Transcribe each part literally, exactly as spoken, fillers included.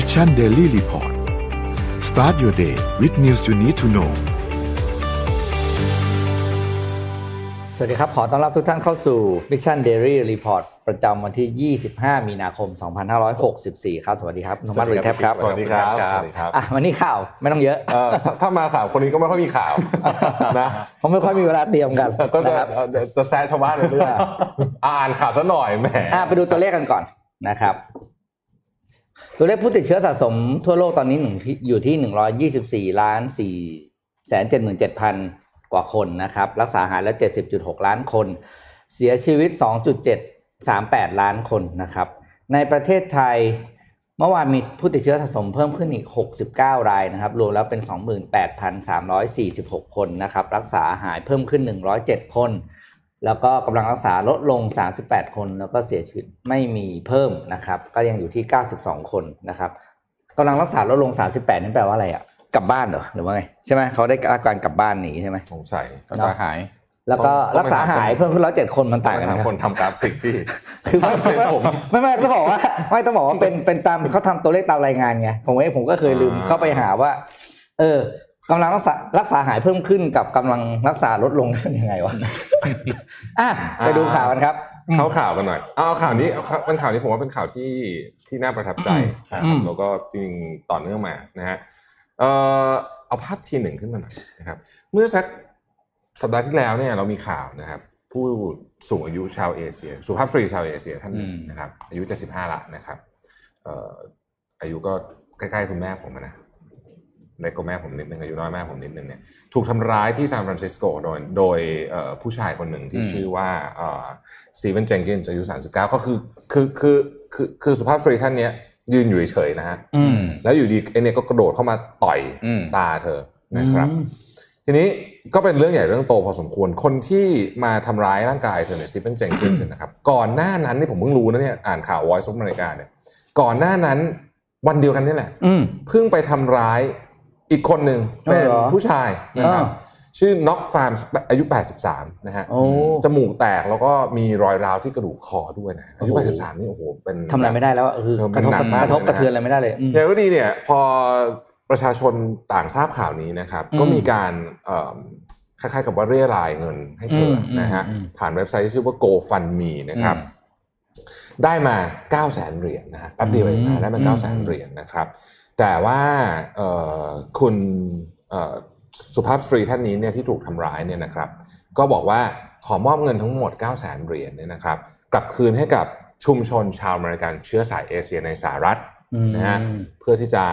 Mission Daily Report Start your day with news you need to know สวัสดีครับขอต้อนรับทุกท่านเข้าสู่ Mission Daily Report ประจำวันที่ยี่สิบห้ามีนาคมสองพันห้าร้อยหกสิบสี่ครับสวัสดีครับนมัส รีแคปครับสวัสดีครับสวัสดีครับอ่ะวันนี้ข่าวไม่ต้องเยอะเออถ้ามาสามคนนี้ก็ไม่ค่อยมีข่าวนะเพราะไม่ค่อยมีเวลาเตรียมกันก็จะจะแซะชาวบ้านเรื่อยๆอ่านข่าวซะหน่อยแหมอ่ะไปดูตัวเลขกันก่อนนะครับตัวเลขผู้ติดเชื้อสะสมทั่วโลกตอนนี้อยู่ที่หนึ่งร้อยยี่สิบสี่ล้านสี่แสนเจ็ดหมื่นเจ็ดพัน กว่าคนนะครับรักษาหายแล้ว เจ็ดสิบจุดหก ล้านคนเสียชีวิต สองจุดเจ็ดสามแปด ล้านคนนะครับในประเทศไทยเมื่อวานมีผู้ติดเชื้อสะสมเพิ่มขึ้นอีกหกสิบเก้ารายนะครับรวมแล้วเป็น สองหมื่นแปดพันสามร้อยสี่สิบหก คนนะครับรักษาหายเพิ่มขึ้นหนึ่งร้อยเจ็ดคนแล้วก็กำลังรักษาลดลงสามสิบแปดคนแล้วก็เสียชีวิตไม่มีเพิ่มนะครับก็ยังอยู่ที่เก้าสิบสองคนนะครับกำลังรักษาลดลงสามสิบแปดนี่แปลว่าอะไรอ่ะกลับบ้านเหรอหรือว่าไงใช่ไหมเขาได้อาการกลับบ้านหนีใช่ไหมสงสัยรักษาหายแล้วก็รักษาหายเพิ่มขึ้นหนึ่งร้อยเจ็ดคนมันต่างกันคนทำกราฟิกพี่คือไม่ไม่ไม่ต้องบอกว่าไม่ต้องบอกว่าเป็นเป็นตามเขาทำตัวเลขตามรายงานไงผมเองผมก็เคยลืมเข้าไปหาว่าเออกำลังรักษารักษาหายเพิ่มขึ้นกับกำลังรักษาลดลงเป็นยังไงวะอ่ะไปดูข่าวกันครับเข้าข่าวกันหน่อยเอาข่าวนี้เป็นข่าวนี้ผมว่าเป็นข่าวที่ที่น่าประทับใจครับแล้วก็จริงต่อเนื่องมานะฮะเอ่อเอาภาพทีหนึ่งขึ้นมาหน่อยนะครับเมื่อสักสัปดาห์ที่แล้วเนี่ยเรามีข่าวนะครับผู้สูงอายุชาวเอเชียสุภาพสตรีชาวเอเชียท่านหนึ่งนะครับอายุเจ็ดสิบห้าละนะครับเอ่ออายุก็ใกล้ๆคุณแม่ผมนะเล็กกว่าแม่ผมนิดนึงอายุน้อยแม่ผมนิดนึงเนี่ยถูกทำร้ายที่ซานฟรานซิสโกโดยโดยผู้ชายคนหนึ่งที่ชื่อว่าสตีเวนเจนกินส์อายุสามสิบเก้าก็คือคือคือคือคือสุภาพสตรีท่านเนี้ยยืนอยู่เฉยๆนะฮะแล้วอยู่ดีไอ้เนี่ยก็กระโดดเข้ามาต่อยตาเธอนะครับทีนี้ก็เป็นเรื่องใหญ่เรื่องโตพอสมควรคนที่มาทำร้ายร่างกายเธอเนี่ยสตีเวนเจนกินส์นะครับก่อนหน้านั้นนี่ผมเพิ่งรู้นะเนี่ยอ่านข่าว Voice of America เนี่ยก่อนหน้านั้นวันเดียวกันนี่แหละเพิ่งไปทำร้ายอีกคนหนึ่งเป็นผู้ชายนะครับชื่อน็อกฟาร์มอายุแปดสิบสามนะฮะจมูกแตกแล้วก็มีรอยร้าวที่กระดูกคอด้วยนะอายุแปดสิบสามนี่โอ้โหเป็นทำอะไรไม่ได้แล้วคือกระทบกระทบกระเทือนอะไรไม่ได้เลยแต่ก็ดีเนี่ยพอประชาชนต่างทราบข่าวนี้นะครับก็มีการคล้ายๆกับว่าเรียรายเงินให้เธอนะฮะผ่านเว็บไซต์ที่ชื่อว่า GoFundMe นะครับได้มา เก้าแสน เหรียญนะฮะแป๊บเดียวเองนะได้มา เก้าแสน เหรียญนะครับแต่ว่าคุณสุภาพสตรีท่านนี้เนี่ยที่ถูกทำร้ายเนี่ยนะครับก็บอกว่าขอมอบเงินทั้งหมด เก้าแสน เหรียญเนี่ยนะครับกลับคืนให้กับชุมชนชาวอเมริกันเชื้อสายเอเชียในสหรัฐนะฮะเพื่อที่จะ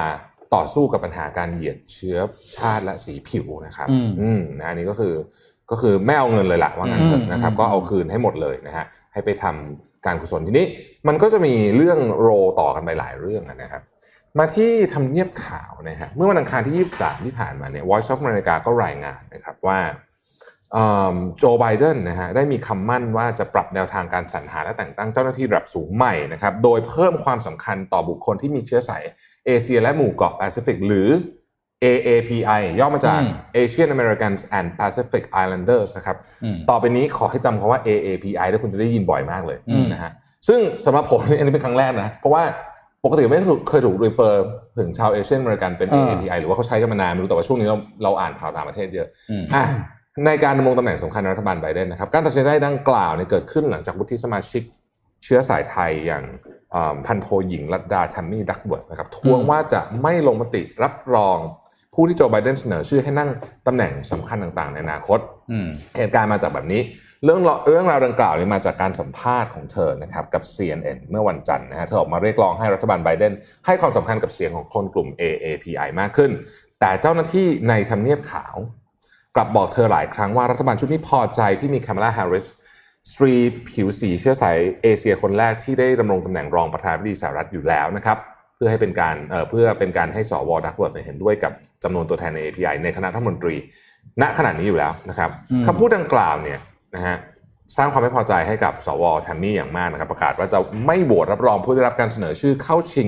ต่อสู้กับปัญหาการเหยียดเชื้อชาติและสีผิวนะครับอืมนะอันนี้ก็คือก็คือไม่เอาเงินเลยล่ะว่างั้นเถอะนะครับก็เอาคืนให้หมดเลยนะฮะให้ไปทำการกุศลทีนี้มันก็จะมีเรื่องโรต่อกันไปหลายเรื่องนะครับมาที่ทำเนียบข่าวนะฮะเมื่อวันอังคารที่ยี่สิบสามที่ผ่านมาเนี่ย Voice of America ก็รายงานนะครับว่าโจไบเดนนะฮะได้มีคำมั่นว่าจะปรับแนวทางการสรรหาและแต่งตั้งเจ้าหน้าที่ระดับสูงใหม่นะครับโดยเพิ่มความสำคัญต่อบุคคลที่มีเชื้อสายเอเชียและหมู่เกาะแปซิฟิกหรือ เอ เอ พี ไอ ย่อมาจาก Asian Americans and Pacific Islanders นะครับต่อไปนี้ขอให้จำคำว่า เอ เอ พี ไอ แล้วคุณจะได้ยินบ่อยมากเลยนะฮะซึ่งสำหรับผมอันนี้เป็นครั้งแรกนะเพราะว่าปกติไม่เคยถูกรีเฟอร์ถึงชาวเอเชียนอเมริกันเป็น เอ เอ พี ไอ หรือว่าเขาใช้กันมานานไม่รู้แต่ว่าช่วงนี้เราเราอ่านข่าวต่างประเทศเยอะอ่ะในการดำรงตำแหน่งสำคัญในรัฐบาลไบเดนนะครับการตัดสินใจดังกล่าวเนี่ยเกิดขึ้นหลังจากวุฒิสมาชิกเชื้อสายไทยอย่างพันโทหญิงลัดดาชัมมี่ดักเวิร์ธนะครับทวงว่าจะไม่ลงมติรับรองผู้ที่โจไบเดนเสนอชื่อให้นั่งตำแหน่งสำคัญต่างๆในอนาคตเหตุการณ์มาจากแบบนี้เรื่องเรื่องราวดังกล่าวนี้มาจากการสัมภาษณ์ของเธอนะครับกับ ซี เอ็น เอ็น เมื่อวันจันทร์นะฮะเธอออกมาเรียกร้องให้รัฐบาลไบเดนให้ความสำคัญกับเสียงของคนกลุ่ม เอ เอ พี ไอ มากขึ้นแต่เจ้าหน้าที่ในทำเนียบขาวกลับบอกเธอหลายครั้งว่ารัฐบาลชุดนี้พอใจที่มี Kamala Harris สตรีผิวสีเชื้อสายเอเชียคนแรกที่ได้ดำรงตำแหน่งรองประธานาธิบดีสหรัฐอยู่แล้วนะครับเพื่อให้เป็นการเอ่อเพื่อเป็นการให้สว.ดักเวิร์ธเห็นด้วยกับจำนวนตัวแทนใน เอ พี ไอ ในคณะรัฐมนตรีณขณะนี้อยู่แล้วนะครับคำพูดดังกล่าวเนี่ยนะฮะสร้างความไม่พอใจให้กับสว.แทมมี่อย่างมากนะครับประกาศว่าจะไม่โหวตรับรองผู้ได้รับการเสนอชื่อเข้าชิง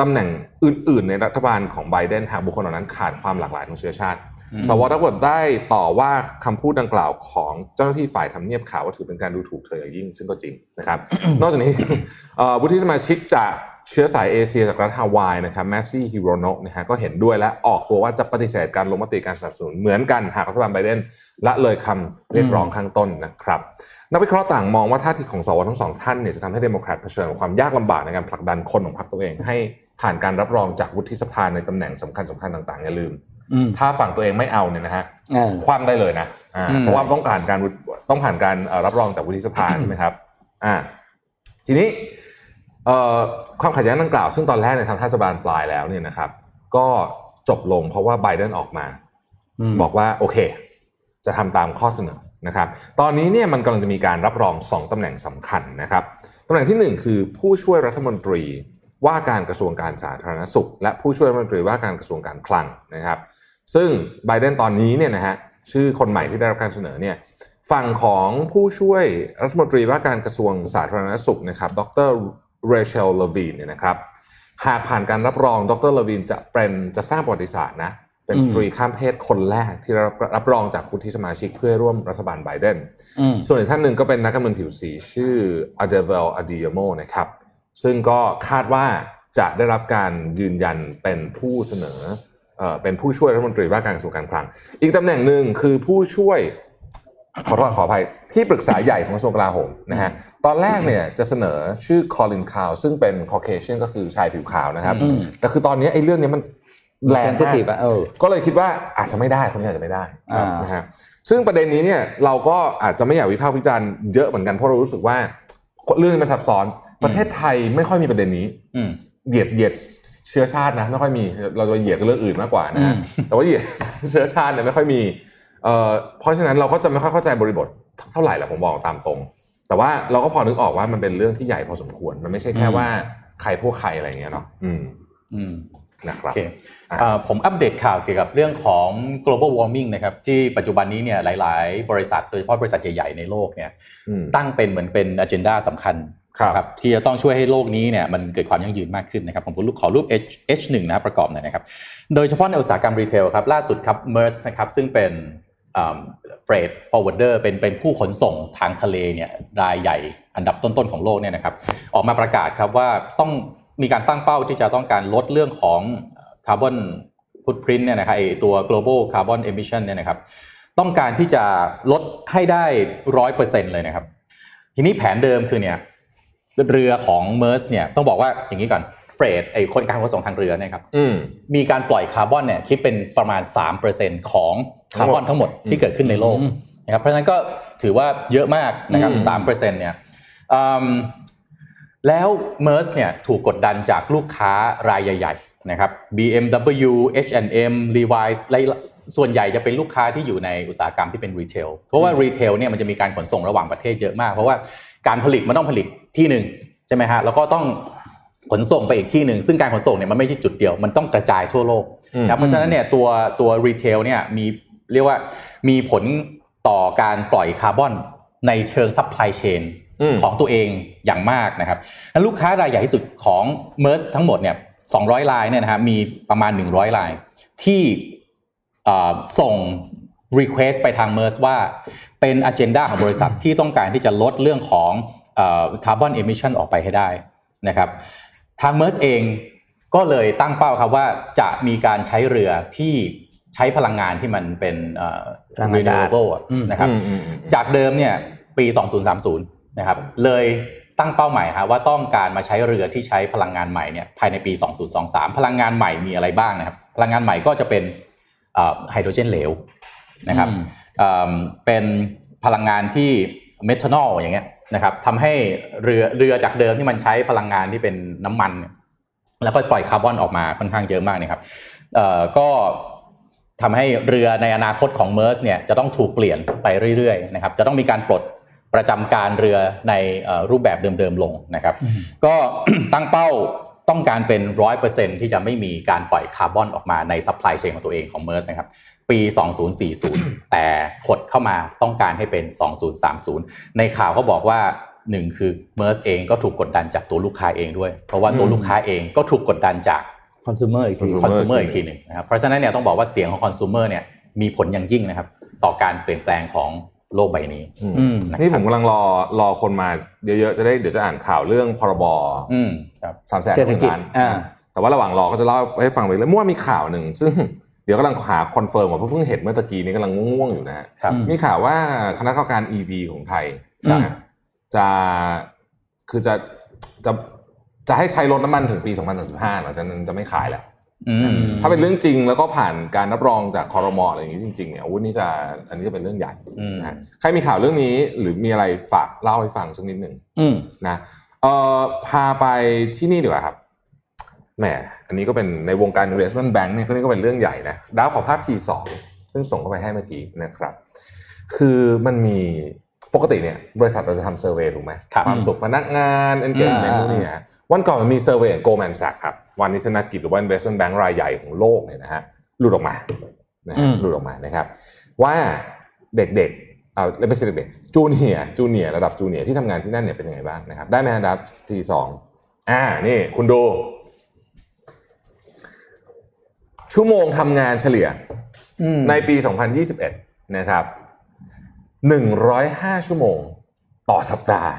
ตำแหน่งอื่นๆในรัฐบาลของไบเดนหากบุคคลเหล่านั้นขาดความหลากหลายทางเชื้อชาติสว.ดักเวิร์ธได้ต่อว่าคำพูดดังกล่าวของเจ้าหน้าที่ฝ่ายทำเนียบขาวว่าถือเป็นการดูถูกเธออย่างยิ่งซึ่งก็จริงนะครับ นอกจากนี้ วุฒิสมาชิกจาก เชื้อสายเอเชียจากรัฐฮาวายนะครับแมสซี่ฮิโรโนะนะฮะก็เห็นด้วยและออกตัวว่าจะปฏิเสธการลงมติการสนับสนุนเหมือนกันหากรัฐบาลไบเดนละเลยคำเรียกร้องข้างต้นนะครับนักวิเคราะห์ต่างมองว่าท่าทีของสวทั้งสองท่านเนี่ยจะทำให้เดโมแครตเผชิญความยากลำบากในการผลักดันคนของพรรคตัวเองให้ผ่านการรับรองจากวุฒิสภาในตำแหน่งสำคัญสำคัญต่างๆอย่าลืมถ้าฝั่งตัวเองไม่เอาเนี่ยนะฮะคว่ำได้เลยนะเพราะว่าต้องผ่านการต้องผ่านการรับรองจากวุฒิสภาใช่ไหมครับอ่าทีนี้ความขัดแย้งดังกล่าวซึ่งตอนแรกในทางท่าสบานปลายแล้วเนี่ยนะครับก็จบลงเพราะว่าไบเดนออกมาบอกว่าโอเคจะทำตามข้อเสนอนะครับตอนนี้เนี่ยมันกำลังจะมีการรับรองสองตำแหน่งสำคัญนะครับตำแหน่งที่หนึ่งคือผู้ช่วยรัฐมนตรีว่าการกระทรวงการสาธารณสุขและผู้ช่วยรัฐมนตรีว่าการกระทรวงการคลังนะครับซึ่งไบเดนตอนนี้เนี่ยนะฮะชื่อคนใหม่ที่ได้รับการเสนอเนี่ยฝั่งของผู้ช่วยรัฐมนตรีว่าการกระทรวงสาธารณสุขนะครับดรRachel Levine เนี่ยนะครับหากผ่านการรับรองดร. Levine จะเป็นจะสร้างประวัติศาสตร์นะเป็นสตรีข้ามเพศคนแรกที่รับรับรองจากวุฒิสมาชิกเพื่อร่วมรัฐบาลไบเดนส่วนอีกท่านหนึ่งก็เป็นนักการเมืองผิวสีชื่อ Adebayo Adeyemo นะครับซึ่งก็คาดว่าจะได้รับการยืนยันเป็นผู้เสนอเอ่อเป็นผู้ช่วยรัฐมนตรีว่าการกระทรวงการคลังอีกตำแหน่งหนึ่งคือผู้ช่วยขอโทษขออภัยที่ปรึกษาใหญ่ของกระทรวงกลาโหมนะฮะตอนแรกเนี่ยจะเสนอชื่อคอลินคาวซึ่งเป็นคอเคเชียนก็คือชายผิวขาวนะครับแต่คือตอนนี้ไอ้เรื่องนี้มันแรงมากก็เลยคิดว่าอาจจะไม่ได้คนนี้อาจจะไม่ได้นะฮะซึ่งประเด็นนี้เนี่ยเราก็อาจจะไม่อยากวิพากษ์วิจารณ์เยอะเหมือนกันเพราะเรารู้สึกว่าเรื่องนี้มันซับซ้อนประเทศไทยไม่ค่อยมีประเด็นนี้เหยียดเหยียดเชื้อชาตินะไม่ค่อยมีเราจะเหยียดเรื่องอื่นมากกว่านะฮะแต่ว่าเหยียดเชื้อชาติเนี่ยไม่ค่อยมีเอ่อเพราะฉะนั้นเราก็จะไม่ค่อยเข้าใจบริบทเท่าไหร่แหละผมบอกตามตรงแต่ว่าเราก็พอนึกออกว่ามันเป็นเรื่องที่ใหญ่พอสมควรมันไม่ใช่แค่ว่าใครพวกใครอะไรอย่างเงี้ยเนาะอืมอืมนะครับเอ่อผมอัปเดตข่าวเกี่ยวกับเรื่องของ global warming นะครับที่ปัจจุบันนี้เนี่ยหลายๆบริษัทโดยเฉพาะบริษัทใหญ่ๆในโลกเนี่ยตั้งเป็นเหมือนเป็น agenda สำคัญครับที่จะต้องช่วยให้โลกนี้เนี่ยมันเกิดความยั่งยืนมากขึ้นนะครับผมขอรูป H เอช หนึ่ง นะครับประกอบหน่อยนะครับโดยเฉพาะในอุตสาหกรรมรีเทลครับล่าสุดครับ เมอร์ส นะครับซึ่งเป็นเอ่อ freight forwarder เป็นเป็นผู้ขนส่งทางทะเลเนี่ยรายใหญ่อันดับต้นๆของโลกเนี่ยนะครับออกมาประกาศครับว่าต้องมีการตั้งเป้าที่จะต้องการลดเรื่องของ carbon footprint เนี่ยนะครับไอ้ตัว global carbon emission เนี่ยนะครับต้องการที่จะลดให้ได้ หนึ่งร้อยเปอร์เซ็นต์ เลยนะครับทีนี้แผนเดิมคือเนี่ยเรือของ เมอร์ส เนี่ยต้องบอกว่าอย่างนี้ก่อนเฟรทไอ้คนการขนส่งทางเรือเนี่ยครับมีการปล่อยคาร์บอนเนี่ยคิดเป็นประมาณ สามเปอร์เซ็นต์ ของคาร์บอนทั้งหมดที่เกิดขึ้นในโลกนะครับเพราะฉะนั้นก็ถือว่าเยอะมากนะครับ สามเปอร์เซ็นต์ เนี่ยแล้ว เมอร์ส เนี่ยถูกกดดันจากลูกค้ารายใหญ่ๆนะครับ บี เอ็ม ดับเบิลยู เอช แอนด์ เอ็ม Levi's ส่วนใหญ่จะเป็นลูกค้าที่อยู่ในอุตสาหกรรมที่เป็นรีเทลเพราะว่ารีเทลเนี่ยมันจะมีการขนส่งระหว่างประเทศเยอะมากเพราะว่าการผลิตมันต้องผลิตที่นึงใช่ไหมฮะแล้วก็ต้องขนส่งไปอีกที่นึงซึ่งการขนส่งเนี่ยมันไม่ใช่จุดเดียวมันต้องกระจายทั่วโลกนะเพราะฉะนั้นเนี่ยตัวตัวรีเทลเนี่ยมีเรียกว่ามีผลต่อการปล่อยคาร์บอนในเชิงซัพพลายเชนของตัวเองอย่างมากนะครับลูกค้ารายใหญ่ที่สุดของ เมอร์ส ทั้งหมดเนี่ยสองร้อยรายเนี่ยนะฮะมีประมาณหนึ่งร้อยรายที่ส่ง request ไปทาง เมอร์ส ว่าเป็น agenda ของบริษัทที่ต้องการที่จะลดเรื่องของเอ่อ carbon emission ออกไปให้ได้นะครับทาง เมอร์ส เองก็เลยตั้งเป้าครับว่าจะมีการใช้เรือที่ใช้พลังงานที่มันเป็นเอ่อ renewable นะครับจากเดิมเนี่ยปีสองพันสามสิบนะครับเลยตั้งเป้าใหม่ฮะว่าต้องการมาใช้เรือที่ใช้พลังงานใหม่เนี่ยภายในปีสองพันยี่สิบสามพลังงานใหม่มีอะไรบ้างนะครับพลังงานใหม่ก็จะเป็นเอ่อไฮโดรเจนเหลวนะครับเอ่อเป็นพลังงานที่เมทานอลอย่างเงี้ยนะครับทำให้เรือเรือจากเดิมที่มันใช้พลังงานที่เป็นน้ำมันแล้วก็ปล่อยคาร์บอนออกมาค่อนข้างเยอะมากนะครับเอ่อก็ทำให้เรือในอนาคตของ เมอร์ส เนี่ยจะต้องถูกเปลี่ยนไปเรื่อยๆนะครับจะต้องมีการปลดประจำการเรือในเอ่อรูปแบบเดิมๆลงนะครับก็ตั้งเป้าต้องการเป็น หนึ่งร้อยเปอร์เซ็นต์ ที่จะไม่มีการปล่อยคาร์บอนออกมาในซัพพลายเชนของตัวเองของ เมอร์ส นะครับปีสองพันสี่สิบ แต่ขดเข้ามาต้องการให้เป็นสองพันสามสิบในข่าวก็บอกว่าหนึ่งคือ เมอร์ส เองก็ถูกกดดันจากตัวลูกค้าเองด้วยเพราะว่าตัวลูกค้าเองก็ถูกกดดันจากคอนซูเมอร์อีกทีคอนซูเมอร์อีกทีนึงนะครับเพราะฉะนั้นเนี่ยต้องบอกว่าเสียงของคอนซูเมอร์เนี่ยมีผลอย่างยิ่งนะครับต่อการเปลี่ยนแปลงของ โลกใบนี้นี่ผมกำลังรอรอคนมาเยอะๆจะได้เดี๋ยวจะอ่านข่าวเรื่องพรบสามแสนล้านแต่ว่าระหว่างรอก็จะเล่าให้ฟังไปแล้วเมื่อมีข่าวหนึ่งซึ่งเดี๋ยวกำลังหาคอนเฟิร์มว่าเพิ่งเห็นเมื่อตะกี้นี้กำลังง่วงๆอยู่นะครับมีข่าวว่าคณะกรรมการ อี วี ของไทยจะคือจะจะจะให้ใช้รถน้ำมันถึงปีสองพันสามสิบห้าหลังจากนั้นจะไม่ขายแล้วถ้าเป็นเรื่องจริงแล้วก็ผ่านการรับรองจากครม.อะไรอย่างนี้จริงๆเนี่ยวุฒินี่จะอันนี้จะเป็นเรื่องใหญ่นะฮะใครมีข่าวเรื่องนี้หรือมีอะไรฝากเล่าให้ฟังสักนิดหนึ่งนะเอ่อพาไปที่นี่ดีกว่าครับแหมอันนี้ก็เป็นในวงการ investment bank เนี่ยก็นี่ก็เป็นเรื่องใหญ่นะดาวขอภาพ ที สอง ซึ่งส่งเข้าไปให้เมื่อกี้นะครับคือมันมีปกติเนี่ยบริษัทเราจะทำเซอร์เวย์ถูกไหมความสุขพนักงาน engagement พวกนี้ฮะวันก่อนมันมีเซอร์เวย์ Goldman Sachs ครับวันนี้ธนาคารหรือว่า investment bank รายใหญ่ของโลกเนี่ยนะฮะหลุดออกมานะฮะหลุดออกมานะครับว่าเด็กๆเอาไม่ใช่เด็กๆจูเนียร์จูเนียร์ระดับจูเนียร์ที่ทำงานที่นั่นเนี่ยเป็นยังไงบ้างนะครับได้ไหมอันดับ ที สอง อ่านี่คุณดูชั่วโมงทำงานเฉลี่ยในปีสองพันยี่สิบเอ็ดนะครับหนึ่งร้อยห้าชั่วโมงต่อสัปดาห์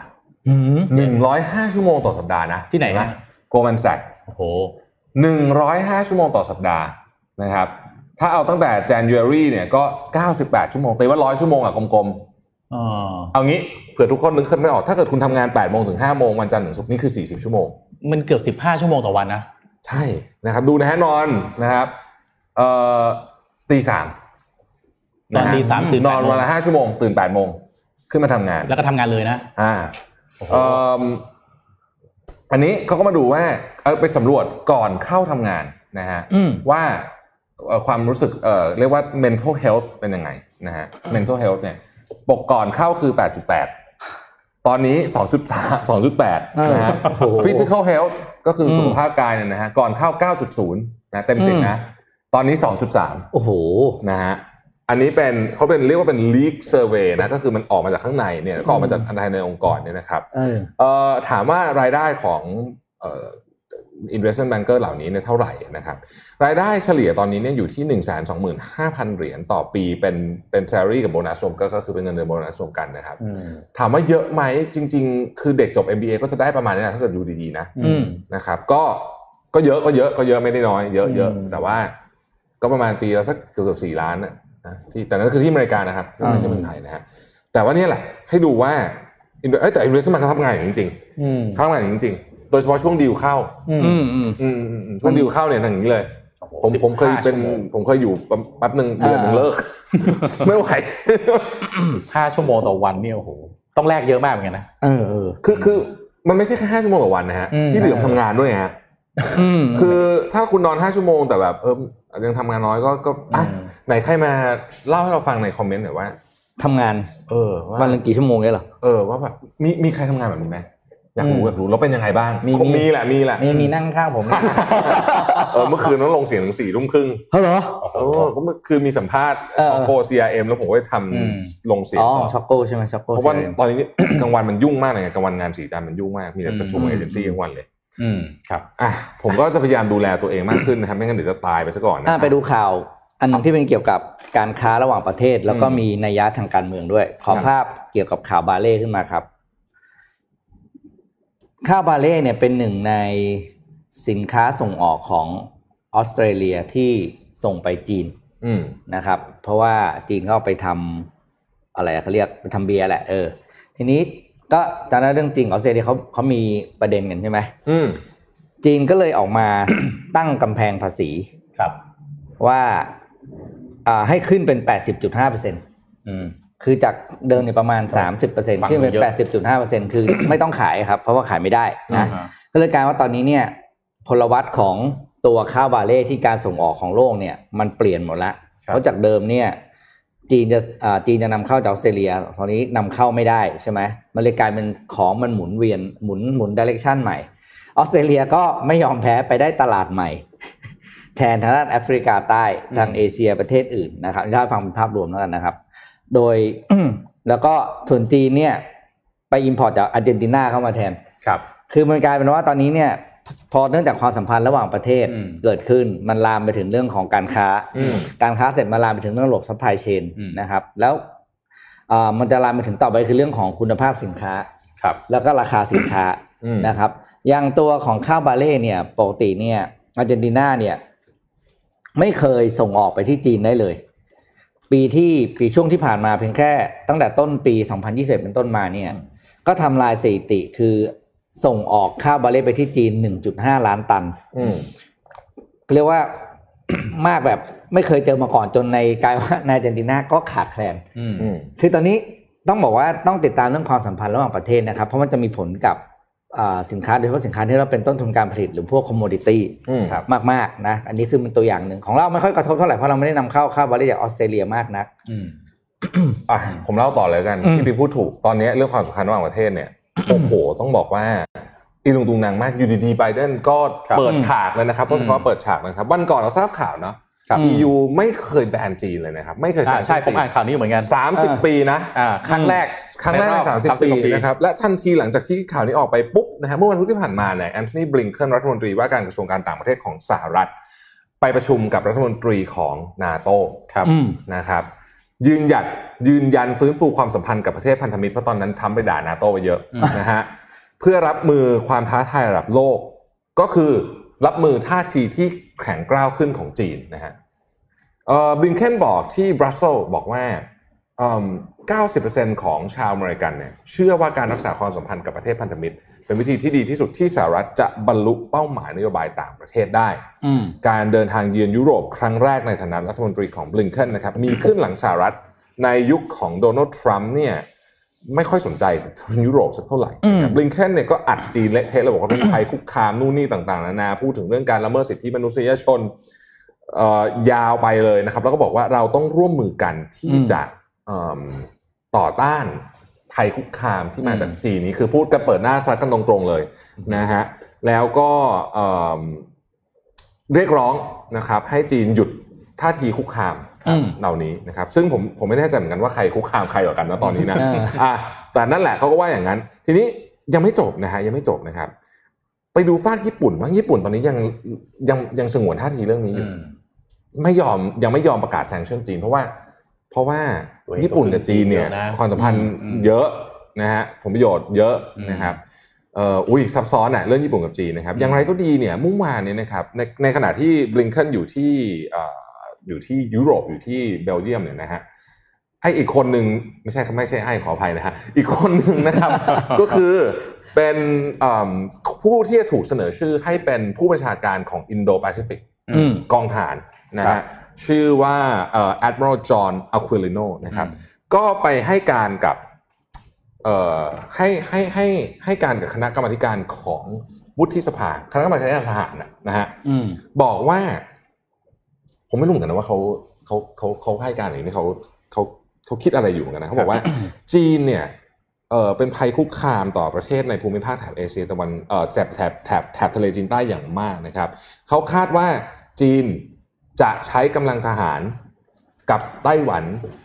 หนึ่งร้อยห้าชั่วโมงต่อสัปดาห์นะที่ไหนนะ Goldman Sachs โอ้โหหนึ่งร้อยห้าชั่วโมงต่อสัปดาห์นะครับถ้าเอาตั้งแต่ January เนี่ยก็เก้าสิบแปดชั่วโมงตีว่าหนึ่งร้อยชั่วโมงอ่ะกลมๆอ๋อเอางี้เผื่อทุกคนนึกขึ้นไม่ออกถ้าเกิดคุณทำงาน แปดโมงถึง ห้าโมงวันจันทร์ถึงศุกร์นี่คือสี่สิบชั่วโมงมันเกือบสิบห้าชั่วโมงต่อวันนะใช่นะครับดูนะฮะนอนนะครับเอ่อ ตีสามนอนตีสามตื่นนอนวันละห้าชั่วโมงตื่นแปดโมงขึ้นมาทำงานแล้วก็ทำงานเลยนะอ่าอันนี้เขาก็มาดูว่าเอาไปสำรวจก่อนเข้าทำงานนะฮะว่าความรู้สึกเอ่อเรียกว่า mental health เป็นยังไงนะฮะ mental health เนี่ยปกก่อนเข้าคือ แปดจุดแปด ตอนนี้ สองจุดสาม สองจุดแปด นะฮะ physical health ก็คือสุขภาพกายเนี่ยนะฮะก่อนเข้า เก้าจุดศูนย์ นะเต็มสิบนะตอนนี้ สองจุดสาม โอ้โหนะฮะอันนี้เป็นเขาเป็นเรียกว่าเป็น leak survey นะก็คือมันออกมาจากข้างในเนี่ยออกมาจากภายในองค์กรเนี่ยนะครับเอ่อถามว่ารายได้ของเอ่อ investment banker เหล่านี้เนี่ยเท่าไหร่นะครับรายได้เฉลี่ยตอนนี้เนี่ยอยู่ที่ หนึ่งแสนสองหมื่นห้าพัน เหรียญต่อปีเป็นเป็น salary กับโบนัสรวมก็คือเป็นเงินเดือนโบนัสรวมกันนะครับถามว่าเยอะไหมจริงๆคือเด็กจบ เอ็ม บี เอ ก็จะได้ประมาณนี้นะถ้าเกิดดูดีๆนะนะครับก็ก็เยอะก็เยอะก็เยอะไม่ได้น้อยเยอะๆแต่ว่าก็ประมาณปีละสักเกือบสี่ล้านที่แต่นั้นคือที่อเมริกานะครับไม่ใช่เมืองไทยนะฮะแต่ว่านี่แหละให้ดูว่าเอ้ยแต่ investment เขาทำงานอย่างจริงๆทำงานอย่างจริงๆโดยเฉพาะช่วงดีลเข้าช่วงดีลเข้าเนี่ยอย่างนี้เลยผมผมเคยเป็นผมเคยอยู่แป๊บนึงเดือนนึงเลิกไม่ไหวห้าชั่วโมงต่อวันเนี่ยโอ้โหต้องแลกเยอะมากเหมือนกันนะเออคือคือมันไม่ใช่แค่ห้าชั่วโมงต่อวันนะฮะที่เหลือทำงานด้วยฮะคือถ้าคุณนอนห้าชั่วโมงแต่แบบเออยังทำงานน้อยก็ก็ไหนใครมาเล่าให้เราฟังในคอมเมนต์หน่อยว่าทำงานเออวันละกี่ชั่วโมงเนี่ยเหรอเออว่าแบบมีมีใครทำงานแบบนี้ไหมอยากรู้อยากรู้แล้วเป็นยังไงบ้างมีมีแหละมีแหละมีมีนั่งข้างผมเออเมื่อคืนต้องลงเสียงถึงสี่ทุ่มครึ่งเหรอเออเมื่อคืนมีสัมภาษณ์ช็อกโก้ ซี อาร์ เอ็ม แล้วผมก็ทำลงเสียงอ๋อช็อกโก้ใช่ไหมช็อกโก้เพราะว่าตอนนี้กลางวันมันยุ่งมากเลยกลางวันงานสีดำมันยุ่งมากมีแต่ประชุมเอเจนซี่กลางวันเลยอืมครับอ่ะผมก็จะพยายามดูแลตัวเองมากขึ้นนะครับไม่งั้นเดี๋ยวจะตายไปซะก่อนนะไปดูข่าวอันนึงที่เป็นเกี่ยวกับการค้าระหว่างประเทศแล้วก็มีนัยยะทางการเมืองด้วยขอภาพเกี่ยวกับข่าวบาเล่ขึ้นมาครับข้าวบาเล่เนี่ยเป็นหนึ่งในสินค้าส่งออกของออสเตรเลียที่ส่งไปจีนนะครับเพราะว่าจีนเข้าไปทำอะไรเขาเรียกไปทำเบียร์แหละเออทีนี้ก็ตอนนั้นเรื่องจริงออสเตรเลียเขาเขามีประเด็นกันใช่ไหมจีนก็เลยออกมา ตั้งกำแพงภาษีครับว่าให้ขึ้นเป็น แปดสิบจุดห้าเปอร์เซ็นต์ อืมคือจากเดิมเนี่ยประมาณ สามสิบเปอร์เซ็นต์ ขึ้นเป็น แปดสิบจุดห้าเปอร์เซ็นต์ คือไม่ต้องขายครับเพราะว่าขายไม่ได้นะก็เลยกลายว่าตอนนี้เนี่ยพลวัตของตัวข้าวบาเล่ที่การส่งออกของโลกเนี่ยมันเปลี่ยนหมดละเพราะจากเดิมเนี่ยจีนจะอ่าจีนจะนำเข้าจากออสเตรเลียตอนนี้นำเข้าไม่ได้ใช่ไหมมันเลยกลายเป็นของมันหมุนเวียนหมุนหมุนไดเรกชั่นใหม่ออสเตรเลียก็ไม่ยอมแพ้ไปได้ตลาดใหม่แทนทางด้านแอฟริกาใต้ทางเอเชียประเทศอื่นนะครับถ้าฟังเป็นภาพรวมแล้วกันนะครับโดย แล้วก็ส่วนจีนเนี่ยไปอิมพอร์ตจากอาร์เจนตินาเข้ามาแทนครับคือมันกลายเป็นว่าตอนนี้เนี่ยพอเนื่องจากความสัมพันธ์ระหว่างประเทศเกิดขึ้นมันลามไปถึงเรื่องของการค้าการค้าเสร็จมาลามไปถึงเรื่องระบบซัพพลายเชนนะครับแล้ว อ่ามันจะลามไปถึงต่อไปคือเรื่องของคุณภาพสินค้าครับแล้วก็ราคาสินค้า นะครับอย่างตัวของข้าวบาเล่เนี่ยปกติเนี่ยอาร์เจนตินาเนี่ยไม่เคยส่งออกไปที่จีนได้เลยปีที่ปีช่วงที่ผ่านมาเพียงแค่ตั้งแต่ต้นปีสองพันยี่สิบเป็นต้นมาเนี่ยก็ทำลายสถิติคือส่งออกข้าวบาเล่ไปที่จีน หนึ่งจุดห้า ล้านตันเรียกว่ามากแบบไม่เคยเจอมาก่อนจนในกลายว่าในอาร์เจนตินาก็ขาดแคลนคือตอนนี้ต้องบอกว่าต้องติดตามเรื่องความสัมพันธ์ระหว่างประเทศนะครับเพราะมันจะมีผลกับสินค้าโดยเฉพาะสินค้าที่เราเป็นต้นทุนการผลิตหรือพวกคอมโมดิตี้มากๆนะอันนี้คือเป็นตัวอย่างหนึ่งของเราไม่ค่อยกระทบเท่าไหร่เพราะเราไม่ได้นำเข้าข้าวบาเล่จากออสเตรเลียมากนักอ่ะผมเล่าต่อเลยกันที่พี่พูดถูกตอนนี้เรื่องความสัมพันธ์ระหว่างประเทศเนี่ยโอ้โหต้องบอกว่าอีลุงตุงนางมากอยู่ดีๆไบเดนก็เปิดฉากเลยนะครับเพราะเฉพาะเปิดฉากนะครับวันก่อนเราทราบข่าวเนาะอี ยู ไม่เคยแบนจีนเลยนะครับไม่เคยใช่ใช่ผมอ่านข่าวนี้เหมือนกันสามสิบปีนะครั้งแรกครั้งแรกในสามสิบปีนะครับและทันทีหลังจากที่ข่าวนี้ออกไปปุ๊บนะฮะเมื่อวันพุธที่ผ่านมาเนี่ยแอนโทนีบลิงเคนรัฐมนตรีว่าการกระทรวงการต่างประเทศของสหรัฐไปประชุมกับรัฐมนตรีของนาโต้ครับนะครับยืนหยัดยืนยันฟื้นฟูความสัมพันธ์กับประเทศพันธมิตรเพราะตอนนั้นทำไปด่านาโต้ไปเยอะนะฮะเพื่อรับมือความท้าทายระดับโลกก็คือรับมือท่าทีที่แข็งกร้าวขึ้นของจีนนะฮะเอ่อบิงเคนบอกที่บรัสเซลส์บอกว่าเอ่อ เก้าสิบเปอร์เซ็นต์ ของชาวอเมริกันเนี่ยเชื่อว่าการรักษาความสัมพันธ์กับประเทศพันธมิตรเป็นวิธีที่ดีที่สุดที่สหรัฐจะบรรลุเป้าหมายนโยบายต่างประเทศได้การเดินทางเยือนยุโรปครั้งแรกในฐานะรัฐมนตรีของบลิงเคนนะครับมีขึ้นหลังสหรัฐในยุคของโดนัลด์ทรัมป์เนี่ยไม่ค่อยสนใจยุโรปสักเท่าไหร่บลิงเคนเนี่ยก็อัดจีนเละเทะแล้วบอกว่าเป็นภัยคุกคามนู่นนี่ต่างๆนานาพูดถึงเรื่องการละเมิดสิทธิมนุษยชนยาวไปเลยนะครับแล้วก็บอกว่าเราต้องร่วมมือกันที่จะต่อต้านภัยคุกคามที่มาจากจีนนี้คือพูดกันเปิดหน้าซัดกันตรงๆเลยนะฮะแล้วก็เรียกร้องนะครับให้จีนหยุดท่าทีคุกคามเหล่านี้นะครับซึ่งผมผมไม่แน่ใจเหมือนกันว่าใครคุกคามใครกว่ากันนะตอนนี้นะอ่ะแต่นั่นแหละเขาก็ว่าอย่างนั้นทีนี้ยังไม่จบนะฮะยังไม่จบนะครับไปดูฝั่งญี่ปุ่นว่าญี่ปุ่นตอนนี้ยังยังยังสงวนท่าทีเรื่องนี้อยู่ไม่ยอมยังไม่ยอมประกาศแซงชั่นจีนเพราะว่าเพราะว่าญี่ปุ่นกับจีนเนี่ยความสัมพันธ์เยอะนะฮะผลประโยชน์เยอะนะครับเอ่ออุ้ยซับซ้อนน่ะเรื่องญี่ปุ่นกับจีนนะครับอย่างไรก็ดีเนี่ยเมื่อวานนี้นะครับในในขณะที่บลิงเคนอยู่ที่เอ่ออยู่ที่ยุโรปอยู่ที่เบลเยียมเนี่ยนะฮะไอ้อีกคนหนึ่งไม่ใช่ไม่ใช่ไอ้ขออภัยนะฮะอีกคนหนึ่งนะครับ ก็คือเป็นผู้ที่ถูกเสนอชื่อให้เป็นผู้บัญชาการของอินโดแปซิฟิกกองทหารนะฮะชื่อว่า Admiral John Aquilino นะครับก็ไปให้การกับให้ให้ให้ให้การกับคณะกรรมการของวุฒิสภาคณะกรรมการทหารนะฮะบอกว่าผมไม่รู้เหมือนกันนะว่าเขาเขาเขาเขาให้การอย่างนี้เขาเขาเขาคิดอะไรอยู่กันนะเขาบอกว่าจีนเนี่ยเออเป็นภัยคุกคามต่อประเทศในภูมิภาคแถบเอเชียตะวันเออแถบแถบแถบแถบทะเลจีนใต้อย่างมากนะครับเขาคาดว่าจีนจะใช้กำลังทหารกับไต้หวัน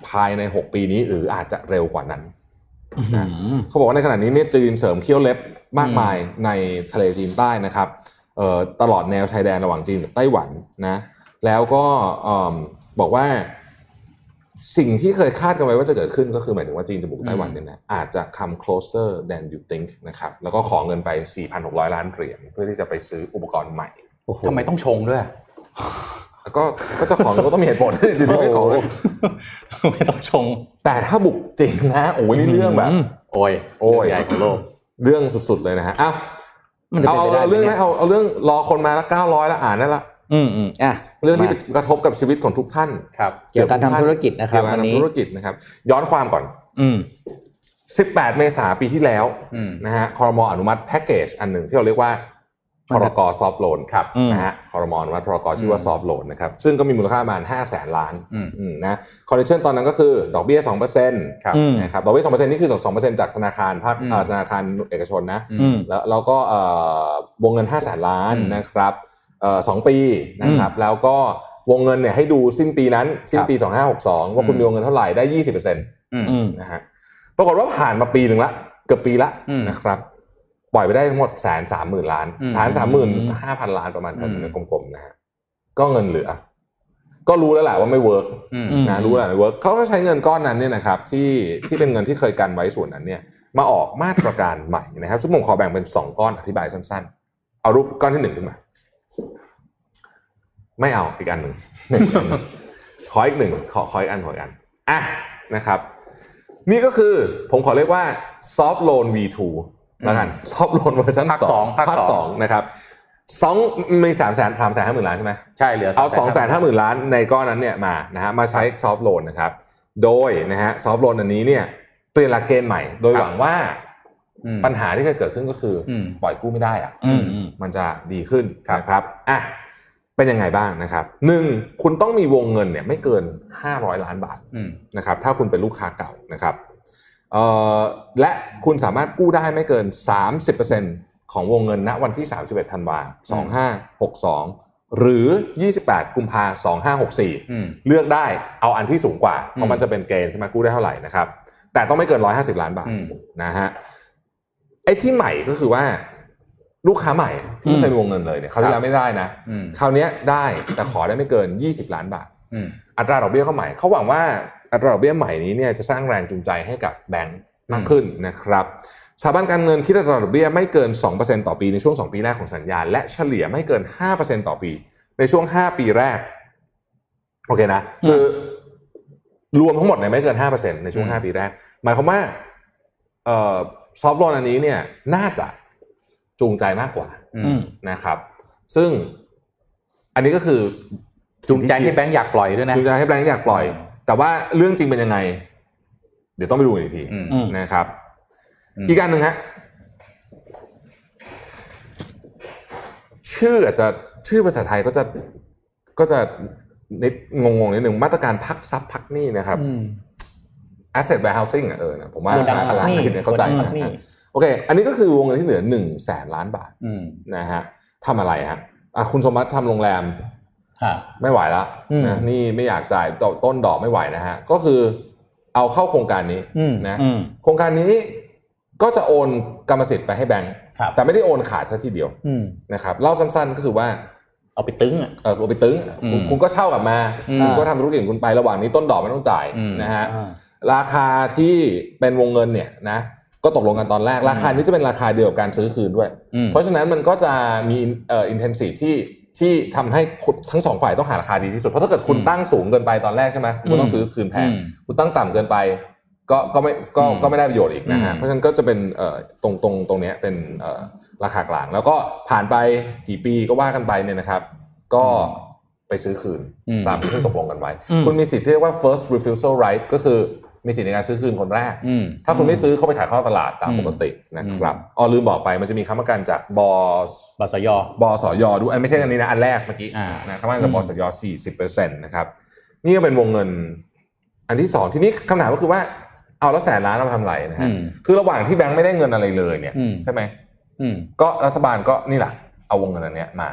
ภายในหกปีนี้หรืออาจจะเร็วกว่านั้นเขาบอกว่าในขณะนี้เนี่ยจีนเสริมเขี้ยวเล็บมากมายในทะเลจีนใต้นะครับเออตลอดแนวชายแดนระหว่างจีนกับไต้หวันนะแล้วก็บอกว่าสิ่งที่เคยคาดกันไว้ว่าจะเกิดขึ้นก็คือหมายถึงว่าจีนจะบุกไต้หวันเนี่ยนะอาจจะ come closer than you think นะครับแล้วก็ขอเงินไป สี่พันหกร้อยล้านเหรียญเพื่อที่จะไปซื้ออุปกรณ์ใหม่ทำไมต้องชงด้วยก็ก็จะขอก็ต้องมีเหตุผลที่ไม่ขอไม่ต้องชงแต่ถ้าบุกจริงนะโอ้ยนี่เรื่องแบบโอ้ยโอ้ยใหญ่ของโลกเรื่องสุดๆเลยนะฮะอ้าวเอาเอาเรื่องไหมเอาเอาเรื่องรอคนมาละเก้าร้อยแล้วอ่านได้ละอืมๆอ่ะเรื่องที่กระทบกับชีวิตของทุกท่านครับเกี่ยวกับการทำธุรกิจนะครับวันนี้ธุรกิจนะครับย้อนความก่อนอืมสิบแปดเมษายนปีที่แล้วนะฮะครม.อนุมัติแพ็คเกจอันหนึ่งที่เราเรียกว่าพรก.ซอฟท์โลนครับนะฮะครม.อนุมัติพรก.ชื่อว่าซอฟท์โลนนะครับซึ่งก็มีมูลค่าประมาณ ห้าแสนล้านอืมนะคอนดิชั่นตอนนั้นก็คือดอกเบี้ย สองเปอร์เซ็นต์ ครับนะครับดอกเบี้ย สองเปอร์เซ็นต์ นี่คือ สองเปอร์เซ็นต์ จากธนาคารภาคธนาคารเอกชนนะแล้วแล้วก็เอ่อวงเงิน ห้าแสนล้านนะครับเอ่อสองปีนะครับแล้วก็วงเงินเนี่ยให้ดูสิ้นปีนั้นสิ้นปีสองพันห้าร้อยหกสิบสองว่าคุณมีวงเงินเท่าไหร่ได้ ยี่สิบเปอร์เซ็นต์ นะฮะปรากฏว่าผ่านมาปีนึงละเกือบปีละนะครับปล่อยไปได้ทั้งหมด หนึ่งแสนสามหมื่นล้าน หนึ่งแสนสามหมื่นห้าพันล้านประมาณเท่านั้นกลมๆนะฮะก็เงินเหลือ ก็รู้แล้วแหละว่าไม่เวิร์กนะรู้แล้วไม่เวิร์กเขาก็ใช้เงินก้อนนั้นเนี่ยนะครับที่ที่เป็นเงินที่เคยกันไว้ส่วนนั้นเนี่ยมาออกมาตรการใหม่นะครับซึ่งผมขอแบ่งเป็นสองก้อนอธิบายสั้นๆเอารูปก้อนที่หนึ่งขึ้นมาไม่เอาอีกอันหนึ่ง ขออีกหนึ่งขอขออีกอันขออีกอันอ่ะนะครับนี่ก็คือผมขอเรียกว่า soft loan วี ทู แล้วกัน soft loan เวอร์ชั่นสองภาคสองนะครับสองมีสามแสนสามแสนห้าหมื่นล้านใช่ไหมใช่เหลือเอา สองแสนห้าหมื่น ล้านในก้อนนั้นเนี่ยมานะฮะมาใช้ soft loan นะครับโดยนะฮะ soft loan อันนี้เนี่ยเปลี่ยนหลักเกณฑ์ใหม่โดยหวังว่าปัญหาที่เคยเกิดขึ้นก็คือปล่อยกู้ไม่ได้อ่ะมันจะดีขึ้นนะครับอ่ะเป็นยังไงบ้างนะครับหนึ่งคุณต้องมีวงเงินเนี่ยไม่เกินห้าร้อยล้านบาทนะครับถ้าคุณเป็นลูกค้าเก่านะครับเอ่อและคุณสามารถกู้ได้ไม่เกิน สามสิบเปอร์เซ็นต์ ของวงเงินณวันที่สามสิบเอ็ดธันวาคมสองห้าหกสองหรือยี่สิบแปดกุมภาพันธ์สองห้าหกสี่เลือกได้เอาอันที่สูงกว่าเพราะมันจะเป็นเกณฑ์ใช่มั้ยกู้ได้เท่าไหร่นะครับแต่ต้องไม่เกินหนึ่งร้อยห้าสิบล้านบาทนะฮะไอ้ที่ใหม่ก็คือว่าลูกค้าใหม่ที่ไม่เคยวงเงินเลยเนี่ยคราวที่แล้วไม่ได้นะคราวนี้ได้แต่ขอได้ไม่เกินยี่สิบล้านบาทอัตราดอกเบี้ยก็ใหม่เขาหวังว่าอัตราดอกเบี้ยใหม่นี้เนี่ยจะสร้างแรงจูงใจให้กับแบงค์มากขึ้นนะครับสถาบันการเงินคิดอัตราดอกเบี้ยไม่เกิน สองเปอร์เซ็นต์ ต่อปีในช่วงสองปีแรกของสัญญาและเฉลี่ยไม่เกิน ห้าเปอร์เซ็นต์ ต่อปีในช่วงห้าปีแรกโอเคนะคือรวมทั้งหมดเนี่ยไม่เกิน ห้าเปอร์เซ็นต์ ในช่วงห้าปีแรกหมายความว่าเอ่อซอฟท์โลนอันนี้เนี่ยน่าจะจูงใจมากกว่านะครับซึ่งอันนี้ก็คือจูงใจให้แบงค์อยากปล่อยด้วยนะจูงใจให้แบงค์อยากปล่อยแต่ว่าเรื่องจริงเป็นยังไงเดี๋ยวต้องไปดูอีกทีนะครับอีกอันหนึ่งฮะชื่ออาจจะชื่อภาษาไทยก็จะก็จะงงๆนิดหนึ่งมาตรการพักทรัพย์พักหนี้นะครับ asset warehousing อ่ะเออผมว่าพลังคิดเข้าใจนะโอเคอันนี้ก็คือวงเงินที่เหลือ หนึ่งแสน ล้านบาทนะฮะทำอะไรฮะอ่ะคุณสมบัติทำโรงแรมไม่ไหวแล้วนะนี่ไม่อยากจ่ายต้นดอกไม่ไหวนะฮะก็คือเอาเข้าโครงการนี้นะโครงการนี้ก็จะโอนกรรมสิทธิ์ไปให้แบงค์แต่ไม่ได้โอนขาดซะทีเดียวนะครับเล่าสั้นๆก็คือว่าเอาไปตึ้งอ่ะเออเอาไปตึ้งคุณก็เช่ากลับมาคุณก็ทำธุรกิจคุณไประหว่างนี้ต้นดอกไม่ต้องจ่ายนะฮะราคาที่เป็นวงเงินเนี่ยนะก็ตกลงกันตอนแรกราคานี้จะเป็นราคาเดียวกับการซื้อคืนด้วยเพราะฉะนั้นมันก็จะมีเอ่อ intensive ที่ที่ทำให้ทั้งสองฝ่ายต้องหาราคาดีที่สุดเพราะถ้าเกิดคุณตั้งสูงเกินไปตอนแรกใช่ไหมคุณต้องซื้อคืนแพงคุณตั้งต่ำเกินไปก็ก็ไม่ก็ก็ไม่ได้ประโยชน์อีกนะฮะเพราะฉะนั้นก็จะเป็นเอ่อตรงตรงตรงเนี้ยเป็นเอ่อราคากลางแล้วก็ผ่านไปกี่ปีก็ว่ากันไปเนี่ยนะครับก็ไปซื้อคืนตามที่ตกลงกันไว้คุณมีสิทธิ์ที่เรียกว่า first refusal right ก็คือมีสิทธิ์ในการซื้อคืนคนแรกถ้าคุณไม่ซื้อเขาไปขายเข้าตลาดตามปกตินะครับอ๋อลืมบอกไปมันจะมีคำประกันจากบสยบสยด้วยไม่ใช่อันนี้นะอันแรกเมื่อกี้นะคำประกันจากบสย สี่สิบเปอร์เซ็นต์ นะครับนี่ก็เป็นวงเงินอันที่สองทีนี้คำถามก็คือว่าเอาแล้วแสนล้านเราทำไรนะฮะคือระหว่างที่แบงค์ไม่ได้เงินอะไรเลยเนี่ยใช่ไหมก็รัฐบาลก็นี่แหละเอาวงเงินอันเนี้ยมา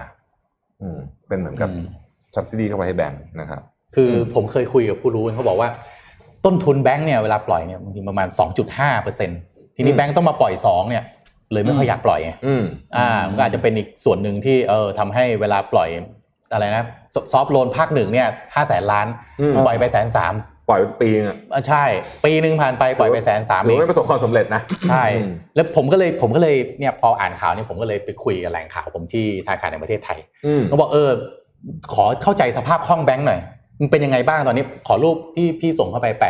เป็นเหมือนกับ subsidy เข้าไปให้แบงค์นะครับคือผมเคยคุยกับผู้รู้เขาบอกว่าต้นทุนแบงค์เนี่ยเวลาปล่อยเนี่ยบางทีประมาณ สองจุดห้าเปอร์เซ็นต์ ทีนี้แบงค์ต้องมาปล่อยสองเนี่ยเลยไม่ค่อยอยากปล่อยไงอ่ามันก็อาจจะเป็นอีกส่วนหนึ่งที่เออทำให้เวลาปล่อยอะไรนะซอฟท์โลนภาคหนึ่งเนี่ย ห้าแสน ล้านปล่อยไป หนึ่งแสนสามหมื่น ปล่อยปีนึงอ่ะใช่ปีนึงผ่านไปปล่อยไป หนึ่งแสนสามหมื่น ถือว่าประสบความสำเร็จนะใช่แล้วผมก็เลยผมก็เลยเนี่ยพออ่านข่าวเนี่ยผมก็เลยไปคุยกับแหล่งข่าวผมที่ธนาคารแห่งประเทศไทยเขาบอกเออขอเข้าใจสภาพคล่องแบงค์หน่อยมันเป็นยังไงบ้างตอนนี้ขอรูปที่พี่ส่งเข้าไป แป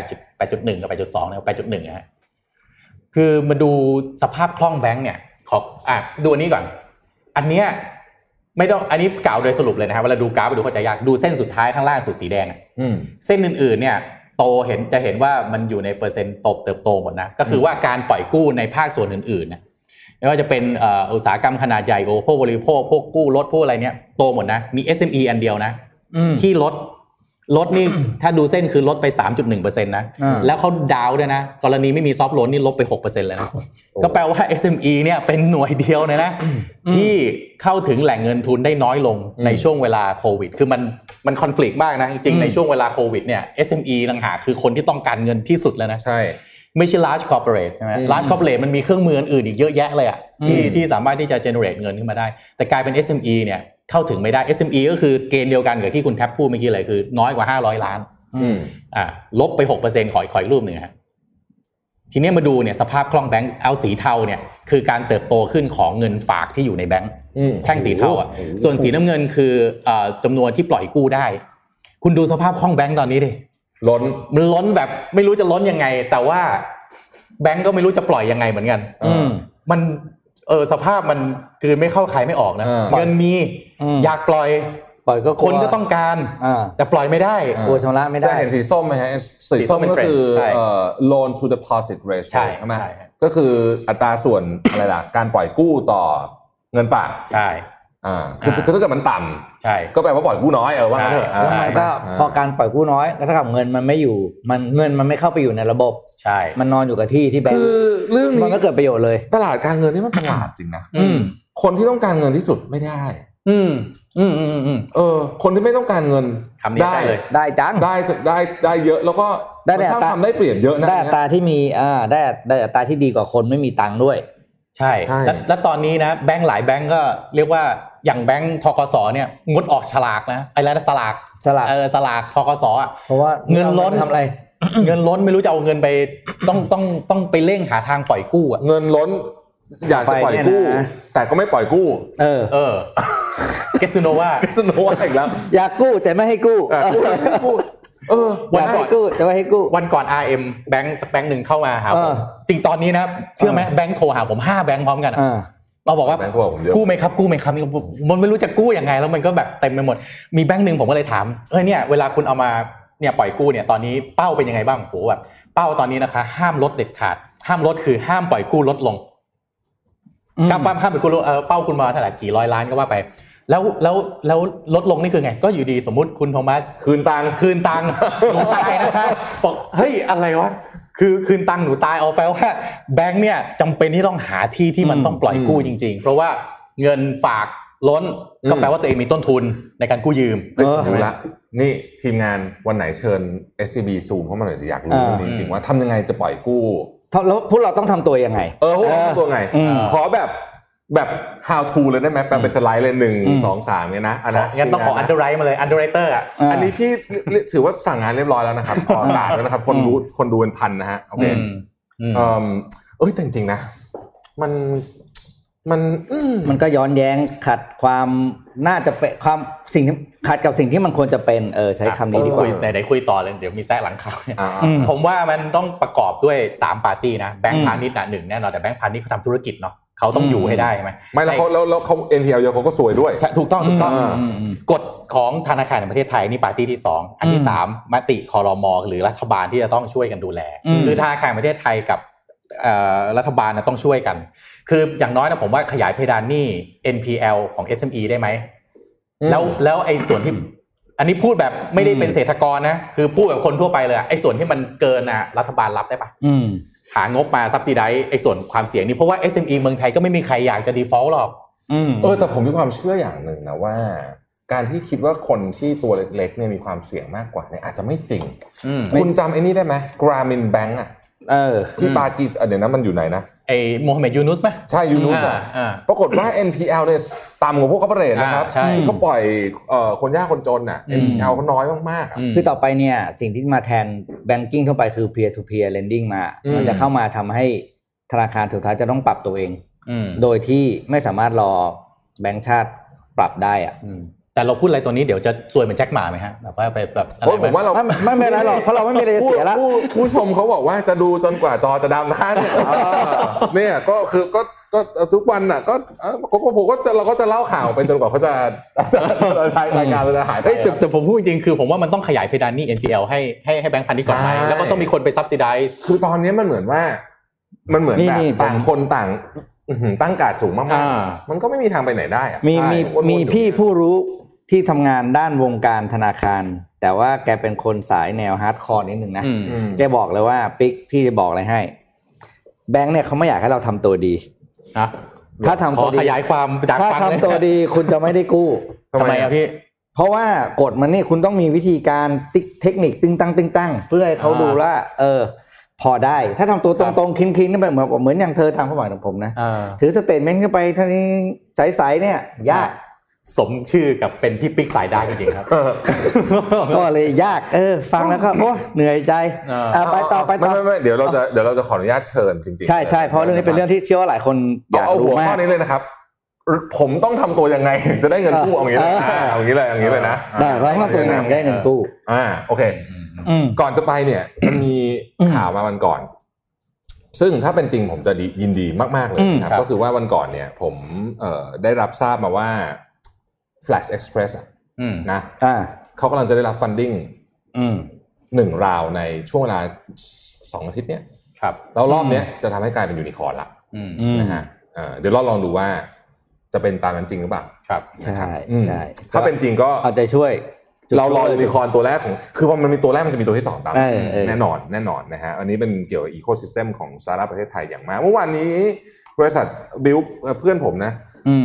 ดจุดหนึ่ง กับ แปดจุดสอง นะครับ แปดจุดหนึ่ง นะฮะคือมาดูสภาพคล่องแบงค์เนี่ยขออ่ะดูอันนี้ก่อนอันเนี้ยไม่ต้องอันนี้กล่าวโดยสรุปเลยนะฮะเวลาดูกราฟไปดูเข้าใจยากดูเส้นสุดท้ายข้างล่างสุดสีแดงอ่ะอืมเส้นอื่นๆเนี่ยโตเห็นจะเห็นว่ามันอยู่ในเปอร์เซ็นต์ตบเติบโตหมดนะก็คือว่าการปล่อยกู้ในภาคส่วนอื่นๆนะไม่ว่าจะเป็นเอ่ออุตสาหกรรมขนาดใหญ่โอ้พวกบริโภคพวกกู้รถพวกอะไรเนี่ยโตหมดนะมี เอส เอ็ม อี อันเดียวนะที่ลดลดนี่ถ้าดูเส้นคือลดไป สามจุดหนึ่งเปอร์เซ็นต์ นะแล้วเขาดาวด้วยนะกรณีไม่มีซอฟท์โลนนี่ลดไป หกเปอร์เซ็นต์ เลยนะก็แปลว่า เอส เอ็ม อี เนี่ยเป็นหน่วยเดียวเลยนะที่เข้าถึงแหล่งเงินทุนได้น้อยลงในช่วงเวลาโควิดคือมันมันคอนฟลิกต์มากนะจริงๆในช่วงเวลาโควิดเนี่ย เอส เอ็ม อี ต่างหากคือคนที่ต้องการเงินที่สุดแล้วนะใช่ ไม่ใช่ large corporate ใช่ไหม large corporate มันมีเครื่องมืออื่นอีกเยอะแยะเลยอ่ะที่ที่สามารถที่จะ generate เงินขึ้นมาได้แต่กลายเป็น เอส เอ็ม อี เนี่ยเข้าถึงไม่ได้ เอส เอ็ม อี ก็คือเกณฑ์เดียวกันกับที่คุณแทบพูดเมื่อกี้เลยคือน้อยกว่าห้าร้อยล้านอ่าลบไป หกเปอร์เซ็นต์ ขออีกขออีกรูปนึงฮะทีนี้มาดูเนี่ยสภาพคล่องแบงก์เอาสีเทาเนี่ยคือการเติบโตขึ้นของเงินฝากที่อยู่ในแบงก์แท่งสีเทาอ่ะส่วนสีน้ำเงินคือเอ่อจำนวนที่ปล่อยกู้ได้คุณดูสภาพคล่องแบงก์ตอนนี้ดิล้นมันล้นแบบไม่รู้จะล้นยังไงแต่ว่าแบงก์ก็ไม่รู้จะปล่อยยังไงเหมือนกันมันเออสภาพมันคือไม่เข้าใครไม่ออกนะเงินมีอยากปล่อยปล่อยก็คนก็ต้องการแต่ปล่อยไม่ได้กลัวชำระไม่ได้จะเห็นสีส้มไหมฮะสีส้มก็คือ loan to deposit ratio ใช่ไหมก็คืออัตราส่วนอะไรล่ะการปล่อยกู้ต่อเงินฝากใช่อ่าคือถ้าเกิดมันต่ำใช่ก็แปลว่าปล่อยกู้น้อยเออว่างั้นเถอะแล้วมันก็พอการปล่อยกู้น้อยแล้วถ้ากับเงินมันไม่อยู่มันเงินมันไม่เข้าไปอยู่ในระบบใช่มันนอนอยู่กับที่ที่แบงค์คือเรื่องนี้มันก็เกิดประโยชน์เลยตลาดการเงินนี่มันประหลาดจริงนะคนที่ต้องการเงินที่สุดไม่ได้อืมอืมอืมอืมเออคนที่ไม่ต้องการเงินได้เลยได้จังได้ได้ได้เยอะแล้วก็ได้อัตราทำได้เปรียบเยอะนะได้อัตราที่มีอ่าได้ได้อัตราที่ดีกว่าคนไม่มีตังค์ด้วยใช่แล้วตอนนี้นะแบงค์หลายแบงค์ก็เรียกว่าอย่างแบงค์ธกสเนี่ยงดออกฉลากนะไอ้แล้วสลากสลากเออสลากธกสอ่ะเพราะว่าเงินล้นทำอะไรเงินล้นไม่รู้จะเอาเงินไปต้องต้องต้องไปเร่งหาทางปล่อยกู้อ่ะเงินล้นอยากจะปล่อยกู้แต่ก็ไม่ปล่อยกู้เออเออแคสโนวาแคสโนวาอีกแล้วอยากกู้แต่ไม่ให้กู้เออวันก่อนกู้แต่ไม่ให้กู้วันก่อน อาร์ เอ็ม แบงค์สักแบงค์นึงเข้ามาหาผมจริงตอนนี้นะเชื่อมั้ยแบงค์โทรหาผมห้าแบงค์พร้อมกันอ่ะเราบอกว่ากู้มั้ยครับกู้มั้ยครับมันไม่รู้จะกู้ยังไงแล้วมันก็แบบเต็มไปหมดมีแบงค์นึงผมก็เลยถามเอ้ยเนี่ยเวลาคุณเอามาเนี่ยปล่อยกู้เนี่ยตอนนี้เป้าเป็นยังไงบ้างโหแบบเป้าตอนนี้นะคะห้ามลดเด็ดขาดห้ามลดคือห้ามปล่อยกู้ลดลงถ้าห้ามปล่อยกู้เออเป้าคุณมาเท่าไหร่กี่ร้อยล้านก็ว่าไปแล้วแล้วแล้วลดลงนี่คือไงก็อยู่ดีสมมุติคุณโทมัสคืนตังค์คืนตังค์หนูตายนะคะบอกเฮ้ยอะไรวะคือคืนตังค์หนูตายเอาไปว่าแบงค์เนี่ยจำเป็นที่ต้องหาที่ที่มันต้องปล่อยกู้จริงๆเพราะว่าเงินฝากล้นก็แปลว่าตัวเองมีต้นทุนในการกู้ยืมถูกละนี่ทีมงานวันไหนเชิญ เอส ซี บี ซูมเข้ามาหน่อยจะอยากรู้จริงๆว่าทำยังไงจะปล่อยกู้แล้วพวกเราต้องทำตัวยังไงเออพวกเราทำตัวไงขอแบบแบบ how to เลยได้ไหมแปลเป็นสไลด์เลยหนึ่ง สอง สามเนี่ยนะอันนั้นงั้นต้องขอ underwrite มาเลย underwriter อ่ะอันนี้พี่ถือว่าสั่งงานเรียบร้อยแล้วนะครับออนไลน์แล้วนะครับคนรู้คนดูเป็นพันนะฮะโอเคเอ่อเอ้ยแต่จริงๆนะมันมันมันก็ย้อนแย้งขัดความน่าจะเป็นความสิ่งขัดกับสิ่งที่มันควรจะเป็นเออใช้คำนี้ดีกว่าไหนๆคุยต่อเลยเดี๋ยวมีแทรกหลังข่าวผมว่ามันต้องประกอบด้วยสามปาร์ตี้นะแบงค์พาณิชย์น่ะหนึ่งแน่นอนแต่แบงค์พาณิชย์เขาทำธุรกิจเนาะเขาต้องอยู่ให้ได้ใช่มั้ยไม่แล้วเขาแล้วเขา เอ็น ที แอล เยอะเขาก็สวยด้วยถูกต้องถูกต้องกฎของธนาคารแห่งประเทศไทยนี่ปาร์ตี้ที่สองอันที่สามมติครม.หรือรัฐบาลที่จะต้องช่วยกันดูแลหรือธนาคารแห่งประเทศไทยกับเอ่อรัฐบาลน่ะต้องช่วยกันคืออย่างน้อยนะผมว่าขยายเพดานหนี้ เอ็น พี แอล ของ เอส เอ็ม อี ได้มั้ยแล้วแล้วไอ้ส่วนที่อันนี้พูดแบบไม่ได้เป็นเศรษฐกรนะคือพูดแบบคนทั่วไปเลยไอ้ส่วนที่มันเกินน่ะรัฐบาลรับได้ป่ะหางบมาซับซิไดซ์ไอ้ส่วนความเสี่ยงนี่เพราะว่า เอส เอ็ม อี เมืองไทยก็ไม่มีใครอยากจะ default หรอกอืมเออแต่ผมมีความเชื่ออย่างนึงนะว่าการที่คิดว่าคนที่ตัวเล็กๆเนี่ยมีความเสี่ยงมากกว่าเนี่ยอาจจะไม่จริงคุณจำไอ้นี่ได้ไหม Grameen Bank อ่ะเออที่ปากีสถานเดี๋ยวนะมันอยู่ไหนนะไอ้โมฮัมหมัดยูนุสมั้ยใช่ยูนุสอ่ะปรากฏว่า เอ็น พี แอล เนี่ยต่ำกว่าพวกคอร์ปอเรทนะครับที่เขาปล่อยเอ่อคนยากคนจนน่ะ เอ็น พี แอล ก็น้อยมากๆคือต่อไปเนี่ยสิ่งที่มาแทนแบงกิ้งเข้าไปคือ peer to peer lending มามันจะเข้ามาทำให้ธนาคารสุดท้ายจะต้องปรับตัวเองโดยที่ไม่สามารถรอแบงก์ชาติปรับได้อ่ะแต่เราพูดอะไรตัวนี้เดี๋ยวจะซวยเหมือนแจ็คหม่ามั้ยฮะแบบว่าไปแบบอะไรแบบผมว่าเราไม่ไม่ได้หรอกเพราะเราไม่มีอะไรจะเสียละผู้ชมเค้าบอกว่าจะดูจนกว่าจอจะดำนะเออเนี่ยก็คือก็ก็ทุกวันน่ะก็เอ่อผมก็เราก็จะเล่าข่าวไปจนกว่าเค้าจะรายการเราจะหายเฮ้ยแต่ผมพูดจริงๆคือผมว่ามันต้องขยายเพดานหนี้ เอ็น พี แอล ให้ให้ให้แบงค์พาณิชย์ก่อนมั้ยแล้วก็ต้องมีคนไปซับซิไดซ์คือตอนนี้มันเหมือนว่ามันเหมือนแบบต่างคนต่างตั้งการสูงมากๆมันก็ไม่มีทางไปไหนได้อ่ะมีมีมีพี่ผู้รู้ที่ทำงานด้านวงการธนาคารแต่ว่าแกเป็นคนสายแนวฮาร์ดคอร์นิดนึงนะแกบอกเลยว่าปิ๊กพี่จะบอกอะไรให้แบงค์เนี่ยเขาไม่อยากให้เราทำตัวดีนะถ้าทำตัวดีขยายความจากฟังเลยถ้าทำตัวดีคุณจะไม่ได้กู้ทำไมอ่ะพี่เพราะว่ากฎมันนี่คุณต้องมีวิธีการเทคนิคตึงตั้งตึงตั้งเพื่อให้เขาดูว่าเออ พอได้ถ้าทำตัวตรงๆคลิ้งๆนั่นแบบเหมือนอย่างเธอทำข้อหมายของผมนะถือสเตทเมนต์เข้าไปท่านี้ใสๆเนี่ยยากสมชื่อกับเป็นพี่ปิ๊กสายดาจริงๆครับก็เลยยากเออฟังแล้วก็โอ้เหนื่อยใจไปต่อไปต่อไม่ๆเดี๋ยวเราจะเดี๋ยวเราจะขออนุญาตเชิญจริงๆใช่ๆเพราะเรื่องนี้เป็นเรื่องที่เชื่อว่าหลายคนอยากรู้มากเอาหัวข้อนี้เลยนะครับผมต้องทำตัวยังไงจะได้เงินกู้เอาอย่างนี้เอาอย่างนี้เลยเอาอย่างนี้เลยนะได้แล้วทำตัวยังไงได้เงินกู้อ่าโอเคก่อนจะไปเนี่ยมันมีข่าวมาวันก่อนซึ่งถ้าเป็นจริงผมจะยินดีมากๆเลยนะครับก็คือว่าวันก่อนเนี่ยผมได้รับทราบมาว่า Flash Express อ่ะนะเขากำลังจะได้รับ funding หนึ่งราวในช่วงเวลาสองอาทิตย์เนี้ยแล้วรอบเนี้ยจะทำให้กลายเป็นยูนิคอร์นละนะฮะเดี๋ยวเราลองดูว่าจะเป็นตามนั้นจริงหรือเปล่าครับใช่ใช่ถ้าเป็นจริงก็เอาใจช่วยเรารอยูนิคอร์นตัวแรกของคือพอมันมีตัวแรกมันจะมีตัวที่สองตามแน่นอนแน่นอนนะฮะอันนี้เป็นเกี่ยวกับอีโคซิสเต็มของสตาร์ทอัพประเทศไทยอย่างมากเมื่อวานนี้บริษัทบิลเพื่อนผมนะ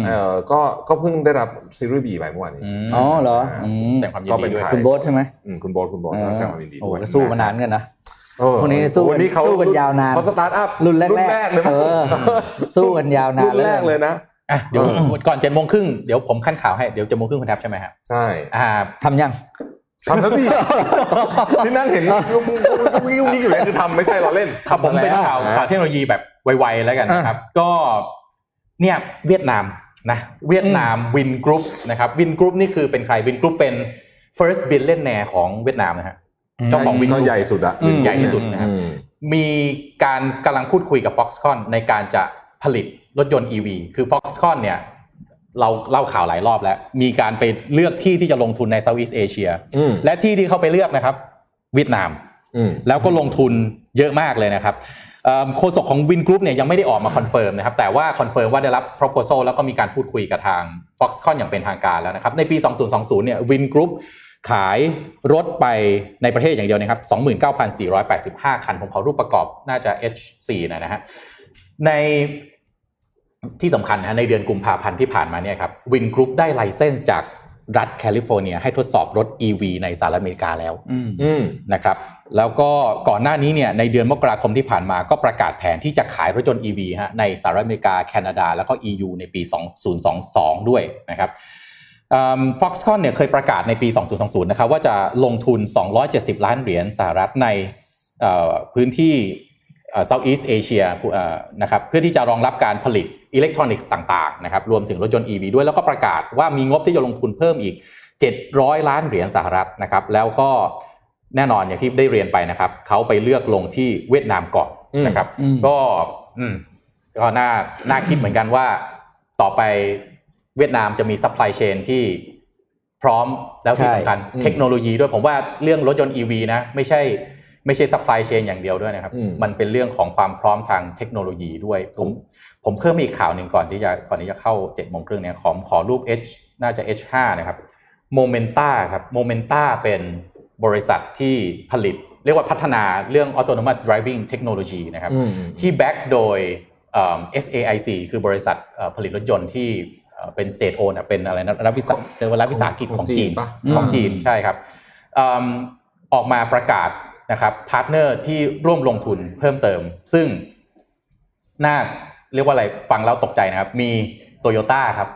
เอ่อก็ก็เพิ่งได้รับซีรีส์ B ไปเมื่อวานนี้อ๋อเหรอแสดงความยินดีด้วยคุณโบ๊ทใช่มั้ยอืมคุณโบ๊ทคุณโบ๊ทแสดงความยินดีด้วยโอ้สู้มานานกันนะคนนี้สู้วันนี้เขาสู้กันยาวนานเขาสตาร์ทอัพรุ่นแรกๆเออสู้กันยาวนานเลยนะอ่ะเดี๋ยวก่อน เจ็ดโมงครึ่ง เดี๋ยวผมขั้นข่าวให้เดี๋ยว เจ็ดโมงครึ่ง คุณแทบใช่มั้ยฮะใช่อ่าทำยังทำแล้วดิที่นั่งเห็นวิวนี่อยู่เนี่ยคือทำไม่ใช่เราเล่นครับผมเป็นข่าวข่าวเทคโนโลยีแบบไวๆแล้วกันนะครับก็เนี่ยเวียดนามนะเวียดนามวินกรุ๊ปนะครับวินกรุ๊ปนี่คือเป็นใครวินกรุ๊ปเป็น first billionaire ของเวียดนามนะฮะเจ้าของวินกรุ๊ปใหญ่สุดอ่ะใหญ่ที่สุดนะครับมีการกำลังพูดคุยกับ Foxconn ในการจะผลิตรถยนต์ อี วี คือ Foxconn เนี่ยเราเล่าข่าวหลายรอบแล้วมีการไปเลือกที่ที่จะลงทุนใน Southeast Asia และที่ที่เขาไปเลือกนะครับเวียดนามแล้วก็ลงทุนเยอะมากเลยนะครับโฆษกของ Win Group เนี่ยยังไม่ได้ออกมาคอนเฟิร์มนะครับแต่ว่าคอนเฟิร์มว่าได้รับ proposal แล้วก็มีการพูดคุยกับทาง Foxconn อย่างเป็นทางการแล้วนะครับในปีสองพันยี่สิบเนี่ย Win Group ขายรถไปในประเทศอย่างเดียวนะครับ สองหมื่นเก้าพันสี่ร้อยแปดสิบห้า คันผมขอรูปประกอบน่าจะ เอช สี่ นะฮะในที่สำคัญนะในเดือนกุมภาพันธ์ที่ผ่านมาเนี่ยครับวินกรุ๊ปได้ไลเซนส์จากรัฐแคลิฟอร์เนียให้ทดสอบรถ อี วี ในสหรัฐอเมริกาแล้วนะครับแล้วก็ก่อนหน้านี้เนี่ยในเดือนมกราคมที่ผ่านมาก็ประกาศแผนที่จะขายรถยนต์ อี วี ฮะในสหรัฐอเมริกาแคนาดาแล้วก็ อี ยู ในปีสองพันยี่สิบสองด้วยนะครับเอ่อ Foxconn เนี่ยเคยประกาศในปีสองพันยี่สิบนะครับว่าจะลงทุนสองร้อยเจ็ดสิบล้านเหรียญสหรัฐในเอ่อพื้นที่เอ่อ Southeast Asia เอ่อนะครับเพื่อที่จะรองรับการผลิตอิเล็กทรอนิกส์ต่างๆนะครับรวมถึงรถยนต์ อี วี ด้วยแล้วก็ประกาศว่ามีงบที่จะลงทุนเพิ่มอีกเจ็ดร้อยล้านเหรียญสหรัฐนะครับแล้วก็แน่นอนอย่างที่ได้เรียนไปนะครับเขาไปเลือกลงที่เวียดนามก่อนนะครับก็อืมก็น่าน่าคิดเหมือนกันว่าต่อไปเวียดนามจะมีซัพพลายเชนที่พร้อมแล้วที่สำคัญเทคโนโลยีด้วยผมว่าเรื่องรถยนต์ อี วี นะไม่ใช่ไม่ใช่ซัพพลายเชนอย่างเดียวด้วยนะครับมันเป็นเรื่องของความพร้อมทางเทคโนโลยีด้วยผมผมเพิ่มอีกข่าวหนึ่งก่อนที่จะก่อนที่จะเข้า เจ็ดโมงครึ่ง เนี่ยขอขอรูป H น่าจะ เอช ห้า นะครับ Momenta ครับ Momenta เป็นบริษัทที่ผลิตเรียกว่าพัฒนาเรื่อง Autonomous Driving Technology นะครับที่แบ็คโดยเอ่อ เอส เอ ไอ ซี คือบริษัทผลิตรถยนต์ที่เป็น State Owned เป็นอะไรนะรัฐวิสาหกิจเป็นรัฐวิสาหกิจของจีนของจีนใช่ครับออกมาประกาศนะครับพาร์ทเนอร์ที่ร่วมลงทุนเพิ่มเติมซึ่งน่าเรียกว่าอะไรฟังแล้วตกใจนะครับมี Toyota ครับ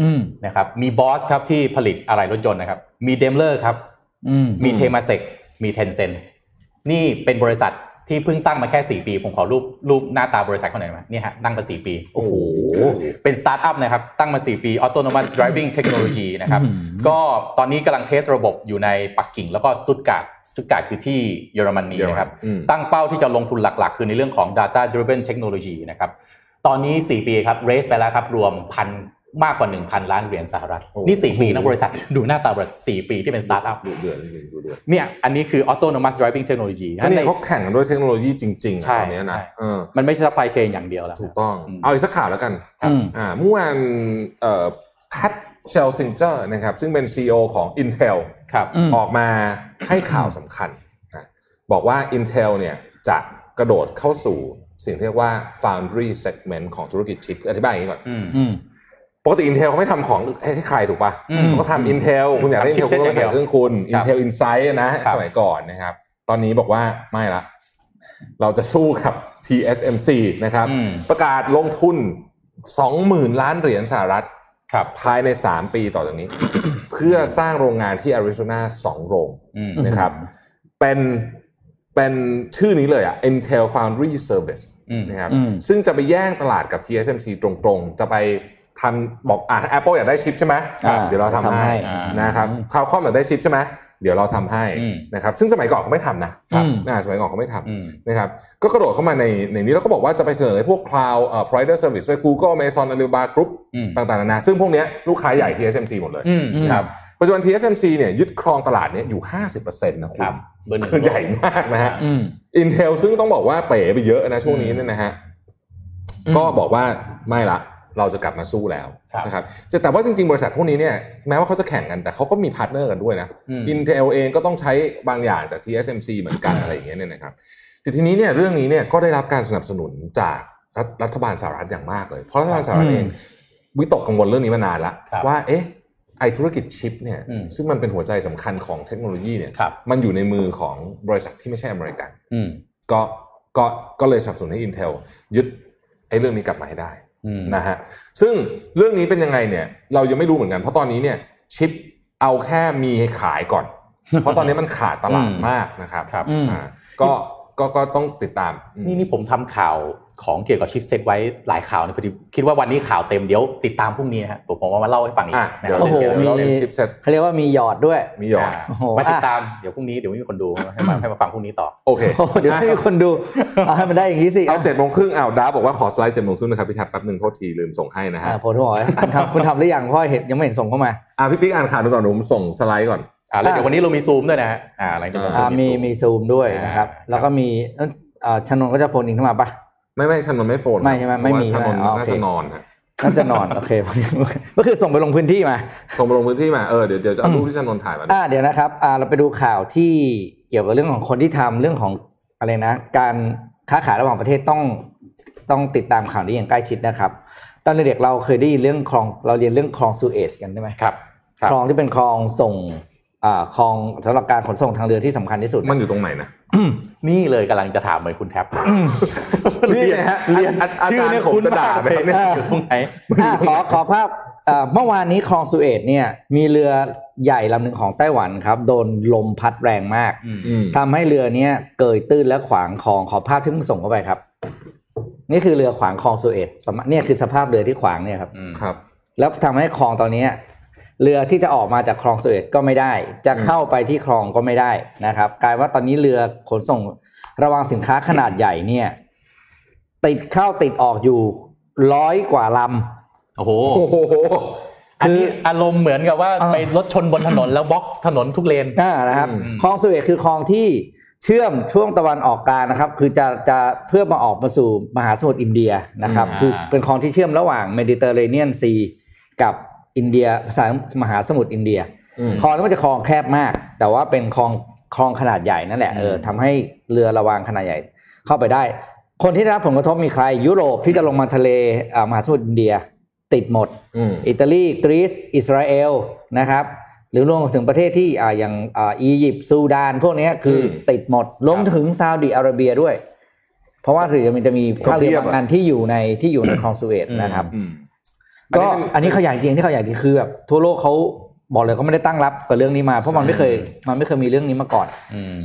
อืมนะครับมี Boss ครับที่ผลิตอะไรรถยนต์นะครับมี Daimler ครับอืมมี Temasek มี Tencent นี่เป็นบริษัทที่เพิ่งตั้งมาแค่สี่ปีผมขอรูปรูปหน้าตาบริษัทเขาหน่อยมั้ยเนี่ยฮะตั้งมาสี่ปีโอ้โหเป็นสตาร์ทอัพนะครับตั้งมาสี่ปี Autonomous Driving Technology นะครับก็ตอนนี้กำลังเทสระบบอยู่ในปักกิ่งแล้วก็สตุตการ์ดสตุตการ์ดคือที่เยอรมนีนะครับตั้งเป้าที่จะลงทุนหลักๆคือในเรื่องของ Data Driven Technology นะครับตอนนี้สี่ปีครับเรสไปแล้วครับรวม หนึ่งพัน มากกว่า หนึ่งพันล้านเหรียญสหรัฐนี่สี่ปีนะบริษัทดูหน้าตาแบบสี่ปีที่เป็นสตาร์ทอัพดูเดือดจริงดูเดือดเนี่ยอันนี้คือ Autonomous Driving Technology อันนี้เขาแข่งกันด้วยเทคโนโลยีจริงๆตอนนี้นะเออมันไม่ใช่ supply chain อย่างเดียวแล้วถูกต้องเอาอีกสักข่าวแล้วกันอ่าเมื่อวานเอ่อพัทเชลซิงเจอร์นะครับซึ่งเป็น ซี อี โอ ของ Intel ครับออกมาให้ข่าวสำคัญนะบอกว่า Intel เนี่ยจะกระโดดเข้าสู่สิ่งเรียกว่า foundry segment ของธุรกิจชิปอธิบายอย่างนี้ก่อนปกติ Intel เขาไม่ทำของให้ใครถูกป่ะเขาก็ทำ Intel คุณอยากได้ Intel คุณก็ใส่เครื่องคุณ Intel Insight นะสมัยก่อนนะครับตอนนี้บอกว่าไม่ละ เราจะสู้กับ ที เอส เอ็ม ซี นะครับประกาศลงทุน สองหมื่นล้านเหรียญสหรัฐภายในสามปีต่อจากนี้ เพื่อสร้างโรงงานที่แอริโซนาสองโรงนะครับเป็นเป็นชื่อนี้เลยอ่ะ Intel Foundry Service นะครับซึ่งจะไปแย่งตลาดกับ ที เอส เอ็ม ซี ตรงๆจะไปทำบอกอ่ะ Apple อยากได้ชิปใช่ไหมเดี๋ยวเราทำให้นะครับ Qualcomm อยากได้ชิปใช่ไหมเดี๋ยวเราทำให้นะครับซึ่งสมัยก่อนเขาไม่ทำนะสมัยก่อนเขาไม่ทำนะครับก็กระโดดเข้ามาในในนี้แล้วก็บอกว่าจะไปเสนอให้พวก Cloud Provider Service ด้วย Google Amazon Alibaba Group ต่างๆนานาซึ่งพวกเนี้ยลูกค้าใหญ่ ที เอส เอ็ม ซี หมดเลยนะครับปัจจุบัน ที เอส เอ็ม ซี เนี่ยยึดครองตลาดเนี่ยอยู่ ห้าสิบเปอร์เซ็นต์ นะครับคือใหญ่มากนะฮะ Intel ซึ่งต้องบอกว่าเป๋ไปเยอะนะช่วงนี้เนี่ยนะฮะก็บอกว่าไม่ละเราจะกลับมาสู้แล้วนะครับแต่ว่าจริงๆบริษัทพวกนี้เนี่ยแม้ว่าเขาจะแข่งกันแต่เขาก็มีพาร์ทเนอร์กันด้วยนะ Intel เองก็ต้องใช้บางอย่างจาก ที เอส เอ็ม ซี เหมือนกันอะไรอย่างเงี้ยเนี่ยนะครับแต่ทีนี้เนี่ยเรื่องนี้เนี่ยก็ได้รับการสนับสนุนจากรัฐบาลสหรัฐอย่างมากเลยเพราะรัฐบาลสหรัฐเองวิตกกังวลเรื่องนี้มานานแล้วว่าเอ๊ะไอธุรกิจชิปเนี่ยซึ่งมันเป็นหัวใจสำคัญของเทคโนโลยีเนี่ยมันอยู่ในมือของบริษัทที่ไม่ใช่อเมริกันก็ก็ก็เลยสนับสนุนให้ Intel ยึดไอเรื่องนี้กลับมาให้ได้นะฮะซึ่งเรื่องนี้เป็นยังไงเนี่ยเรายังไม่รู้เหมือนกันเพราะตอนนี้เนี่ยชิปเอาแค่มีให้ขายก่อนเพราะตอนนี้มันขาดตลาดมากนะครับก็ก็ก็ต้องติดตามนี่นี่ผมทำข่าวของเกี่ยวกับชิปเซ็ตไว้หลายข่าวเนี่ยพอดีคิดว่าวันนี้ข่าวเต็มเดี๋ยวติดตามพรุ่งนี้ฮะผมผมมาเล่าให้ฟังอีกนะครับโอ้โหมีชิปเซ็ตเขาเรียกว่ามีหยอดด้วยมีหยอดมาติดตามเดี๋ยวพรุ่งนี้เดี๋ยวมีคนดูให้มาให้มาฟังพรุ่งนี้ต่อโอเคเดี๋ยวมีคนดูเอาให้มันได้อย่างนี้สิเอาเจ็ดโมงครึ่งอ้าวดาบอกว่าขอสไลด์เจ็ดโมงครึ่งนะครับพี่แท็บแป๊บนึงโทษทีลืมส่งให้นะฮะผมบอกครับคุณทำหรือยังพ่อเห็นยังไม่เห็นส่งเข้ามาอ่ะพี่ปิ๊กอ่านข่าวดูก่อนหนูผมส่งสไลด์ก่อนอ่าแล้วเดี๋ยววันนี้เรามีซูมด้วยนะฮะอ่าอะไรกันอ่ามีมีซูมด้วยนะครับแล้วก็มีเอ่อชนนก็จะโฟนอินเข้ามาป่ะไม่ไม่ชนนไม่โฟนไม่ใช่มั้ยไม่มีชนนน่าจะนอนฮะน่าจะนอนโอเคก็คือส่งไปลงพื้นที่มาส่งไปลงพื้นที่มาเออเดี๋ยวเดี๋ยวจะเอารูปที่ชนนถ่ายมาอ่าเดี๋ยวนะครับอ่าเราไปดูข่าวที่เกี่ยวกับเรื่องของคนที่ทำเรื่องของอะไรนะการค้าขายระหว่างประเทศต้องต้องติดตามข่าวนี้อย่างใกล้ชิดนะครับตอนเด็กเราเคยได้ยินเรื่องคลองเราเรียนเรื่องคลองสุเอซกันใช่มั้ยครับคลองที่เป็นคลองส่งอ่าคลองสำหรับการขนส่งทางเรือที่สำคัญที่สุดมันอยู่ตรงไหนนะ นี่เลยกำลังจะถามเหมือนคุณแท็บ นี่เลยฮะเรียนชื่อเนี่ยคุณจะด่าไปเนี่ยอยู่ตรงไหนขอขอภาพเมื่อวานนี้คลองสุเอซเนี่ยมีเรือใหญ่ลำหนึ่งของไต้หวันครับโดนลมพัดแรงมากทำให้เรือเนี่ยเกยตื้นและขวางคลองขอภาพที่มึงส่งเข้าไปครับนี่คือเรือขวางคลองสุเอซเนี่ยคือสภาพเรือที่ขวางเนี่ยครับครับแล้วทำให้คลองตอนนี้เรือที่จะออกมาจากคลองสุเอซก็ไม่ได้จะเข้าไปที่คลองก็ไม่ได้นะครับกลายว่าตอนนี้เรือขนส่งระวางสินค้าขนาดใหญ่เนี่ยติดเข้าติดออกอยู่ร้อยกว่าลำโอ้โหอันนี้อารมณ์เหมือนกับว่าไปรถชนบนถนนแล้วบล็อกถนนทุกเลนนะครับคลองสุเอซคือคลองที่เชื่อมช่วงตะวันออกกลางนะครับคือจะจะเพื่อมาออกมาสู่มหาสมุทรอินเดียนะครับคือเป็นคลองที่เชื่อมระหว่างเมดิเตอร์เรเนียนซีกับอินเดียสายมหาสมุทรอินเดียคลองนี้มันจะคลองแคบมากแต่ว่าเป็นคลองคลองขนาดใหญ่นั่นแหละเออทำให้เรือระวางขนาดใหญ่เข้าไปได้คนที่ได้รับผลกระทบมีใครยุโรปที่จะลงมาทะเลมหาสมุทรอินเดียติดหมดอิตาลีกรีซอิสราเอลนะครับหรือรวมถึงประเทศที่อ่าอย่างอ่าอียิปต์ซูดานพวกนี้คือติดหมดรวมถึงซาอุดิอาระเบียด้วยเพราะว่าถือมันจะมีท่าเรือบางอันที่อยู่ในที่อยู่ในคลองสุเอซนะครับก็อันนี้เขาใหญ่จริงที่เขาใหญ่จริงคือแบบทั่วโลกเขาบอกเลยเขาไม่ได้ตั้งรับกับเรื่องนี้มาเพราะมันไม่เคยมันไม่เคยมีเรื่องนี้มาก่อน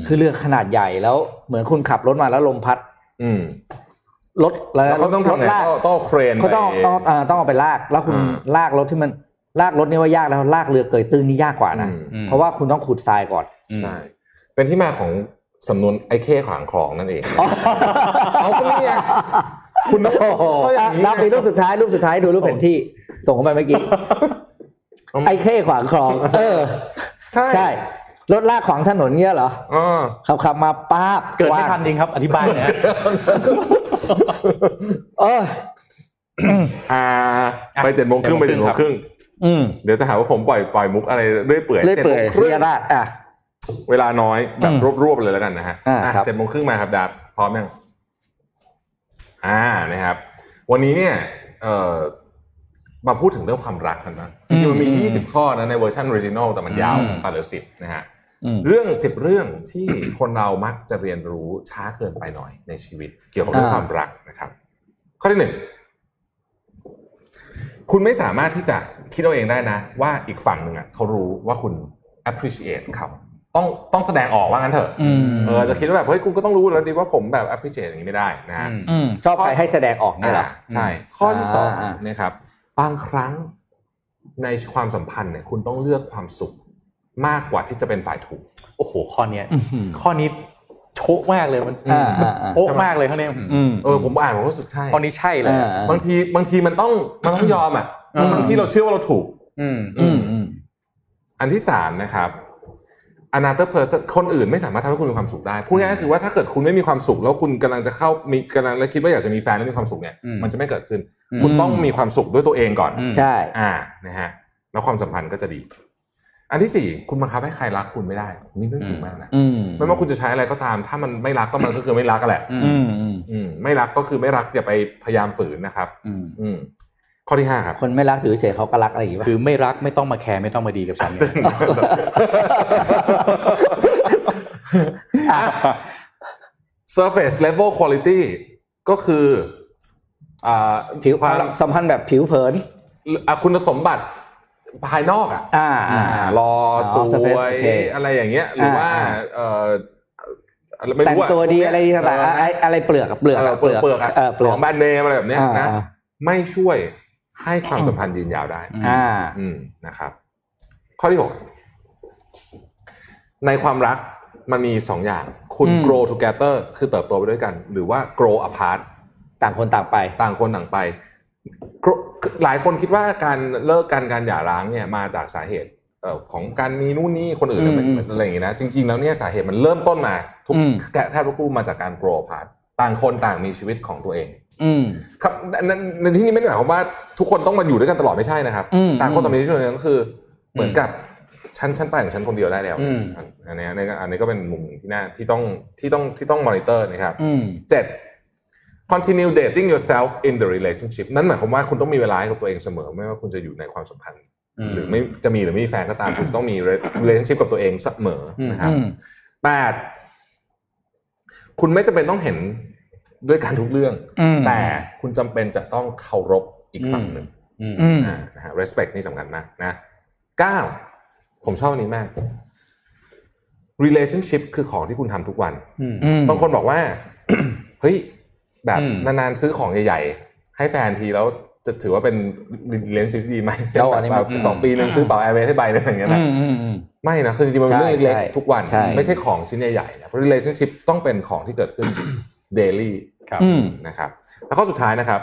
คือเรือขนาดใหญ่แล้วเหมือนคุณขับรถมาแล้วลมพัดรถแล้วเขาต้องทำลากต้องเครนเขาต้องต้องต้องเอาไปลากแล้วคุณลากรถที่มันลากรถนี่ว่ายากแล้วลากเรือเกยตื้นนี่ยากกว่านะเพราะว่าคุณต้องขุดทรายก่อนใช่เป็นที่มาของสำนวนไอ้เข้ขวางคลองนั่นเองเอาตรงนี้คุณโอ้โหนับไปรูปสุดท้ายรูปสุดท้ายดูรูปแผนที่ส่งเข้าไปเมื่อกี้ไอ้เข้ขวางคลองเออใช่ใช่รถลากขวางถนนเงี้ยเหรออ่าขับๆมาป๊าบเกิดไม่ทันจริงครับอธิบายหน่อยเอออ่าไปเจ็ดโมงครึ่งไปเจ็ดโมงครึ่งอืมเดี๋ยวจะหาว่าผมปล่อยปล่อยมุกอะไรเรื่อยเปื่อยเจ็ดโมงครึ่งอ่ะเวลาน้อยแบบรวบๆเลยแล้วกันนะฮะอ่ะเจ็ดโมงครึ่งมาครับดาบพร้อมยังอ่านะครับวันนี้เนี่ยเอ่อมาพูดถึงเรื่องความรักกันนะจริงๆมันมียี่สิบข้อนะในเวอร์ชันออริจินอลแต่มันยาวตัดเหลือสิบนะฮะ เรื่องสิบเรื่องที่คนเรามักจะเรียนรู้ช้าเกินไปหน่อยในชีวิตเกี่ยวกับเรื่องความรักนะครับข้อที่หนึ่งคุณไม่สามารถที่จะคิดเอาเองได้นะว่าอีกฝั่งนึงอ่ะเขารู้ว่าคุณ appreciate เขาต้องต้องแสดงออกว่างั้นเถอะเออจะคิดว่าแบบเฮ้ยกูก็ต้องรู้แล้วดิว่าผมแบบ appreciate อย่างนี้ไม่ได้นะชอบใครให้แสดงออกนี่แหละใช่ข้อที่สองนะครับบางครั้งในความสัมพันธ์เนี่ยคุณต้องเลือกความสุขมากกว่าที่จะเป็นฝ่ายถูกโอ้โหข้อนี้ข้อนี้โชกมากเลยมันโป๊ะมากเลยข้อนี้เออผมอ่านผมก็รู้สึกใช่ข้อนี้ใช่เลยบางทีบางทีมันต้องมันต้องยอมอ่ะบางทีเราเชื่อว่าเราถูกอันที่สามนะครับanother person คนอื่นไม่สามารถทำให้คุณมีความสุขได้พูดง่ายๆคือว่าถ้าเกิดคุณไม่มีความสุขแล้วคุณกำลังจะเข้ามีกำลังแล้วคิดว่าอยากจะมีแฟนแล้วมีความสุขเนี่ยมันจะไม่เกิดขึ้นคุณต้องมีความสุขด้วยตัวเองก่อนใช่อ่านะฮะแล้วความสัมพันธ์ก็จะดีอันที่สี่คุณบังคับให้ใครรักคุณไม่ได้นี่เรื่องจริงมากนะไม่ว่าคุณจะใช้อะไรก็ตามถ้ามันไม่รักก็มันก็คือไม่รักกันแหละไม่รักก็คือไม่รักอย่าไปพยายามฝืนนะครับข้อที่ห้าครับคนไม่รักถือเฉยเขาก็รักอะไรอย่างงี้ป่ะคือไม่รักไม่ต้องมาแคร์ไม่ต้องมาดีกับฉันเนี่ยอ่ะ surface level quality ก็คืออ่าผิวความสัมพันธ์แบบผิวเผินอ่ะคุณสมบัติภายนอกอ่ะอ่ารอสวยอะไรอย่างเงี้ยหรือว่าเอ่อแต่งตัวดีอะไรต่างๆอะไรเปลือกกับเปลือกเปลือกอ่ะของแบรนด์เนมอะไรแบบเนี้ยนะไม่ช่วยให้ความสัมพันธ์ยืนยาวได้อ่าอืมนะครับข้อที่หกในความรักมันมีสองอย่างคุณ grow together คือเติบโตไปด้วยกันหรือว่า grow apart ต่างคนต่างไปต่างคนต่างไปหลายคนคิดว่าการเลิกกันการหย่าร้างเนี่ยมาจากสาเหตุเอ่อของการมีนู่นนี่คนอื่นอะไรอย่างงี้นะจริงๆแล้วเนี่ยสาเหตุมันเริ่มต้นมาทุกแทบทุกคู่มาจากการ grow apart ต่างคนต่างมีชีวิตของตัวเองอืมครับในที่นี้ไม่ได้หมายความว่าทุกคนต้องมาอยู่ด้วยกันตลอดไม่ใช่นะครับต่างคนต่างมีชีวิตนั้นก็คือเหมือนกับฉันฉันไปของฉันคนเดียวได้แล้วอันนี้อันนี้ก็เป็นมุมที่น่าที่ต้องที่ต้องที่ต้องมอนิเตอร์นะครับเจ็ด continue dating yourself in the relationship นั่นหมายความว่าคุณต้องมีเวลาให้กับตัวเองเสมอไม่ว่าคุณจะอยู่ในความสัมพันธ์หรือไม่จะมีหรือไม่มีแฟนก็ตามคุณต้องมี relationship กับตัวเองเสมอนะครับแปดคุณไม่จำเป็นต้องเห็นด้วยการทุกเรื่องแต่คุณจำเป็นจะต้องเคารพอีกฝั่งหนึ่งนะฮะ respect นี่สำคัญมากนะเก้าผมชอบอันนี้มาก relationship คือของที่คุณทำทุกวันบางคนบอกว่าเฮ้ย แบบนานๆซื้อของใหญ่ๆให้แฟนทีแล้วจะถือว่าเป็น relationship ที่ดีไหมเช่นแบบสองปีนึงซื้อเป๋า Airways ให้ใบนึงอย่างเงี้ยนะไม่นะคือจริงๆมันเป็นเรื่องเล็กๆทุกวันไม่ใช่ของชิ้นใหญ่ๆนะ relationship ต้องเป็นของที่เกิดขึ้นdaily ครับนะครับแล้วข้อสุดท้ายนะครับ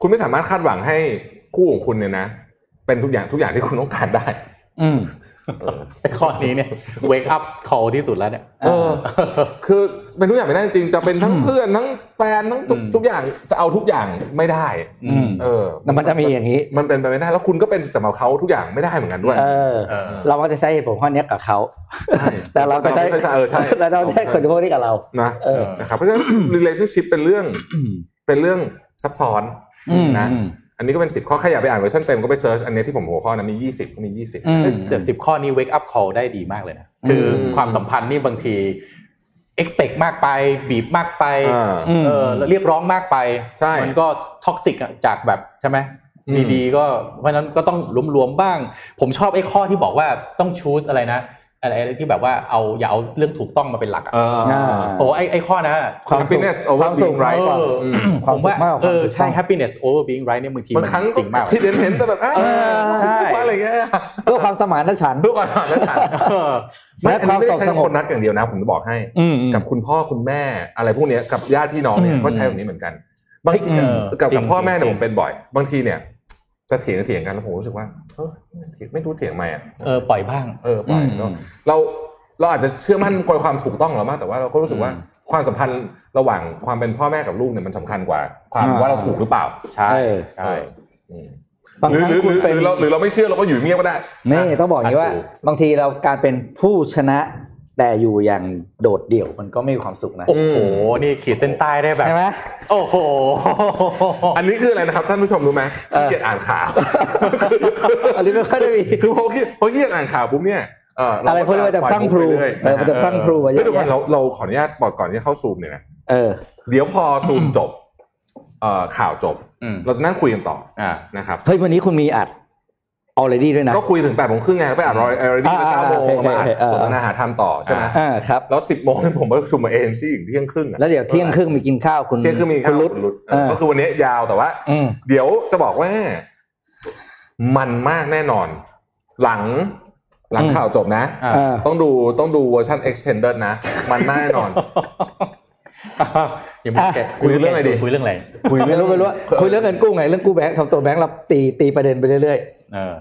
คุณไม่สามารถคาดหวังให้คู่ของคุณเนี่ยนะเป็นทุกอย่างทุกอย่างที่คุณต้องการได้อืมเออไอ้ข้อนี้เนี่ย wake up call ที่สุดแล้วเนี่ยเออคือเป็นทุกอย่างไม่ได้จริงจะเป็นทั้งเพื่อนทั้งแฟนทั้งทุกอย่างจะเอาทุกอย่างไม่ได้เออมันจะมีอย่างงี้มันเป็นไปไม่ได้แล้วคุณก็เป็นสำหรับเค้าทุกอย่างไม่ได้เหมือนกันด้วยเออเราก็จะใช้เหตุผลข้อนี้กับเค้าใช่แต่เราก็ใช้เออใช่แล้วเราใช้คนพวกนี้กับเรานะเออนะครับเพราะฉะนั้น relationship เป็นเรื่องเป็นเรื่องซับซ้อนนะอันนี้ก็เป็นสิบข้อใครอยากไปอ่านเวอร์ชันเต็มก็ไปเสิร์ชอันนี้ที่ผมหัวข้อนะมียี่สิบก็มียี่สิบจากสิบข้อนี้ wake up call ได้ดีมากเลยนะคือความสัมพันธ์นี่บางที expect มากไปบีบมากไปเออเรียกร้องมากไปมันก็ท็อกซิกจากแบบใช่ไหมดีๆก็เพราะฉะนั้นก็ต้องหลวมๆบ้างผมชอบไอ้ข้อที่บอกว่าต้อง choose อะไรนะอะไรอะไรที่แบบว่าเอาอย่าเอาเรื่องถูกต้องมาเป็นหลักอ่ะโอ้ไอ้ไอ้ข้อนะ happiness over being right ผมว่าเออใช่ happiness over being right เนี่ยบางทีมันจริงมากที่เห็นเห็นแต่แบบเออใช่อะไรเงี้ยเพื่อความสมานฉันท์เพื่อความสมานฉันท์เออไม่ได้ใช้คนนัดอย่างเดียวนะผมจะบอกให้กับคุณพ่อคุณแม่อะไรพวกเนี้ยกับญาติพี่น้องเนี่ยก็ใช้แบบนี้เหมือนกันบางทีกับกับพ่อแม่เนี่ยผมเป็นบ่อยบางทีเนี่ยจะเถียงเถียงกันแล้วผมรู้สึกว่าเออไม่รู้เถียงไหมอ่ะเออปล่อยบ้างเออปล่อยเราเราอาจจะเชื่อมั่นกับความถูกต้องเรามากแต่ว่าเราก็รู้สึกว่าความสัมพันธ์ระหว่างความเป็นพ่อแม่กับลูกเนี่ยมันสำคัญกว่าความว่าเราถูกหรือเปล่าใช่ใช่หรือหรือหรือเราหรือเราไม่เชื่อเราก็อยู่เงียบก็ได้นี่ต้องบอกอย่างนี้ว่าบางทีเราการเป็นผู้ชนะแต่อยู่อย่างโดดเดี่ยวมันก็ไม่มีความสุขนะโอ้โหนี่ขีดเส้นใต้ได้แบบใช่ไหมโอ้โหอันนี้คืออะไรนะครับท่านผู้ชมรู้ไหมขี้เกียจอ่านข่าวอันนี้ไม่ค่อยได้มีคือพอขี้พอขี้อ่านข่าวปุ๊บเนี่ย อะไรพวกนี้จะพรั่งพรูเออมันจะพรั่งพรูเยอะๆเราเราขออนุญาตปอดก่อนที่เข้าซูมเนี่ยนะเออเดี๋ยวพอซูมจบเอ่อข่าวจบเราจะนั่งคุยกันต่อนะครับเฮ้ยวันนี้คุณมีอัดalready ด้วยนะก็คุยถึง แปดโมงครึ่ง ไงไปอ่าน already ไป เก้าโมง ประมาณสนทนาหาธรรมต่อใช่มั้ยอ่าครับแล้ว สิบโมง นี่ผมประชุมมาเองซี่ถึงเที่ยงครึ่งแล้วเดี๋ยวเที่ยงครึ่งมีกินข้าวคุณคุณรุดก็คือวันนี้ยาวแต่ว่าเดี๋ยวจะบอกว่ามันมากแน่นอนหลังหลังข่าวจบนะต้องดูต้องดูเวอร์ชั่น extended นะมันมากแน่นอนอย่ามาแกะคุยเรื่องอะไรดิคุยเรื่องอะไรคุยเรื่องไม่รู้คุยเรื่องเงินกู้ไงเรื่องกู้แบงค์ทำตัวแบงค์เราตีตีประเด็นไปเรื่อย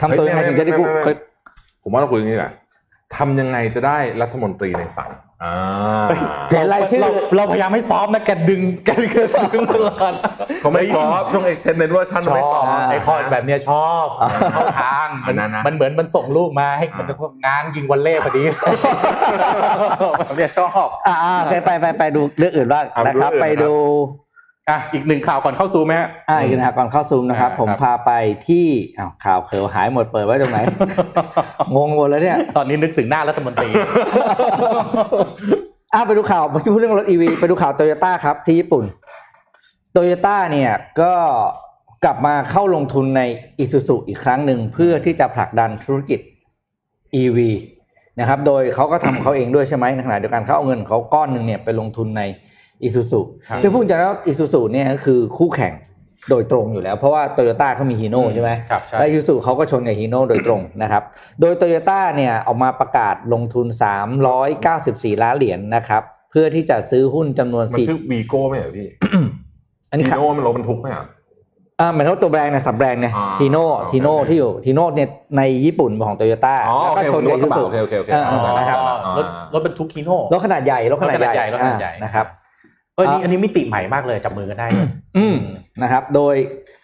ทำตัวยังไงถึงจะได้กู้ผมว่าเราคุยอย่างนี้แหละทำยังไงจะได้รัฐมนตรีในฝันเห็นรายชื่อเราพยายามให้ซ้อมนะแกดึงแกดึงตลอดเขาไม่ซ้อมช่วง extended version ไม่ซ้อมไอ้ข้อแบบเนี้ยชอบเข้าทางมันเหมือนมันส่งลูกมาให้มันง้างยิงวอลเลย์พอดีผมเนี่ยชอบอ่าไปไปไปดูเรื่องอื่นบ้างนะครับไปดูอ่ะอีกหนึ่งข่าวก่อนเข้าซูมไหมฮะอ่ะอีกหนึ่งข่าวก่อนเข้าซูมนะครับผมพาไปที่อ้าวข่าวเขียวหายหมดเปิดไว้ตรงไหนงงหมดแล้วเนี่ยตอนนี้นึกถึงหน้ารัฐมนตรีอ่ะไปดูข่าวเมื่อกี้พูดเรื่องรถ อี วี ไปดูข่าว Toyota ครับที่ญี่ปุ่น Toyota เนี่ยก็กลับมาเข้าลงทุนใน Isuzu อีกครั้งหนึ่งเพื่อที่จะผลักดันธุรกิจ อี วี นะครับโดยเขาก็ทำเขาเองด้วยใช่ไหมในขณะเดียวกันเขาเอาเงินเขาก้อนนึงเนี่ยไปลงทุนในIsuzu จะพูดจริงแล้ว Isuzu เนี่ยคือคู่แข่งโดยตรงอยู่แล้วเพราะว่า Toyota เขามี Hino ใช่มั้ยและ Isuzu เขาก็ชนกับ Hino โดยตรงนะครับโดย Toyota เนี่ยออกมาประกาศลงทุนสามร้อยเก้าสิบสี่ล้านเหรียญนะครับเพื่อที่จะซื้อหุ้นจำนวนสี่มันชื่อ Vigo มั้ยเหรอพี่ Hino มันรถบรรทุกมั้ยอ่ะอ่ามันเขาตัวแบรนด์นะสับแบรนด์ไง Hino Hino ที่อยู่ Hino เนี่ยในญี่ปุ่นของ Toyota แล้วก็ชนกับ Isuzu นะครับรถรถบรรทุก Hino รถขนาดใหญ่รถขนาดใหญ่นะครับเออนี่อันนี้มิติใหม่มากเลยจับมือกันได้อืมนะครับโดย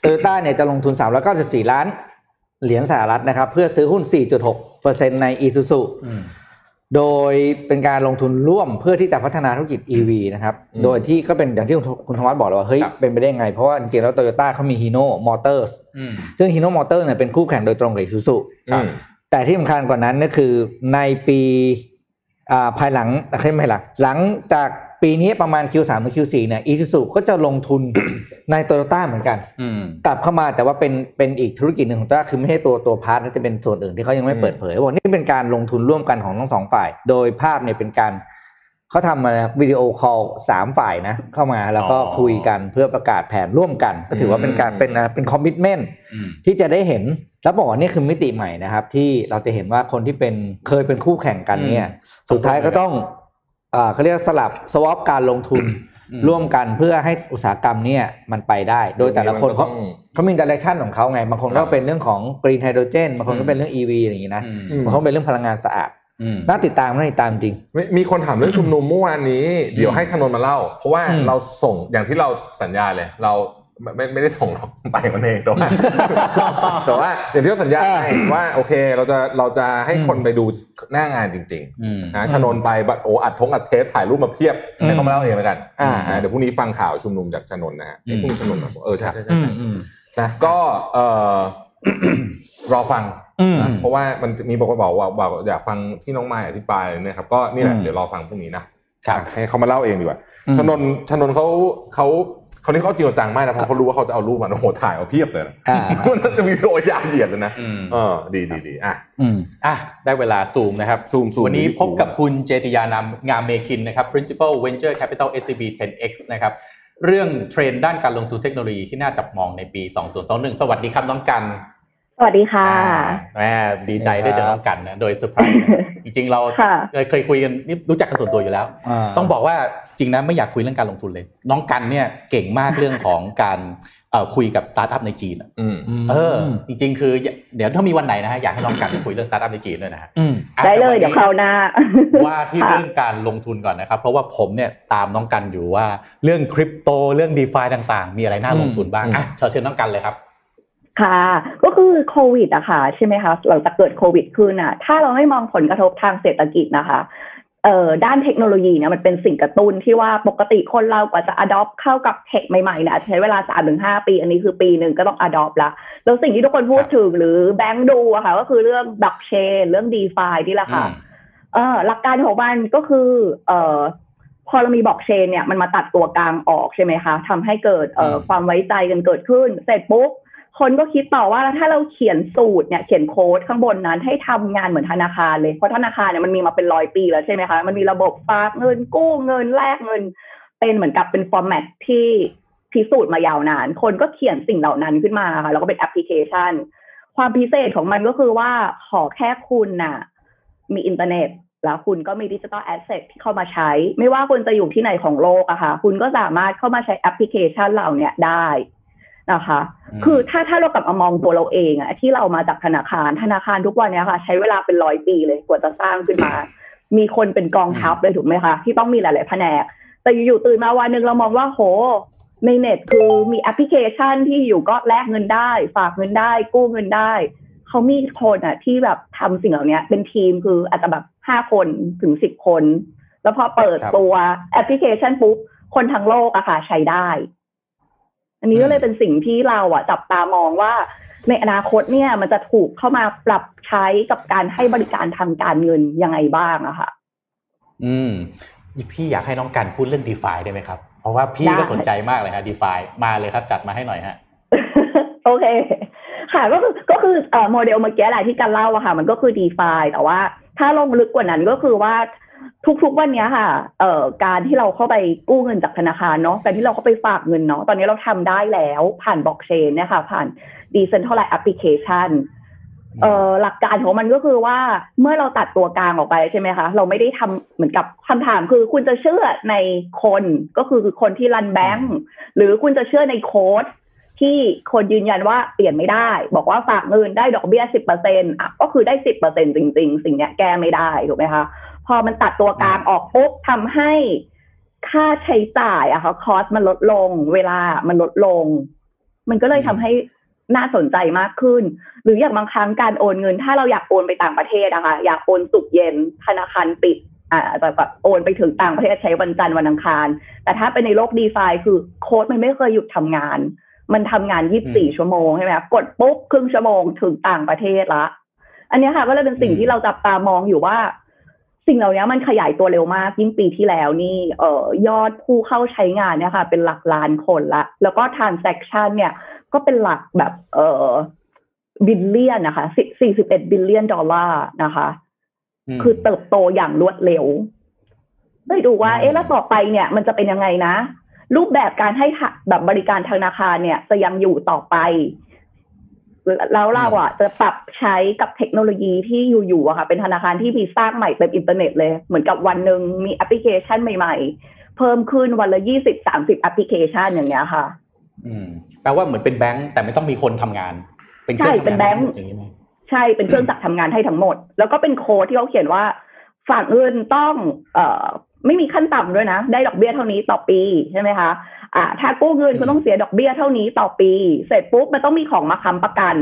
Toyota เนี่ยจะลงทุนสามร้อยเก้าสิบสี่ล้านเหรียญสหรัฐนะครับเพื่อซื้อหุ้น สี่จุดหกเปอร์เซ็นต์ ใน Isuzu อืมโดยเป็นการลงทุนร่วมเพื่อที่จะพัฒนาธุรกิจ อี วี นะครับโดยที่ก็เป็นอย่างที่คุณธวัชบอกแล้วว่าเฮ้ยเป็นไปได้ไงเพราะว่าจริงๆแล้ว Toyota เค้ามี Hino Motors อืมซึ่ง Hino Motors เนี่ยเป็นคู่แข่งโดยตรงกับ Isuzu ครับแต่ที่สำคัญกว่านั้นก็คือในปีอ่าภายหลังใช่มั้ยล่ะหลังจากปีนี้ประมาณ คิว สาม ถึง คิว สี่ เนี่ย Isuzu ก็จะลงทุน ใน Toyota เหมือนกันกลับเข้ามาแต่ว่าเป็นเป็นอีกธุรกิจหนึ่งของ Toyota คือไม่ใช่ตัวตัวพาร์ทนะจะเป็นส่วนอื่นที่เขายังไม่เปิดเผยบอกนี่เป็นการลงทุนร่วมกันของทั้งสองฝ่ายโดยภาพเนี่ยเป็นการเขาทำมาวิดีโอคอลสามฝ่ายนะเข้ามาแล้วก็คุยกันเพื่อประกาศแผนร่วมกันก็ถือว่าเป็นการเป็นเป็นคอมมิตเมนต์ที่จะได้เห็นแล้วบอกว่านี่คือมิติใหม่นะครับที่เราจะเห็นว่าคนที่เป็นเคยเป็นคู่แข่งกันเนี่ยสุดท้ายก็ต้องอ่าเขาเรียกสลับสวอปการลงทุนร่วมกันเพื่อให้อุตสาหกรรมเนี่ยมันไปได้โดยแต่ละคนเขาเขามีไดเรคชั่นของเขาไงบางคนก็เป็นเรื่องของกรีนไฮโดรเจนบางคนก็เป็นเรื่อง อี วี อย่างงี้นะบางคนเป็นเรื่องพลังงานสะอาดน่าติดตามน่าติดตามจริงมีคนถามเรื่องชุมนุมเมื่อวานนี้เดี๋ยวให้ชนนมาเล่าเพราะว่าเราส่งอย่างที่เราสัญญาเลยเราไม่ไม่ได้ส่งหรอกไปมันเองตัวแต่ว่าอย่างที่เราสัญญาให้ว่าโอเคเราจะเราจะให้คนไปดูหน้างานจริงๆนะชนนไปบัดโออัดทงอัดเทปถ่ายรูปมาเพียบให้เขามาเล่าเองแล้วกันเดี๋ยวพรุ่งนี้ฟังข่าวชุมนุมจากชนนนะฮะพรุ่งนี้ชนนเออใช่ใช่ใช่นะก็เออรอฟังเพราะว่ามันมีบอกว่าบอกอยากฟังที่น้องไม้อธิบายเนี่ยครับก็นี่แหละเดี๋ยวรอฟังพรุ่งนี้นะให้เขามาเล่าเองดีกว่าชนนชนนเขาเขาคราวนี้เขาจริงจังมากนะเพราะเขารู้ว่าเขาจะเอารูปมาโหถ่ายเอาเพียบเลยนะมันจะมีโรยยาวเหยียดเลยนะเออดีดีดีอ่ะอ่ะได้เวลาซูมนะครับซูมซูมวันนี้พบกับคุณเจติยานามงามเมคินนะครับ Principal Venture Capital เอส ซี บี เท็น เอ็กซ์ นะครับเรื่องเทรนด์ด้านการลงทุนเทคโนโลยีที่น่าจับมองในปีสองพันยี่สิบเอ็ดสวัสดีครับน้องกันสวัสดีค่ะแหมดีใจได้เจอน้องกันนะโดยเซอร์ไพรส์จริงๆเราเคยคุยกันรู้จักกันส่วนตัวอยู่แล้วต้องบอกว่าจริงนะไม่อยากคุยเรื่องการลงทุนเลยน้องกันเนี่ยเก่งมากเรื่องของการเอ่อคุยกับสตาร์ทอัพในจีนเออจริงๆคือเดี๋ยวถ้ามีวันไหนนะฮะอยากให้น้องกันคุยเรื่องสตาร์ทอัพในจีนด้วยนะฮะได้เลยเดี๋ยวคราวหน้าว่าที่เรื่องการลงทุนก่อนนะครับเพราะว่าผมเนี่ยตามน้องกันอยู่ว่าเรื่องคริปโตเรื่อง DeFi ต่างๆมีอะไรน่าลงทุนบ้างอ่ะเชิญน้องกันเลยครับค่ะก็คือโควิดอะค่ะใช่ไหมคะหลังจากเกิดโควิดขึ้นอะถ้าเราไม่มองผลกระทบทางเศรษฐกิจนะคะ เอ่อด้านเทคโนโลยีเนี่ยมันเป็นสิ่งกระตุ้นที่ว่าปกติคนเรากว่าจะ adopt เข้ากับเทคใหม่ๆเนี่ยใช้เวลา สามถึงห้า ปีอันนี้คือปีหนึ่งก็ต้อง adopt ละแล้วสิ่งที่ทุกคนพูดถึงหรือแบงค์ดูอะค่ะก็คือเรื่อง blockchain เรื่อง DeFi นี่แหละค่ะเอ่อหลักการของมันก็คือเอ่อพอเรามีบล็อกเชนเนี่ยมันมาตัดตัวกลางออกใช่ไหมคะทำให้เกิดเอ่อความไว้ใจกันเกิดขึ้นเสร็จปุ๊บคนก็คิดต่อว่าถ้าเราเขียนสูตรเนี่ยเขียนโค้ดข้างบนนั้นให้ทำงานเหมือนธนาคารเลยเพราะธนาคารเนี่ยมันมีมาเป็นร้อยปีแล้วใช่ไหมคะมันมีระบบฝากเงินกู้เงินแลกเงินเป็นเหมือนกับเป็นฟอร์แมตที่พิสูจน์มายาวนานคนก็เขียนสิ่งเหล่านั้นขึ้นมาค่ะแล้วก็เป็นแอปพลิเคชันความพิเศษของมันก็คือว่าขอแค่คุณน่ะมีอินเทอร์เน็ตแล้วคุณก็มีดิจิทัลแอสเซทที่เข้ามาใช้ไม่ว่าคุณจะอยู่ที่ไหนของโลกอะค่ะคุณก็สามารถเข้ามาใช้แอปพลิเคชันเหล่านี้ได้นะคะคือถ้าถ้าเรากลับมามองตัวเราเองอะที่เรามาจากธนาคารธนาคารทุกวันนี้ค่ะใช้เวลาเป็นร้อยปีเลยกว่าจะสร้างขึ้นมา มีคนเป็นกองทัพเลยถูกไหมคะที่ต้องมีหลายๆแผนกแต่อยู่ๆตื่นมาวันนึงเรามองว่าโหในเน็ตคือมีแอปพลิเคชันที่อยู่ก็แลกเงินได้ฝากเงินได้กู้เงินได้เขามีคนอ่ะที่แบบทำสิ่งเหล่านี้เป็นทีมคืออาจจะแบบห้าคนถึงสิบคนแล้วพอเปิดตัวแอปพลิเคชันปุ๊บคนทั้งโลกอะค่ะใช้ได้อันนี้ก็เลยเป็นสิ่งที่เราอ่ะจับตามองว่าในอนาคตเนี่ยมันจะถูกเข้ามาปรับใช้กับการให้บริการทางการเงินยังไงบ้างอะค่ะอืมพี่อยากให้น้องกันพูดเรื่อง DeFi ได้ไหมครับเพราะว่าพี่ก็สนใจมากเลยฮะ DeFi มาเลยครับจัดมาให้หน่อยฮะ โอเคค่ะก็คือก็คือเอ่อโมเดลเมื่อกี้อะไรที่กันเล่าอะค่ะมันก็คือ DeFi แต่ว่าถ้าลงลึกกว่านั้นก็คือว่าทุกๆวันนี้ค่ะเอ่อการที่เราเข้าไปกู้เงินจากธนาคารเนาะการที่เราเข้าไปฝากเงินเนาะตอนนี้เราทำได้แล้วผ่านบล็อกเชนเนี่ยค่ะผ่าน Decentralized Application เอ่อหลักการของมันก็คือว่าเมื่อเราตัดตัวกลางออกไปใช่ไหมคะเราไม่ได้ทำเหมือนกับคำถามคือคุณจะเชื่อในคนก็คือคนที่รันแบงค์หรือคุณจะเชื่อในโค้ดที่คนยืนยันว่าเปลี่ยนไม่ได้บอกว่าฝากเงินได้ดอกเบี้ย สิบเปอร์เซ็นต์ อ่ะก็คือได้ สิบเปอร์เซ็นต์ จริงๆสิ่งเนี้ยแก้ไม่ได้ถูกไหมคะพอมันตัดตัวกลางออกปุ๊บทำให้ค่าใช้จ่ายอะค่ะคอสมันลดลงเวลามันลดลงมันก็เลยทำให้น่าสนใจมากขึ้นหรืออย่างบางครั้งการโอนเงินถ้าเราอยากโอนไปต่างประเทศอะค่ะอยากโอนสุกเย็นธนาคารปิดอ่าแต่แบบโอนไปถึงต่างประเทศใช้วันจันทร์วันอังคารแต่ถ้าเป็นในโลก DeFi คือโค้ดมันไม่เคยหยุดทำงานมันทำงานยี่สิบสี่ชั่วโมงใช่ไหมกดปุ๊บครึ่งชั่วโมงถึงต่างประเทศละอันนี้ค่ะก็เลยเป็นสิ่งที่เราจับตามองอยู่ว่าสิ่งเหล่านี้มันขยายตัวเร็วมากยิ่งปีที่แล้วนี่เอ่อยอดผู้เข้าใช้งานเนี่ยค่ะเป็นหลักล้านคนละแล้วก็ transaction เนี่ยก็เป็นหลักแบบเอ่อบิลเลียนนะคะสี่สิบเอ็ดบิลเลียนดอลลาร์นะคะคือเติบโตอย่างรวดเร็วได้ดูว่าเอ๊ะแล้วต่อไปเนี่ยมันจะเป็นยังไงนะรูปแบบการให้แบบบริการธนาคารเนี่ยจะยังอยู่ต่อไปแล้วเราอ่ะจะปรับใช้กับเทคโนโลยีที่อยู่ๆอะค่ะเป็นธนาคารที่มีสร้างใหม่เป็นอินเทอร์เน็ตเลยเหมือนกับวันหนึ่งมีแอปพลิเคชันใหม่ๆเพิ่มขึ้นวันละ ยี่สิบถึงสามสิบ แอปพลิเคชันอย่างเงี้ยค่ะอืมแปลว่าเหมือนเป็นแบงค์แต่ไม่ต้องมีคนทำงานเป็นเครื่องทำงานเป็นแบงค์อย่างนี้ไหมใช่เป็นเครื่องจักรทำงานให้ทั้งหมดแล้วก็เป็นโค้ดที่เขาเขียนว่าฝากเงินต้องเอ่อไม่มีขั้นต่ำด้วยนะได้ดอกเบี้ยเท่านี้ต่อปีใช่ไหมคะอ่าถ้ากู้เงินก็ต้องเสียดอกเบี้ยเท่านี้ต่อปีเสร็จปุ๊บมันต้องมีของมาค้ำประกัน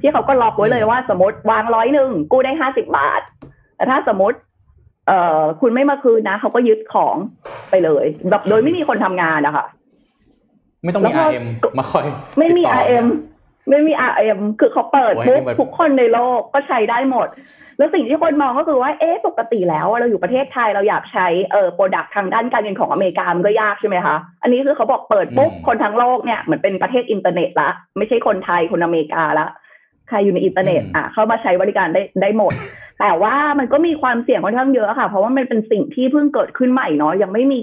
ที่เขาก็ล็อกไว้เลยว่าสมมติวางร้อยหนึ่งกู้ได้ห้าสิบบาทแต่ถ้าสมมติเอ่อคุณไม่มาคืนนะเขาก็ยึดของไปเลยแบบโดยไม่มีคนทำงานนะคะไม่ต้องมี อาร์ เอ็ม มาคอยไม่มี อาร์ เอ็ม ไม่มี อาร์ เอ็ม คือเขาเปิดปุ๊บทุกคนในโลกก็ใช้ได้หมดแล้วสิ่งที่คนมองก็คือว่าเอ๊ะปกติแล้วเราอยู่ประเทศไทยเราอยากใช้เอ่อโปรดักต์ทางด้านการเงินของอเมริกามันก็ยากใช่ไหมคะอันนี้คือเขาบอกเปิดปุ๊บคนทั้งโลกเนี่ยเหมือนเป็นประเทศอินเทอร์เน็ตละไม่ใช่คนไทยคนอเมริกาละใครอยู่ในอินเทอร์เน็ตอ่ะเข้ามาใช้บริการได้ได้หมดแต่ว่ามันก็มีความเสี่ยงค่อนข้างเยอะค่ะเพราะว่ามันเป็นสิ่งที่เพิ่งเกิดขึ้นใหม่เนาะยังไม่มี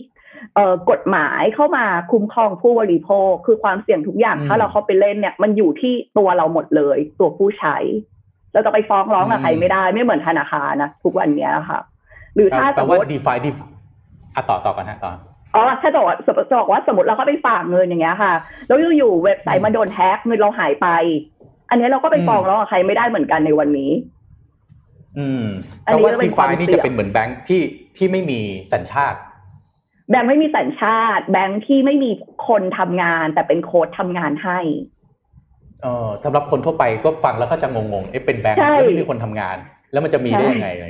เอ่อกฎหมายเข้ามาคุ้มครองผู้บริโภคคือความเสี่ยงทุกอย่างถ้าเราเข้าไปเล่นเนี่ยมันอยู่ที่ตัวเราหมดเลยตัวผู้ใช้เราจะไปฟ้องร้องกับใครไม่ได้ไม่เหมือนธนาคารนะทุกวันนี้ค่ะหรือถ้าสมมติ DeFi ดิอ่ะต่อต่อกันฮะต่ออ๋อถ้าบอกสมมติบอกว่าสมมติเราเข้าไปฝากเงินอย่างเงี้ยค่ะแล้วอยู่ๆเว็บไซต์มันโดนแฮ็กเงินเราหายไปอันนี้เราก็ไปฟ้องร้องกับใครไม่ได้เหมือนกันในวันนี้อืมแต่ว่า DeFi นี่จะเป็นเหมือนแบงค์ที่ที่ไม่มีสัญชาติแบงค์ไม่มีสัญชาติแบงค์ที่ไม่มีคนทำงานแต่เป็นโค้ดทำงานให้เอ่อสำหรับคนทั่วไปก็ฟังแล้วก็จะงงๆเอ๊ะเป็นแบงค์แล้วไม่มีคนทำงานแล้วมันจะมีได้ยังไงอะไร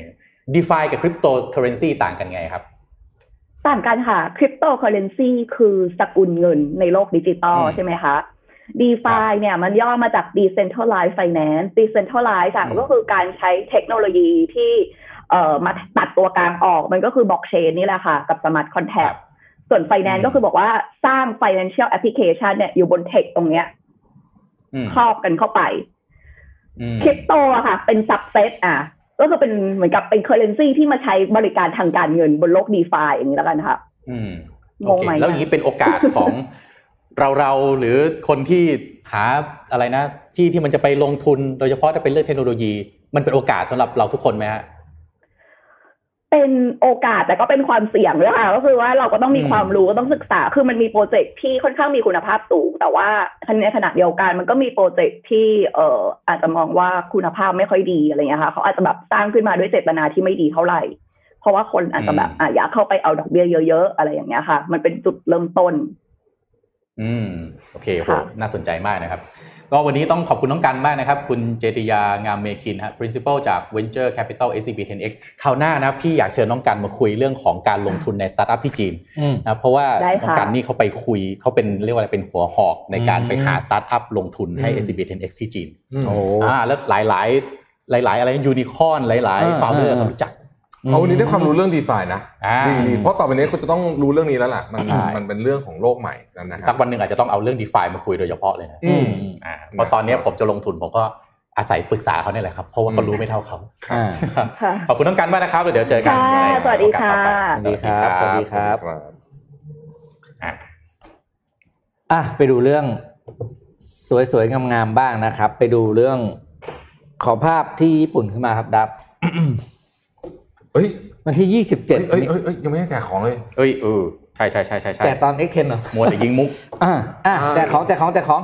DeFi กับ Cryptocurrency ต่างกันไงครับต่างกันค่ะ Cryptocurrency คือสกุลเงินในโลกดิจิตอลใช่ไหมคะDeFi เนี่ยมันย่อมาจาก Decentralized Finance Decentralized อ่ะก็คือการใช้เทคโนโลยีที่เอ่อมาตัดตัวกลางออกมันก็คือบล็อกเชนนี่แหละค่ะกับ Smart Contract ส่วน Finance ก็คือบอกว่าสร้าง Financial Application เนี่ยอยู่บนเทคตรงเนี้ยครอบกันเข้าไปคริปโตอ่ะค่ะเป็น subset อ่ะก็คือเป็นเหมือนกับเป็น currency ที่มาใช้บริการทางการเงินบนโลก DeFi อย่างนี้แล้วกันค่ะอืมโอเคแล้วอย่างนี้เป็นโอกาสของ เราๆหรือคนที่หาอะไรนะที่ที่มันจะไปลงทุนโดยเฉพาะถ้าเป็นเรื่องเทคโนโลยีมันเป็นโอกาสสำหรับเราทุกคนไหมฮะเป็นโอกาสแต่ก็เป็นความเสี่ยงด้วยค่ะก็คือว่าเราก็ต้องมีความรู้ก็ต้องศึกษาคือมันมีโปรเจกต์ที่ค่อนข้างมีคุณภาพสูงแต่ว่าในขณะเดียวกันมันก็มีโปรเจกต์ที่เอ่ออาจจะมองว่าคุณภาพไม่ค่อยดีอะไรเงี้ยค่ะเขาอาจจะแบบสร้างขึ้นมาด้วยเจตนาที่ไม่ดีเท่าไหร่เพราะว่าคนอาจจะแบบอยากเข้าไปเอาดอกเบี้ยเยอะๆอะไรอย่างเงี้ยค่ะมันเป็นจุดเริ่มต้นอืมโอเคโหน่าสนใจมากนะครับก็วันนี้ต้องขอบคุณน้องกันมากนะครับคุณเจติยางามเมคินฮะ Principal จาก Venture Capital เอส ซี บี เท็น เอ็กซ์ คราวหน้านะพี่อยากเชิญน้องกันมาคุยเรื่องของการลงทุนในสตาร์ทอัพที่จีนนะเพราะว่าน้องกันนี่เขาไปคุยเขาเป็นเรียกว่าอะไรเป็นหัวหอกในการไปหาสตาร์ทอัพลงทุนให้ เอส ซี บี เท็น เอ็กซ์ ที่จีนโอ้อ่าแล้วหลายๆหลายๆอะไรยูนิคอร์นหลายๆฟาวเดอร์เขารู้จักเอาวันนี้ได้ความรู้เรื่อง DeFi นะดีๆเพราะต่อไปนี้คุณจะต้องรู้เรื่องนี้แล้วล่ะมันมันเป็นเรื่องของโลกใหม่นะสักวันหนึ่งอาจจะต้องเอาเรื่อง DeFi มาคุยโดยเฉพาะเลยนะอืมอ่าเพราะตอนนี้ผมจะลงทุนผมก็อาศัยปรึกษาเขาเนี่ยแหละครับเพราะว่าก็รู้ไม่เท่าเขาขอบคุณทั้งกันมากนะครับเดี๋ยวเจอกันสวัสดีค่ะสวัสดีครับสวัสดีครับอ่ะอ่ะไปดูเรื่องสวยๆงามๆบ้างนะครับไปดูเรื่องขอภาพที่ญี่ปุ่นขึ้นมาครับดับเฮ้ยวันที่ยี่สิบเจ็ดเอ้ยๆๆยังไม่ได้แจกของเลยเอ้ยเออใช่ๆๆๆๆแต่ตอน เอ็กซ์ เทน เหรอมัวแต่ยิงมุกอ่าอ่ะแต่ของแต่ของแต่ของ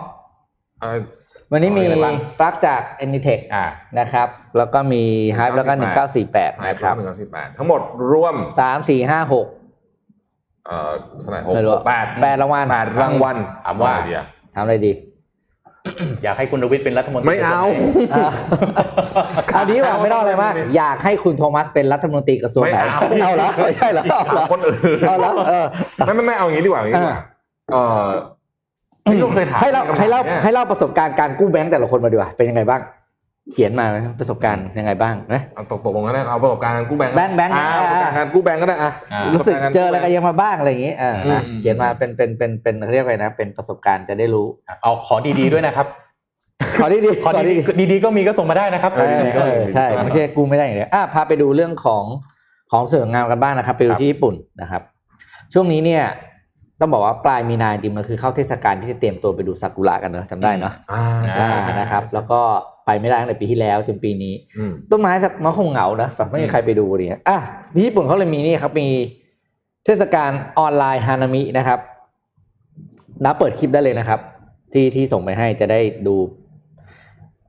เอ่อวันนี้มีปลั๊กจาก Anytech อ่านะครับแล้วก็มี Hype แล้วก็หนึ่งเก้าสี่แปดนะครับหนึ่งเก้าสี่แปดทั้งหมดรวมสาม สี่ ห้า หกเอ่อเท่าไหร่หก แปด แปดรางวัลแปดรางวัลถามว่าถามอะไรดีอยากให้คุณรวิทย์เป็นรัฐมนตรีไม่เอาคราวนี้ว่าไม่ต้องอะไรมากอยากให้คุณโทมัสเป็นรัฐมนตรีกระทรวงไหนไม่เอาแล้วไม่ใช่หรอคนอื่นเอาแล้วเออไม่ไม่ไม่เอาอย่างนี้ดีกว่าอย่างนี้ดีกว่าเออให้เราเคยถามให้เราให้เราให้เราประสบการณ์การกู้แบงค์แต่ละคนมาดีกว่าเป็นยังไงบ้างเขียนมาประสบการณ์ยังไงบ้างนะตกตกลงกันได้เอาประสบการณ์กู้แบงค์แบงค์แบงค์การกู้แบงค์ก็ได้อ่ะรู้สึกเจออะไรกันยังมาบ้างอะไรอย่างงี้อ่านะเขียนมาเป็นเป็นเป็นเป็นเรียกอะไรนะเป็นประสบการณ์จะได้รู้เอาขอดีๆด้วยนะครับขอดีๆขอดีดีๆก็มีก็ส่งมาได้นะครับดีๆก็ใช่ไม่ใช่กู้ไม่ได้อย่างเดียวอ่ะพาไปดูเรื่องของของสวยงามกันบ้างนะครับไปดูที่ญี่ปุ่นนะครับช่วงนี้เนี่ยต้องบอกว่าปลายมีนาจริงมันคือเข้าเทศกาลที่จะเตรียมตัวไปดูซากุระกันเนอะจำได้เนาะอ่านะครับแล้วก็ไปไม่ได้ตั้งแต่ปีที่แล้วจนปีนี้ต้นไม้สักน้อยคงเหงานะแบบไม่มีใครไปดูเลยอ่ะที่ญี่ปุ่นเขาเลยมีนี่ครับมีเทศกาลออนไลน์ฮานามินะครับนับเปิดคลิปได้เลยนะครับที่ที่ส่งไปให้จะได้ดู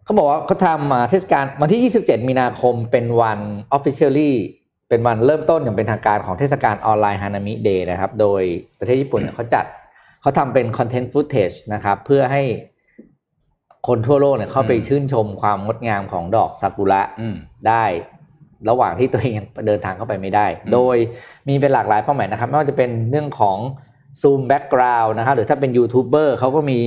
เขาบอกว่าเขาทำเทศกาลวันที่ยี่สิบเจ็ดมีนาคมเป็นวัน officially เป็นวันเริ่มต้นอย่างเป็นทางการของเทศกาลออนไลน์ฮานามิเดย์นะครับโดยประเทศญี่ปุ่นเขาจัดเขาทำเป็นคอนเทนต์ฟุตเทจนะครับเพื่อให้คนทั่วโลกเนี่ยเข้าไปชื่นชมความงดงามของดอกซากุระได้ระหว่างที่ตัวเองเดินทางเข้าไปไม่ได้โดยมีเป็นหลากหลายเป้าหมายนะครับไม่ว่าจะเป็นเรื่องของซูมแบ็กกราวด์นะครับหรือถ้าเป็นยูทูบเบอร์เขาก็มี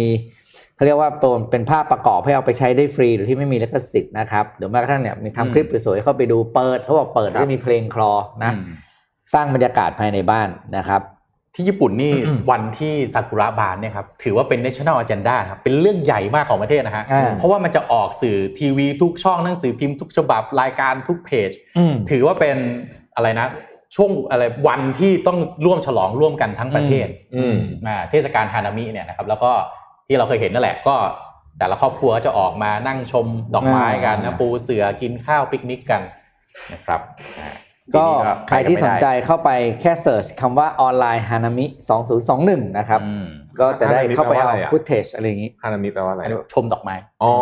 เขาเรียกว่าเป็นภาพประกอบให้เอาไปใช้ได้ฟรีหรือที่ไม่มีลิขสิทธิ์นะครับเดี๋ยวแม้กระทั่งเนี่ยมีทำคลิปสวยๆเข้าไปดูเปิดเขาบอกเปิดแล้วมีเพลงคลอนะสร้างบรรยากาศภายในบ้านนะครับที่ญี่ปุ่นนี่วันที่ซากุระบานเนี่ยครับถือว่าเป็น national agenda ครับเป็นเรื่องใหญ่มากของประเทศนะฮะเพราะว่ามันจะออกสื่อทีวีทุกช่องหนังสือพิมพ์ทุกฉบับรายการทุกเพจถือว่าเป็นอะไรนะช่วงอะไรวันที่ต้องร่วมฉลองร่วมกันทั้งประเทศอ่าเทศกาลฮานามิเนี่ยนะครับแล้วก็ที่เราเคยเห็นนั่นแหละก็แต่ละครอบครัวจะออกมานั่งชมดอกไม้กันนะปูเสือกินข้าวปิกนิกกันนะครับก็ใครที่สนใจเข้าไปแค่เสิร์ชคำว่าออนไลน์ฮานามิสองพันยี่สิบเอ็ดนะครับก็จะได้เข้าไปเอาฟุตเทจอะไรอย่างนี้ฮานามิแปลว่าอะไรชมดอกไม้อ๋อ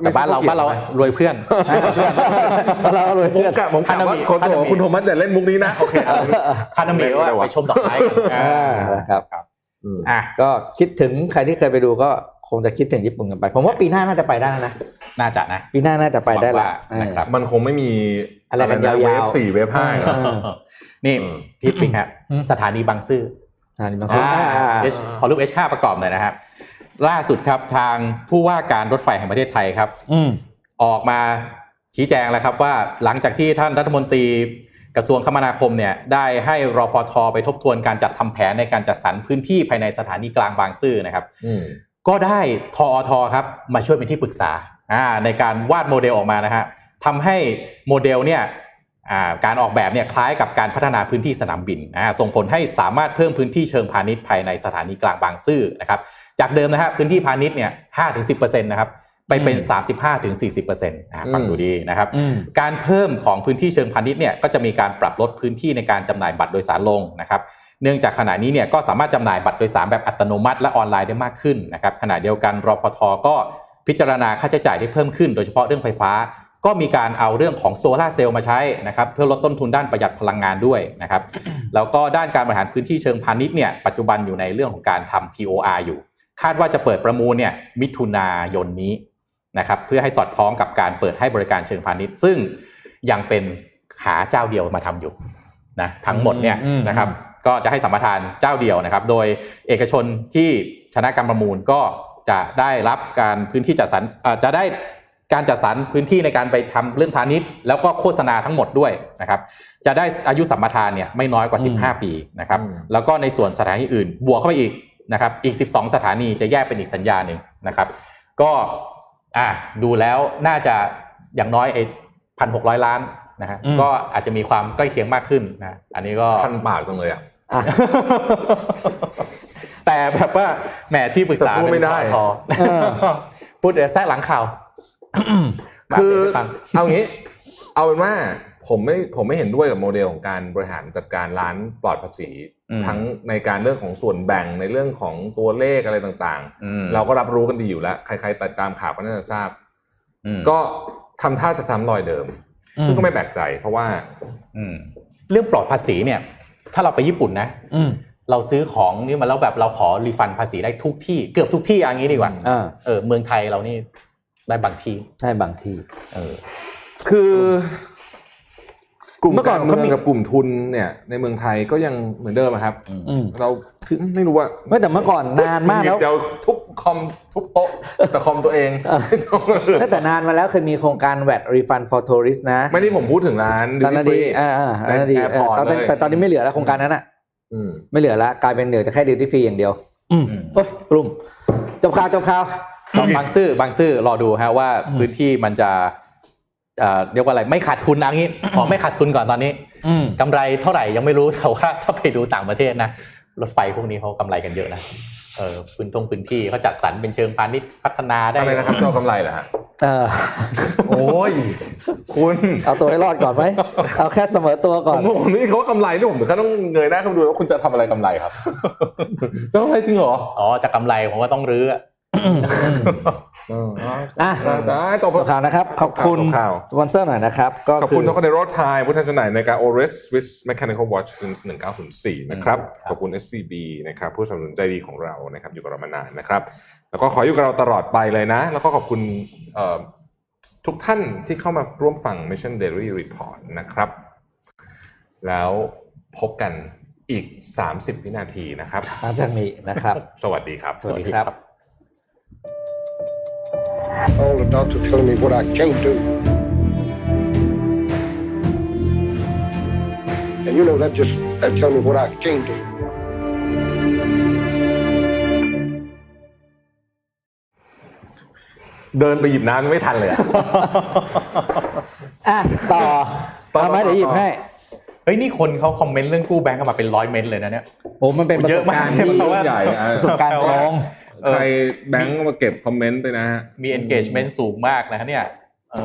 แต่บ้านเราบ้านเรารวยเพื่อนเรารวยเพื่อนผมกะว่าคุณโทมัสจะเล่นมุกนี้นะโอเคฮานามิว่าไปชมดอกไม้กันนะครับอ่ะก็คิดถึงใครที่เคยไปดูก็ คงจะคิดถึงญี่ปุ่นกันไปผมว่าปีหน้าน่าจะไปได้นะน่าจะนะปีหน้าน่าจะไปได้ละนะครับมันคงไม่มีอะไรกันยาวๆเวฟสี่เวฟห้าหรอกนี่ทิปปิ้งครับสถานีบางซื่อสถานีบางซื่อขอรูป เอช ห้า ประกอบหน่อยนะครับล่าสุดครับทางผู้ว่าการรถไฟแห่งประเทศไทยครับออกมาชี้แจงแล้วครับว่าหลังจากที่ท่านรัฐมนตรีกระทรวงคมนาคมเนี่ยได้ให้รพท.ไปทบทวนการจัดทำแผนในการจัดสรรพื้นที่ภายในสถานีกลางบางซื่อนะครับก็ได้ทอทครับมาช่วยเป็นที่ปรึกษาในการวาดโมเดลออกมานะฮะทำให้โมเดลเนี่ยการออกแบบเนี่ยคล้ายกับการพัฒนาพื้นที่สนามบินส่งผลให้สามารถเพิ่มพื้นที่เชิงพาณิชย์ภายในสถานีกลางบางซื่อนะครับจากเดิมนะฮะพื้นที่พาณิชย์เนี่ย ห้าถึงสิบเปอร์เซ็นต์ นะครับไปเป็น สามสิบห้าถึงสี่สิบเปอร์เซ็นต์ นะฟังดูดีนะครับการเพิ่มของพื้นที่เชิงพาณิชย์เนี่ยก็จะมีการปรับลดพื้นที่ในการจำหน่ายบัตรโดยสารลงนะครับเนื่องจากขณะนี้เนี่ยก็สามารถจำหน่ายบัตรโดยสารแบบอัตโนมัติและออนไลน์ได้มากขึ้นนะครับขณะเดียวกันรพท.ก็พิจารณาค่าใช้จ่ายที่เพิ่มขึ้นโดยเฉพาะเรื่องไฟฟ้าก็มีการเอาเรื่องของโซลาร์เซลล์มาใช้นะครับเพื่อลดต้นทุนด้านประหยัดพลังงานด้วยนะครับแล้วก็ด้านการบริหารพื้นที่เชิงพาณิชย์เนี่ยปัจจุบันอยู่ในเรื่องของการทำ ที โอ อาร์ อยู่คาดว่าจะเปิดประมูลเนี่ยมิถุนายนนี้นะครับเพื่อให้สอดคล้องกับการเปิดให้บริการเชิงพาณิชย์ซึ่งยังเป็นขาเจ้าเดียวมาทำอยู่นะทั้งหมดเนี่ยนะครับก็จะให้สัมปทานเจ้าเดียวนะครับโดยเอกชนที่ชนะการประมูลก็จะได้รับการพื้นที่จัดสรรจะได้การจัดสรรพื้นที่ในการไปทำเรื่องพาณิชย์แล้วก็โฆษณาทั้งหมดด้วยนะครับจะได้อายุสัมปทานเนี่ยไม่น้อยกว่าสิบห้าปีนะครับแล้วก็ในส่วนสถานีอื่นบวกเข้าไปอีกนะครับอีกสิบสองสถานีจะแยกเป็นอีกสัญญาหนึ่งนะครับก็อ่ะดูแล้วน่าจะอย่างน้อยไอ้ หนึ่งพันหกร้อย ล้านนะฮะก็อาจจะมีความใกล้เคียงมากขึ้นนะอันนี้ก็คันปากจังเลยอ่ะแต่แบบว่าแหมที่ปรึกษาไม่ได้พอพูดแทรกหลังข่าวคือเอางี้เอาเป็นว่าผมไม่ผมไม่เห็นด้วยกับโมเดลของการบริหารจัดการร้านปลอดภาษีทั้งในการเรื่องของส่วนแบ่งในเรื่องของตัวเลขอะไรต่างๆเราก็รับรู้กันดีอยู่แล้วใครๆติดตามข่าวก็น่าจะทราบก็ทำท่าจะซ้ำรอยเดิมซึ่งก็ไม่แปลกใจเพราะว่าเรื่องปลอดภาษีเนี่ยถ้าเราไปญี่ปุ่นนะเราซื้อของนี่มาแล้วแบบเราขอรีฟันภาษีได้ทุกที่เกือบทุกที่อย่างนี้ดีกว่าเออเมืองไทยเรานี่ได้บางทีได้บางทีเออคือกลุ่มการเมืองกับกลุ่มทุนเนี่ยในเมืองไทยก็ยังเหมือนเดิมครับเราคือไม่รู้ว่าไม่แต่เมื่อก่อนนานมากแล้วเดี๋ยวทุบคอมทุบโต๊ะแต่คอมตัวเองตั้งแต่นานมาแล้วเคยมีโครงการ แวต Refund for Tourist นะไม่นี่ผมพูดถึงร้านดิสนีย์ในแอร์พอร์ตแต่ตอนนี้ไม่เหลือแล้วโครงการนั้นอ่ะไม่เหลือละกลายเป็นเหลือแต่แค่ดิสนีย์ฟรีอย่างเดียวอืมโอ๊ยกลุ่มจบข่าวจบข่าวบางซื่อบางซื่อรอดูฮะว่าพื้นที่มันจะเรียกว่าอะไรไม่ขาดทุนนะงี้ขอไม่ขาดทุนก่อนตอนนี้กำไรเท่าไหร่ยังไม่รู้แต่ว่าถ้าไปดูต่างประเทศนะรถไฟพวกนี้เขากำไรกันเยอะนะเออพื้นท่งพื้นที่เขาจัดสรรเป็นเชิงพาณิชย์พัฒนาได้อะไรนะครับเจ้ากำไรเหรอฮะเออโอ้ยคุณเอาตัวให้รอดก่อนไหมเอาแค่เสมอตัวก่อนผมนี่เขากำไรนี่ผมถึงขั้นต้องเงยหน้าขึ้นดูว่าคุณจะทำอะไรกำไรครับเจ้ากำไรจริงเหรออ๋อจะกำไรผมว่าต้องรื้ออ่ะจบข่าวนะครับขอบคุณสปอนเซอร์หน่อยนะครับก็ขอบคุณทุกคนในรถไทยผู้แทนจำหน่ายนาฬิกา Oris Swiss Mechanical Watch since หนึ่งเก้าศูนย์สี่นะครับขอบคุณ เอส ซี บี นะครับผู้สนับสนุนใจดีของเรานะครับอยู่กับเรามานานนะครับแล้วก็ขออยู่กับเราตลอดไปเลยนะแล้วก็ขอบคุณทุกท่านที่เข้ามาร่วมฟัง Mission Daily Report นะครับแล้วพบกันอีกสามสิบวินาทีนะครับหลังจากนี้นะครับสวัสดีครับสวัสดีครับOh, the doctor telling me what I can't do. And you know, that just, that tells me what I can't do. เดินไปหยิบน้ำไม่ทันเลยอ่ะ อ่ะต่อเอาไหมเดี๋ยวหยิบให้เฮ้ยนี่คนเขาคอมเมนต์เรื่องกู้แบงก์กันมาเป็นร้อยเมนต์เลยนะเนี่ยโอ้มันเป็นประสบการณ์ที่ใหญ่ประสบการณ์รองใครแบงก์มาเก็บคอมเมนต์ไปนะฮะมี engagement สูงมากนะฮะเนี่ยเอ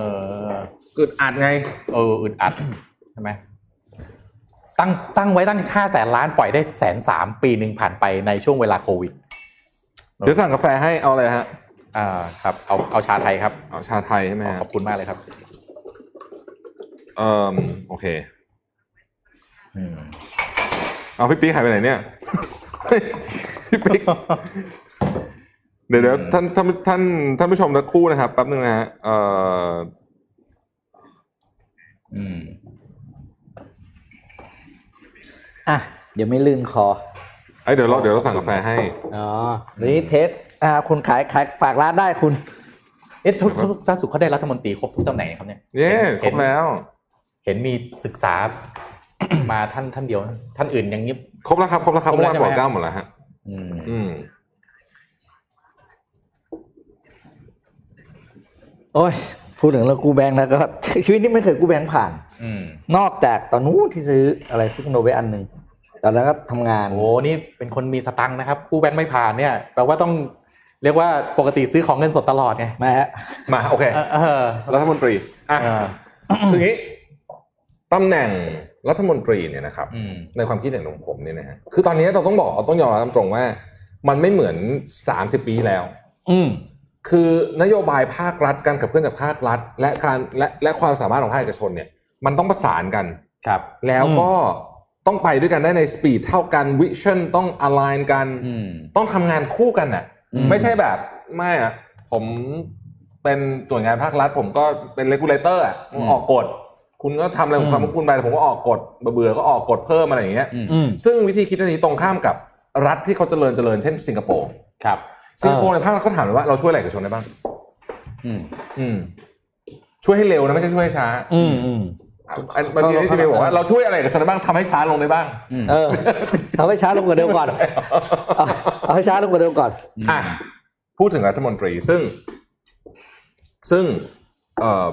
ออึดอัดไงเอออึดอัดใช่ไหมตั้งตั้งไว้ตั้งค่าแสนล้านปล่อยได้แสนสามปีหนึ่งผ่านไปในช่วงเวลาโควิดเดี๋ยวสั่งกาแฟให้เอาเลยฮะอ่าครับเอาเอาชาไทยครับเอาชาไทยใช่ไหมขอบคุณมากเลยครับเออโอเคเอาพี่ปิ๊กหายไปไหนเนี่ยพี่ปิ๊ก เดี๋ยวๆท่านท่านท่านท่านผู้ชมสักครู่นะครับแป๊บนึงนะฮะเอ่ออืมอ่ะเดี๋ยวไม่ลื่นคอไอ้เดี๋ยวเราเดี๋ยวเราสั่งกาแฟให้อ๋อนี่เทสอ่าคุณขายขายฝากร้านได้คุณเอ๊ะทุกทุกสาสุขเขาได้รัฐมนตรีครบทุกตำแหน่งครับเนี่ยเย้ครบแล้วเห็นมีศึกษามาท่านท่านเดียวท่านอื่นยังเงียบครบแล้วครับครบแล้วครับเมื่อวานบอกเก้าหมดแล้วฮะอืมอืมโอ้ยพูดถึงแล้วกูแบงค์แล้วก็ชีวิตนี้ไม่เคยกูแบงค์ผ่านนอกจากตอนนู้นที่ซื้ออะไรซื้อโนเวอันหนึ่งตอนนั้นก็ทำงานโอ้นี่เป็นคนมีสตังค์นะครับกูแบงค์ไม่ผ่านเนี่ยแปลว่าต้องเรียกว่าปกติซื้อของเงินสดตลอดไงมาฮะมาโอเครัฐมนตรีอ่ะคืองี้ตำแหน่งรัฐมนตรีเนี่ยนะครับในความคิดเห็นของผมเนี่ยนะฮะคือตอนนี้เราต้องบอกต้องยอมรับตรงว่ามันไม่เหมือนสามสิบปีแล้วคือนโยบายภาครัฐการขับเคลื่อนจากภาครัฐและการและและความสามารถของภาคเอกชนเนี่ยมันต้องประสานกันครับแล้วก็ต้องไปด้วยกันได้ในสปีดเท่ากันวิชั่นต้องอะไลน์กันต้องทำงานคู่กันน่ะไม่ใช่แบบไม่อ่ะผมเป็นตัวงานภาครัฐผมก็เป็นเรกูเลเตอร์อ่ะออกกฎคุณก็ทำอะไรของความคุณไปผมก็ออกกฎเบื่อก็ออกกฎเพิ่มอะไรอย่างเงี้ยซึ่งวิธีคิดนี้ตรงข้ามกับรัฐที่เขาเจริญเจริญเช่นสิงคโปร์ครับสิงคโปร์ในภาคเราก็ถามเลยว่าเราช่วยอะไรกับชนได้บ้างอืมอืมช่วยให้เร็วนะไม่ใช่ช่วยให้ช้าอืมอืมบางทีที่จะไปบอกว่าเราช่วยอะไรกับชนได้บ้างทำให้ช้าลงได้บ้างเออทำให้ช้าลงกว่าเดิมก่อนเอาให้ช้าลงกว่าเดิมก่อนอ่ะพูดถึงรัฐมนตรีซึ่งซึ่งเอ่อ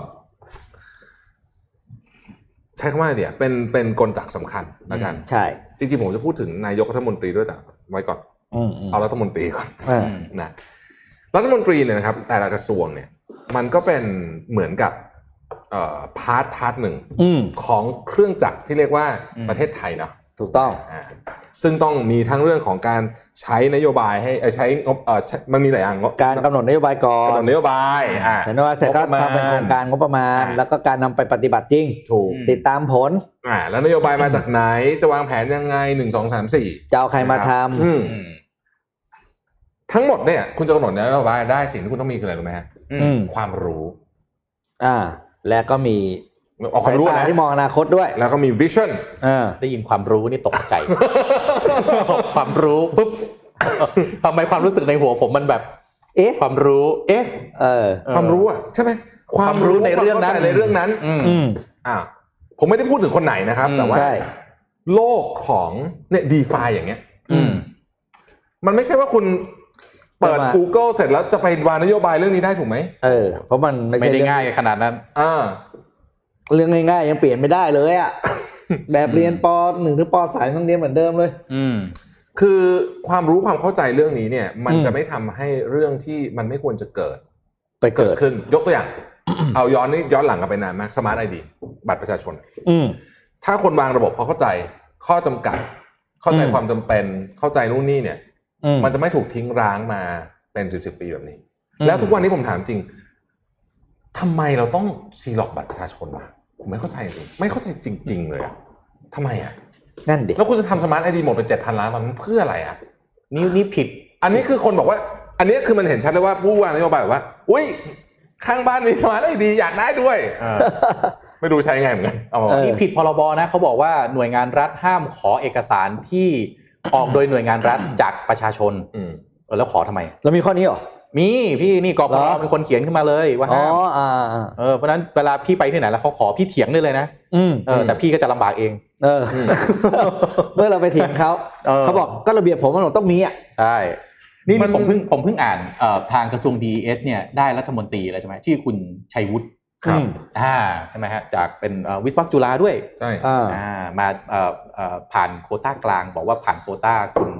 ใช้คำว่าอะไรเนี่ยเป็นเป็นกลจักสำคัญละกันใช่จริงๆผมจะพูดถึงนายกรัฐมนตรีด้วยแต่ไว้ก่อนเอารัฐมนตรีก่อนนะรัฐมนตรีเนี่ยนะครับแต่ละกระทรวงเนี่ยมันก็เป็นเหมือนกับพาร์ทพาร์ทหนึ่งของเครื่องจักรที่เรียกว่าประเทศไทยเนาะถูกต้องซึ่งต้องมีทั้งเรื่องของการใช้นโยบายให้ใช้มันมีหลายอย่างการกำหนดนโยบายก่อนกำหนดนโยบายกำหนดนโยบายเสร็จก็ทำเป็นโครงการงบประมาณแล้วก็การนำไปปฏิบัติจริงถูกติดตามผลแล้วนโยบายมาจากไหนจะวางแผนยังไงหนึ่งสองสามสี่จะเอาใครมาทำทั้งหมดเนี่ยคุณจะกำหนดนโยบายได้สิ่งที่คุณต้องมีคืออะไรรู้ไหมฮะความรู้อ่าและก็มีเอาความรู้นะที่มองอนาคตด้วยแล้วก็มีวิชั่นได้ยินความรู้นี่ตกใจ ความรู้ปุ๊บ ทำไมความรู้สึกในหัวผมมันแบบเอ๊ะความรู้เอ๊ะเออความรู้อ่ะใช่ไหมความรู้ในเรื่องนั้นในเรื่องนั้นอืมอ่าผมไม่ได้พูดถึงคนไหนนะครับแต่ว่าโลกของเนี่ย DeFi อย่างเงี้ยมันไม่ใช่ว่าคุณเปิด Google เสร็จแล้วจะไปวางนโยบายเรื่องนี้ได้ถูกไหมเออเพราะมันไม่ได้ง่ายขนาดนั้นเออเรื่องง่ายๆยังเปลี่ยนไม่ได้เลยอ่ะ แบบเรียนป.หนึ่ง หรือป.สาม ต้องเรียนเหมือนเดิมเลยอืมคือความรู้ความเข้าใจเรื่องนี้เนี่ยมันจะไม่ทำให้เรื่องที่มันไม่ควรจะเกิดไปเกิดขึ้นยกตัวอย่าง เอาย้อนนี่ย้อนหลังกันไปนานมาก Smart ไอ ดี บัตรประชาชนอืมถ้าคนวางระบบพอเข้าใจข้อจำกัดเข้าใจความจำเป็นเข้าใจนู่นนี่เนี่ยมันจะไม่ถูกทิ้งร้างมาเป็นสิบสิบปีแบบนี้แล้วทุกวันนี้ผมถามจริงทำไมเราต้องซีล็อกบัตรประชาชนวะผมไม่เข้าใจจริงไม่เข้าใจจริงๆเลยอ่ะทำไมอ่ะนั่นดิแล้วคุณจะทำสมาร์ทไอดีหมดไปเจ็ดพันล้านมันเพื่ออะไรอ่ะนี่นี่ผิดอันนี้คือคนบอกว่าอันนี้คือมันเห็นชัดเลยว่าผู้วางนโยบายว่าอุ้ยข้างบ้านมีสมาร์ทไอดีอยากได้ด้วยไม่รู้ใช้ไงเหมือนกันนี่ผิดพรบนะเขาบอกว่าหน่วยงานรัฐห้ามขอเอกสารที่ออกโดยหน่วยงานรัฐจากประชาชนอืมแล้วขอทำไมแล้วมีข้อนี้หรอมีพี่นี่กปปเป็นคนเขียนขึ้นมาเลยว่าห้ามอ๋ออ่าเออเพราะฉะนั้นเวลาพี่ไปที่ไหนแล้วเขาขอพี่เถียงได้เลยนะอืมเออแต่พี่ก็จะลำบากเองเออเมื่อเราไปเถียงเขาเขาบอกก็ระเบียบผมมันต้องมีอ่ะใช่นี่ผมเพิ่งผมเพิ่งอ่านเอ่อทางกระทรวง ดี อี เอส เนี่ยได้รัฐมนตรีแล้วใช่มั้ยชื่อคุณชัยวุฒิครับอ่าใช่มั้ยฮะจากเป็นวิศวะจุฬาด้วยใช่อ่ามาเอ่อเอ่อผ่านโควต้ากลางบอกว่าผ่านโควต้าคุณ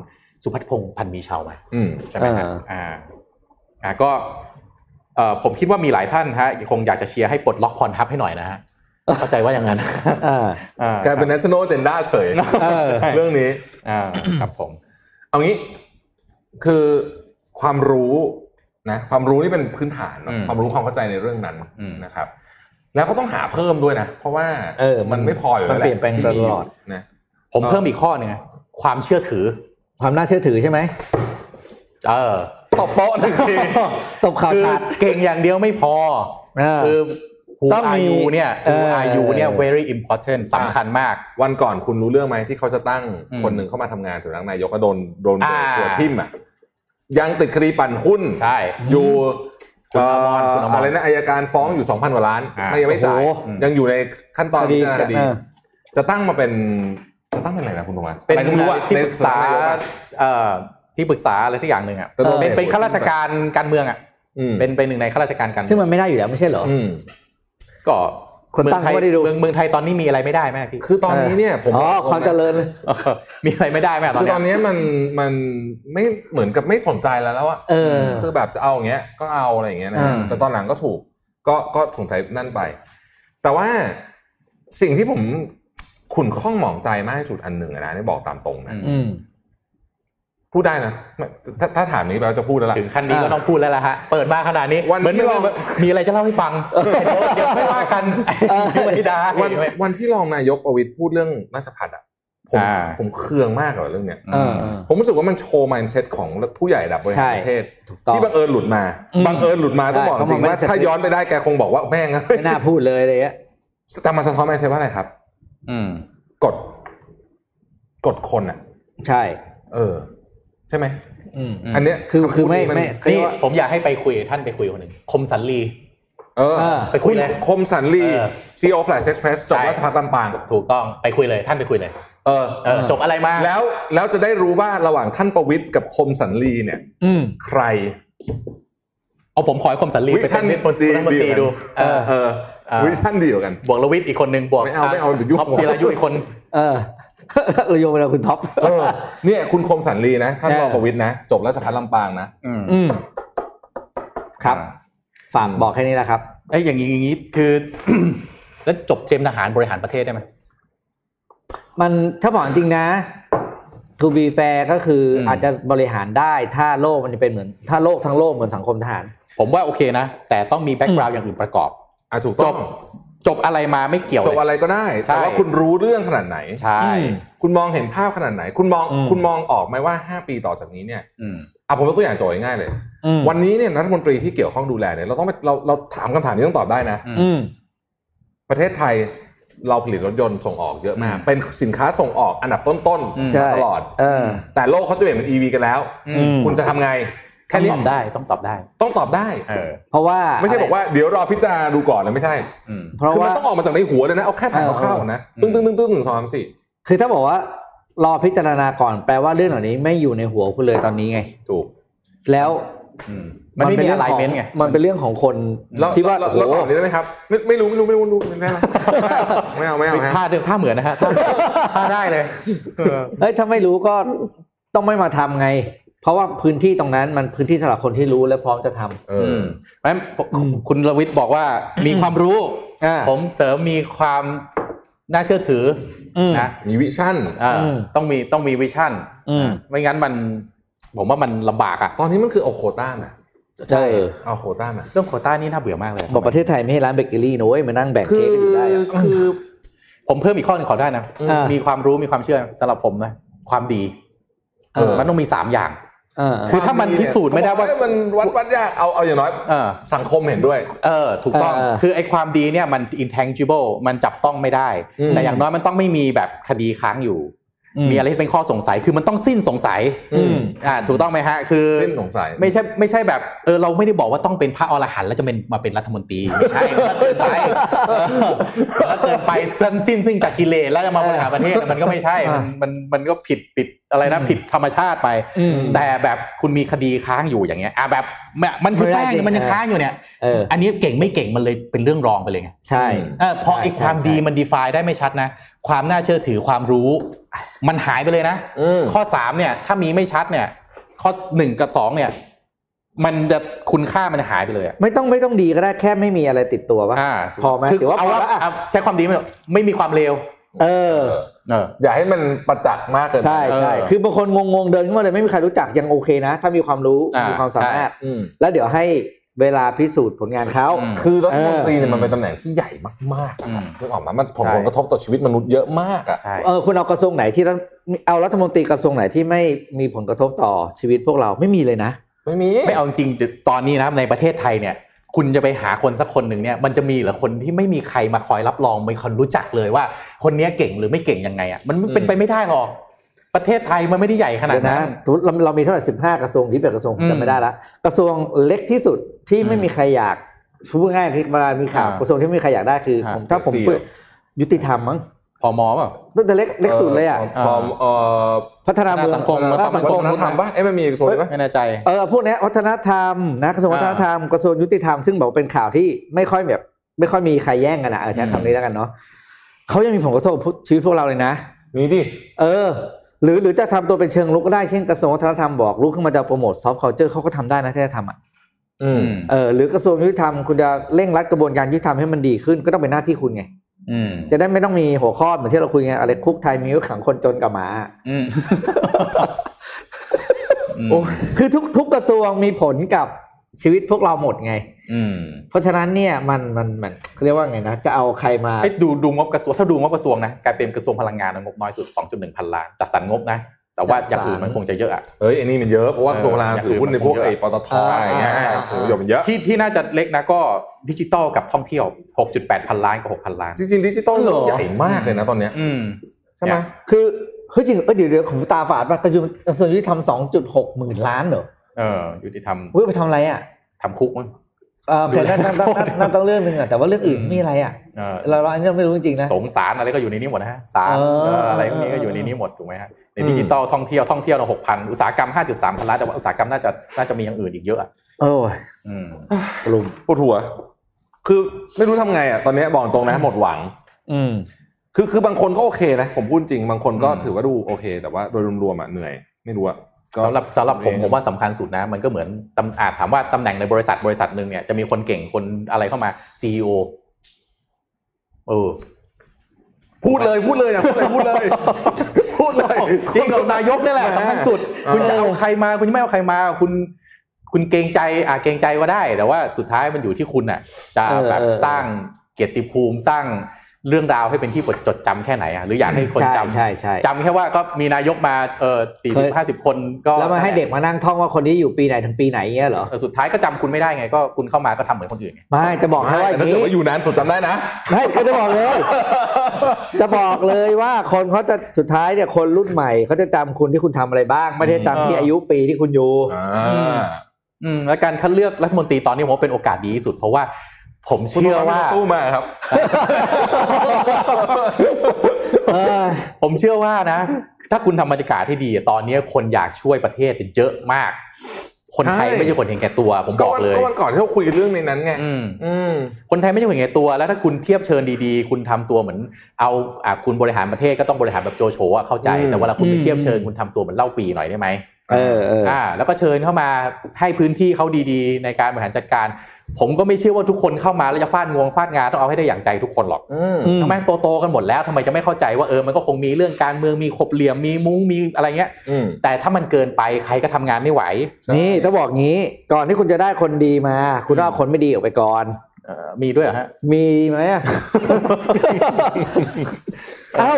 สุพัฒพงษ์พันมีชาวมาอืมใช่มั้ยฮะอ่าอ่าก็เอ่อผมคิดว่ามีหลายท่านฮะคงอยากจะเชียร์ให้ปลดล็อกพรทับให้หน่อยนะฮะเข้าใจว่าอย่างนั้นอ่าอ่ากลายเป็น National Agenda เฉยเออเรื่องนี้อ่าครับผมเอางี้คือความรู้นะความรู้นี่เป็นพื้นฐานความรู้ความเข้าใจในเรื่องนั้นนะครับแล้วก็ต้องหาเพิ่มด้วยนะเพราะว่าเออมันไม่พออยู่แล้วแหละมันเปลี่ยนแปลงตลอดนะผมเพิ่มอีกข้อนึงความเชื่อถือความน่าเชื่อถือใช่มั้ยเออ ตบโป๊ะหนึ่งทีตบข่าวขาดเก่งอย่างเดียวไม่พอคือต้องมีเนี่ยคืออายุเนี่ย very important สำคัญมากวันก่อนคุณรู้เรื่องไหมที่เขาจะตั้งคนหนึ่งเข้ามาทำงานสำนักนายกก็โดนโดนตัวทิ่มอ่ะยังติดคดีปั่นหุ้นใช่อยู่อะไรนะอัยการฟ้องอยู่ สองพัน กว่าล้านไม่ยังไม่จ่ายยังอยู่ในขั้นตอนพิจารณาคดีจะตั้งมาเป็นจะตั้งเป็นอะไรนะคุณโทมัสเป็นที่ปรึกษาที่ปรึกษาอะไรสักอย่างหนึ่งอ่ะเป็นข้าราชการการเมืองอ่ะเป็นเป็นหนึ่งในข้าราชการการเมืองซึ่งมันไม่ได้อยู่แล้วไม่ใช่เหรอก็เมืองไทยเมืองไทยตอนนี้มีอะไรไม่ได้ไหมพี่คือตอนนี้เนี่ยผมอ๋อความเจริญมีอะไรไม่ได้ไหมตอนนี้คือตอนนี้มันมันไม่เหมือนกับไม่สนใจแล้วแล้วอ่ะคือแบบจะเอาอย่างเงี้ยก็เอาอะไรอย่างเงี้ยนะแต่ตอนหลังก็ถูกก็ก็สงสัยนั่นไปแต่ว่าสิ่งที่ผมขุ่นข้องหมองใจมากที่สุดอันหนึ่งนะนี่บอกตามตรงนะพูดได้นะถ้าถ้าถามนี้เราจะพูดแล้วล่ะถึงขั้นนี้ก็ต้องพูดแล้วล่ะฮะเปิดมาขนาดนี้เหมือนมีอะไรจะเล่าให้ฟังเดี๋ยวไม่ว่ากันไม่ได้วันวันที่รองนายกประวิตรพูดเรื่องราชภัฏอ่ะผมผมเคืองมากกับเรื่องเนี้ยผมรู้สึกว่ามันโชว์ mindset ของผู้ใหญ่ระดับบริหารประเทศที่บังเอิญหลุดมาบังเอิญหลุดมาต้องบอกจริงว่าถ้าย้อนไปได้แกคงบอกว่าแม่งไม่น่าพูดเลยอะไรเงี้ยแต่มันสะท้อน mindset ว่าอะไรครับกดกดคนอ่ะใช่เออใช่ไหมอืมอันเนี้ยคือคือไม่ไม่นี่ผมอยากให้ไปคุยท่านไปคุยคนหนึ่งคมสันลีเออไปคุยเลยคมสันลี ซี อี โอ Flash Express จบราชภัฏลำปางถูกต้องไปคุยเลยท่านไปคุยเลยเออเออจบอะไรมาแล้วแล้วจะได้รู้ว่าระหว่างท่านประวิตรกับคมสันลีเนี่ยอืมใครเอาผมขอให้คมสันลีไปเป็นรัฐมนตรีรัฐมนตรีดูเออเออวิชั่นเดียวกันบวกลวิทย์อีกคนนึงบวกไม่เอาไม่เอาอยู่ท็อปจิรายุอีกคนเออเราโยมเราคุณท็อปเออเนี่ยคุณคมสันลีนะท่านรองประวิตรนะจบราชภัฏลำปางนะอืมครับฝากบอกแค่นี้นะครับเอ้ยอย่างงี้อย่างงี้คือแล้วจบเตรียมทหารบริหารประเทศได้มั้ยมันถ้าบอกจริงนะ to be fair ก็คืออาจจะบริหารได้ถ้าโลกมันจะเป็นเหมือนถ้าโลกทั้งโลกเหมือนสังคมทหารผมว่าโอเคนะแต่ต้องมีแบ็คกราวด์อย่างอื่นประกอบอ่ะถูกต้องจบอะไรมาไม่เกี่ยวจบอะไรก็ได้แต่ว่าคุณรู้เรื่องขนาดไหนใช่คุณมองเห็นภาพขนาดไหนคุณมองคุณมองออกไหมว่าห้าปีต่อจากนี้เนี่ยอ่ะผมยกตัวอย่างโจทย์ง่ายเลยวันนี้เนี่ยรัฐมนตรีที่เกี่ยวข้องดูแลเนี่ยเราต้องเราเราถามคำถามนี้ต้องตอบได้นะประเทศไทยเราผลิตรถยนต์ส่งออกเยอะมากเป็นสินค้าส่งออกอันดับต้นๆตลอดแต่โลกเขาจะเปลี่ยนเป็น อี วี กันแล้วคุณจะทำไงแค่นี้ตอบได้ต้องตอบได้ต้องตอบได้เออเพราะว่าไม่ใช่บอกว่าเดี๋ยวรอพิจารณาดูก่อนนะไม่ใช่เพราะว่ามันต้องออกมาจากในหัวเลยนะเอาแค่ผ่านคร่าวๆนะตึ้งๆๆๆหนึ่ง สอง สาม สี่คือถ้าบอกว่ารอพิจารณาก่อนแปลว่าเรื่องเหล่านี้ไม่อยู่ในหัวคุณเลยตอนนี้ไงถูกแล้วมันไม่มีอะไรเม้นไงมันเป็นเรื่องของคนคิดว่าเราตอบได้มั้ยครับไม่ไม่รู้ไม่รู้ไม่รู้ไม่ได้ไม่เอาไม่เอาท่าเดิมท่าเหมือนนะฮะท่าได้เลยเอ้ยถ้าไม่รู้ก็ต้องไม่มาทำไงเพราะว่าพื้นที่ตรงนั้นมันพื้นที่สำหรับคนที่รู้และพร้อมจะทำเออเพราะฉะนั้นคุณรวิทย์บอกว่ามีความรู้ผมเสริมมีความน่าเชื่อถือนะมีวิชั่นต้องมีต้องมีวิชั่นไม่งั้นมันผมว่ามันลำบากอ่ะตอนนี้มันคือเอาโควต้าน่ะใช่เอาโควต้าน่ะเรื่องโควต้านี่น่าเบื่อมากเลยบอกประเทศไทยไม่ให้ร้านเบเกอรี่นะเว้ยมานั่งแบกเค้กอยู่ได้คือผมเพิ่มอีกข้อหนึ่งขอได้นะมีความรู้มีความเชื่อสำหรับผมนะความดีมันต้องมีสามอย่างคือถ้ามันพิสูจน์ไม่ได้ว่ามันวัดวัดยากเอาเอาอย่างน้อยสังคมเห็นด้วยเออถูกต้องคือไอ้ความดีเนี่ยมัน intangible มันจับต้องไม่ได้แต่อย่างน้อยมันต้องไม่มีแบบคดีค้างอยู่มีอะไรที่เป็นข้อสงสัยคือมันต้องสิ้นสงสัยอ่าถูกต้องไหมฮะคือสิ้นสงสัยไม่ใช่ไม่ใช่แบบเออเราไม่ได้บอกว่าต้องเป็นพระอรหันต์แล้วจะเป็นมาเป็นรัฐมนตรีไม่ใช่ถ้าเกิดไปสิ้นสิ้นจากกิเลสแล้วจะมาบริหารประเทศมันก็ไม่ใช่มันมันมันก็ผิดผิดอะไรนะผิดธรรมชาติไปแต่แบบคุณมีคดีค้างอยู่อย่างเงี้ยอ่ะแบบมันคือแป้งมันยังค้างอยู่เนี่ยอันนี้เก่งไม่เก่งมันเลยเป็นเรื่องรองไปเลยไงใช่เออพอไอ้ความดีมัน define ได้ไม่ชัดนะความน่าเชื่อถือความรู้มันหายไปเลยนะข้อสามเนี่ยถ้ามีไม่ชัดเนี่ยข้อหนึ่งกับสองเนี่ยมันจะคุณค่ามันจะหายไปเลยไม่ต้องไม่ต้องดีก็ได้แค่ไม่มีอะไรติดตัวป่ะพอมั้ยถือว่าเอาว่าใช้ความดีไม่มีความเลวเออเอออย่าให้มันประจักษ์มากเกินใช่ๆคือบางคนงงๆเดินขึ้นมาเลยไม่มีใครรู้จักยังโอเคนะถ้ามีความรู้มีความสามารถแล้วเดี๋ยวให้เวลาพิสูจน์ผลงานเขาคือรัฐมนตรีเนี่ยมันเป็นตำแหน่งที่ใหญ่มากๆนะครับนึกออกมั้ยมันผลกระทบต่อชีวิตมนุษย์เยอะมากอ่ะเออคุณเอากระทรวงไหนที่เอารัฐมนตรีกระทรวงไหนที่ไม่มีผลกระทบต่อชีวิตพวกเราไม่มีเลยนะ ไม่มีไม่เอาจริงตอนนี้นะในประเทศไทยเนี่ยคุณจะไปหาคนสักคนหนึ่งเนี่ยมันจะมีหรือคนที่ไม่มีใครมาคอยรับรองไม่คนรู้จักเลยว่าคนนี้เก่งหรือไม่เก่งยังไงอ่ะมันเป็นไปไม่ได้หรอกประเทศไทยมันไม่ได้ใหญ่ขนาดนั้นเราเรามีเท่าไหร่สิบห้ากระทรวงที่เป็นกระทรวงจำไม่ได้ละกระทรวงเล็กที่สุดที่ไม่มีใครอยากพูดง่ายที่เวลามีข่าวกระทรวงที่ไม่มีใครอยากได้คือผมถ้าผมยุติธรรมมั้งพมป่ะตั้งแต่เล็กเล็กสุดเลยอ่ะพมเอ่อพัฒนาสังคมพัฒนาสังคมป่ะเอ๊ะมันมีกระทรวงป่ะไม่แน่ใจเออพวกนี้วัฒนธรรมนะกระทรวงวัฒนธรรมกระทรวงยุติธรรมซึ่งบอกเป็นข่าวที่ไม่ค่อยแบบไม่ค่อยมีใครแย่งกันอ่ะใช้คำนี้แล้วกันเนาะเขายังมีผลกระทบชีวิตพวกเราเลยนะมีดิเออหรือหรือจะทำตัวเป็นเชิงลุกก็ได้เช่นกระทรวงวัฒนธรรมบอกลุกขึ้นมาจะโปรโมทซอฟต์คัลเจอร์เขาก็ทำได้นะที่จะทำอ่ะอืมเออหรือกระทรวงยุติธรรมคุณจะเร่งรัดกระบวนการยุติธรรมให้มันดีขึ้นก็ต้องเป็นหน้าที่คุณไงอืมจะได้ไม่ต้องมีหัวข้อเหมือนที่เราคุยไงอะไรคุกไทยมีขังคนจนกับหมาอืม คือทุกทุกกระทรวงมีผลกับชีวิตพวกเราหมดไงอืมเพราะฉะนั้นเนี่ยมันมันมันเรียกว่าไงนะจะเอาใครมาเอ๊ะดูดูงบกระทรวงถ้าดูงบกระทรวงนะกลายเป็นกระทรวงพลังงานงบน้อยสุด สองจุดหนึ่ง พันล้านจัดสรรงบนะแต่ว่าอย่างอื่นมันคงจะเยอะอ่ะเอ้ยอันนี้มันเยอะเพราะว่ากระทรวงพลังงานถือหุ้นในพวกไอ้ปตทอย่างเงี้ยโหเยอะมันเยอะที่ที่น่าจะเล็กนะก็ดิจิตอลกับท่องเที่ยว หกจุดแปด พันล้านกับ หกพัน ล้านจริงๆดิจิตอลใหญ่มากเลยนะตอนเนี้ยอืมใช่มั้ยคือเฮ้ยจริงเอ้ยเดี๋ยวๆผมตาฝาดว่ากระทรวงยุติธรรม สองจุดหก หมื่นล้านเหรอเออยุติธรรมเฮ้ยไปทำอะไรอ่ะทำคุกมั้งเออเผื่อนั่นนั่นนั่นต้องเรื่องนึงอ่ะแต่ว่าเรื่องอื่นมีอะไรอ่ะเราเราอันนี้ไม่รู้จริงๆนะสงสารอะไรก็อยู่ในนี้หมดนะฮะสารอะไรพวกนี้ก็อยู่ในนี้หมดถูกมั้ยฮะในดิจิตอลท่องเที่ยวท่องเที่ยวเรา หกพัน อุตสาหกรรม ห้าจุดสาม พันล้านแต่ว่าอุตสาหกรรมน่าจะน่าจะมีอย่างอื่นอีกเยอะโอ้ยอืมกลุ่มปวดหัวคือไม่รู้ทำไงอ่ะตอนนี้บอกตรงนะหมดหวังอืมคือคือบางคนก็โอเคนะผมพูดจริงบางคนก็ถือว่าดูโอเคแต่ว่าโดยรวมๆอ่ะเหนื่อยไม่รู้อ่ะสำหรับสำหรับผมผมว่าสำคัญสุดนะมันก็เหมือนอาจถามว่าตำแหน่งในบริษัทบริษัทนึงเนี่ยจะมีคนเก่งคนอะไรเข้ามา ซี อี โอ เออพูดเลยพูดเลยอ่ะพูดเลยพูดเลยพูดเลยจริงกับนายกนี่แหละสำคัญสุดคุณจะเอาใครมาคุณจะไม่เอาใครมาคุณคุณเกรงใจอ่ะเกรงใจก็ได้แต่ว่าสุดท้ายมันอยู่ที่คุณน่ะจะแบบสร้างเกียรติภูมิสร้างเรื่องราวให้เป็นที่จดจำแค่ไหนอ่ะหรืออยากให้คนจำจำแค่ว่าก็มีนายกมาเออสี่สิบห้าสิบคนก็แล้วมาให้เด็กมานั่งท่องว่าคนนี้อยู่ปีไหนถึงปีไหนเงี้ยเหรอสุดท้ายก็จำคุณไม่ได้ไงก็คุณเข้ามาก็ทำเหมือนคนอื่นไม่จะบอกให้ถ้าเกิดว่าอยู่นานสุดจำได้นะไม่ก็จะบอกเลยจะบอกเลยว่าคนเขาจะสุดท้ายเนี่ยคนรุ่นใหม่เขาจะจำคุณที่คุณทำอะไรบ้างไม่ได้จำที่อายุปีที่คุณอยู่อืมและการคัดเลือกรัฐมนตรีตอนนี้ผมว่าเป็นโอกาสดีที่สุดเพราะว่าผมเชื่อว่าตู้มาครับผมเชื่อว่านะถ้าคุณทำบรรยากาศให้ดีตอนนี้คนอยากช่วยประเทศเยอะมากคนไทยไม่ใช่คนเห็นแก่ตัวผมบอกเลยก็วันก่อนที่เราคุยเรื่องในนั้นไงคนไทยไม่ใช่คนเห็นแก่ตัวแล้วถ้าคุณเทียบเชิญดีๆคุณทำตัวเหมือนเอาคุณบริหารประเทศก็ต้องบริหารแบบโจโฉเข้าใจแต่เวลาคุณไปเทียบเชิญคุณทำตัวเหมือนเล่าปีหน่อยได้ไหมเอออ่าแล้วก็เชิญเข้ามาให้พื้นที่เขาดีๆในการบริหารจัดการผมก็ไม่เชื่อว่าทุกคนเข้ามาแล้วจะฟาดงวงฟาดงาต้องเอาให้ได้อย่างใจทุกคนหรอกทำไมโตๆกันหมดแล้วทำไมจะไม่เข้าใจว่าเออมันก็คงมีเรื่องการเมืองมีขบเหลี่ยมมีมุ้งมีอะไรเงี้ยแต่ถ้ามันเกินไปใครก็ทำงานไม่ไหวนี่ต้องบอกงี้ก่อนที่คุณจะได้คนดีมาคุณต้องเอาคนไม่ดีออกไปก่อนมีด้วยเหรอฮะมีไหมเอ้า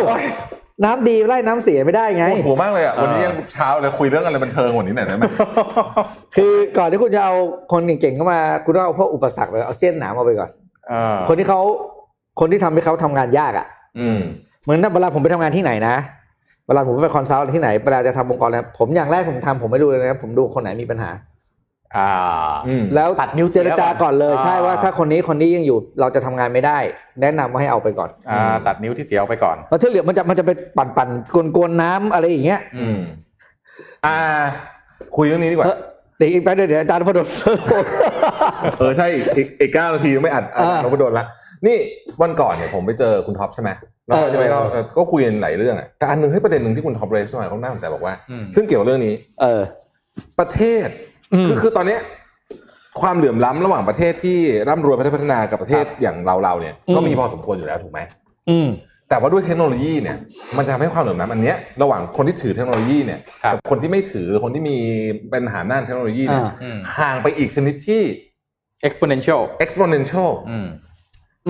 น้ำดีไล่น้ำเสียไม่ได้ไงโหมากเลยอ่ะวันนี้ยังเช้าเลยคุยเรื่องอะไรบันเทิงวันนี้หน่อยได้มั้ยคือก่อนที่คุณจะเอาคนเก่งๆเข้ามาคุณต้องเอาพวกอุปสรรคเลยเอาเส้นหนามเอาไปก่อนเออคนที่เค้าคนที่ทำให้เค้าทำงานยากอ่ะอืมเหมือนเวลาผมไปทำงานที่ไหนนะเวลาผมไปคอนซัลท์ที่ไหนเวลาจะทำองค์กรนะผมอย่างแรกผมทำผมไม่รู้เลยนะผมดูคนไหนมีปัญหาอ่าแล้วตัดนิ้วเจรจาก่อนเลยใช่ว่าถ้าคนนี้คนนี้ยังอยู่เราจะทำงานไม่ได้แนะนำว่าให้เอาไปก่อนอ่าตัดนิ้วที่เสียเอาไปก่อนแล้วที่เหลือมันจะมันจะไปปั่นๆกวนๆน้ำอะไรอย่างเงี้ยอืมอ่าคุยเรื่องนี้ดีกว่าเดี๋ยวอีกแป๊บเดี๋ยวอาจารย์นพดลเออใช่อีกอีกเก้านาทีไม่อัดอาจารย์นพดลละนี่วันก่อนเนี่ยผมไปเจอคุณท็อปใช่ไหมเราจะไปเราก็คุยกันหลายเรื่องอ่ะแต่อันนึงให้ประเด็นนึงที่คุณท็อปเรสหน่อยเขาหน้าผมแต่บอกว่าซึ่งเกี่ยวกับเรื่องนี้เออประเทศคือคือตอนนี้ความเหลื่อมล้ำระหว่างประเทศที่ร่ำรวยพัฒนากับประเทศอย่างเราๆเนี่ยก็มีพอสมควรอยู่แล้วถูกไหมแต่ว่าด้วยเทคโนโลยีเนี่ยมันจะทำให้ความเหลื่อมล้ำอันนี้ระหว่างคนที่ถือเทคโนโลยีเนี่ยกับคนที่ไม่ถือคนที่มีปัญหาด้านเทคโนโลยีเนี่ยห่างไปอีกชนิดที่ exponential exponential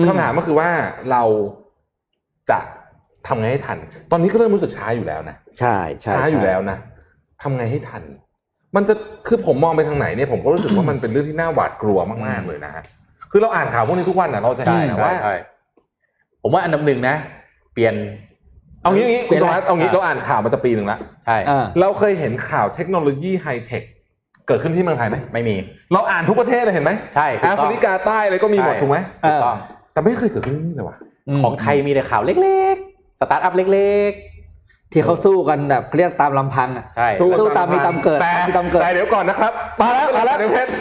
คำถามก็คือว่าเราจะทำไงให้ทันตอนนี้ก็เริ่มรู้สึกช้าอยู่แล้วนะใช่ช้าอยู่แล้วนะทำไงให้ทัน มันจะคือผมมองไปทางไหนเนี่ยผมก็รู้สึกว่ามันเป็นเรื่องที่น่าหวาดกลัวมากๆเลยนะฮะคือเราอ่านข่าวพวกนี้ทุกวันนะเราจะเห็นนะว่าผมว่าอันดับหนึ่งนะเปลี่ยนเอางี้คุณโรสเอางี้เราอ่านข่าวมาจะปีหนึ่งละใช่เราเคยเห็นข่าวเทคโนโลยีไฮเทคเกิดขึ้นที่เมืองไทยไหมไม่มีเราอ่านทุกประเทศเลยเห็นไหมใช่แอฟริกาใต้อะไรก็มีหมดถูกไหมถูกต้องแต่ไม่เคยเกิดขึ้นนี่เลยว่ะของไทยมีแต่ข่าวเล็กๆสตาร์ทอัพเล็กๆที่เขาสู้กันแบบเรียกตามลำพังอ่ะสู้ตามมีตามเกิดแต่แต่เดี๋ยวก่อนนะครับมาแล้วมาแล้วเดี๋ยวเพชร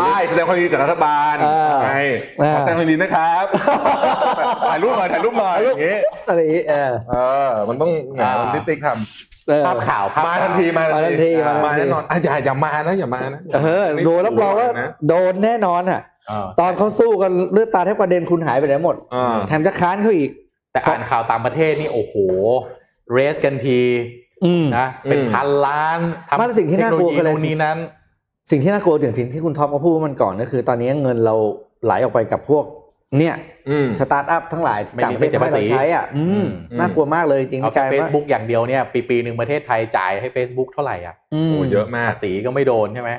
ป้ายแสดงความยินดีจากรัฐบาลไงขอแสดงความยินดีนะครับถ่ายรูปหน่อยถ่ายรูปหน่อยอย่างงี้อะไรเออเออมันต้องงานมันติ๊กติ๊กทำภาพข่าวมาทันทีมาทันทีมาแน่นอนอย่าอย่ามานะอย่ามานะเออโดนรับรองว่าโดนแน่นอนอ่ะตอนเขาสู้กันเลือดตาแทบกระเด็นคุณหายไปไหนหมดแถมจะค้านเขาอีกแต่อ่านข่าวต่างประเทศนี่โอ้โหเรสกันทีนะเป็นพันล้านทำเทคโนโลยีนู่นนี่นั้นสิ่งที่น่ากลัวอย่างที่คุณท็อปก็พูดมันก่อนก็คือตอนนี้เงินเราไหลออกไปกับพวกเนี่ยสตาร์ทอัพทั้งหลายจากไม่เสียภาษีอ่ะน่ากลัวมากเลยจริงๆจ่าย Facebook อย่างเดียวเนี่ยปีๆนึงประเทศไทยจ่ายให้ Facebook เท่าไหร่อ่ะโอ้เยอะมากภาษีก็ไม่โดนใช่มั้ย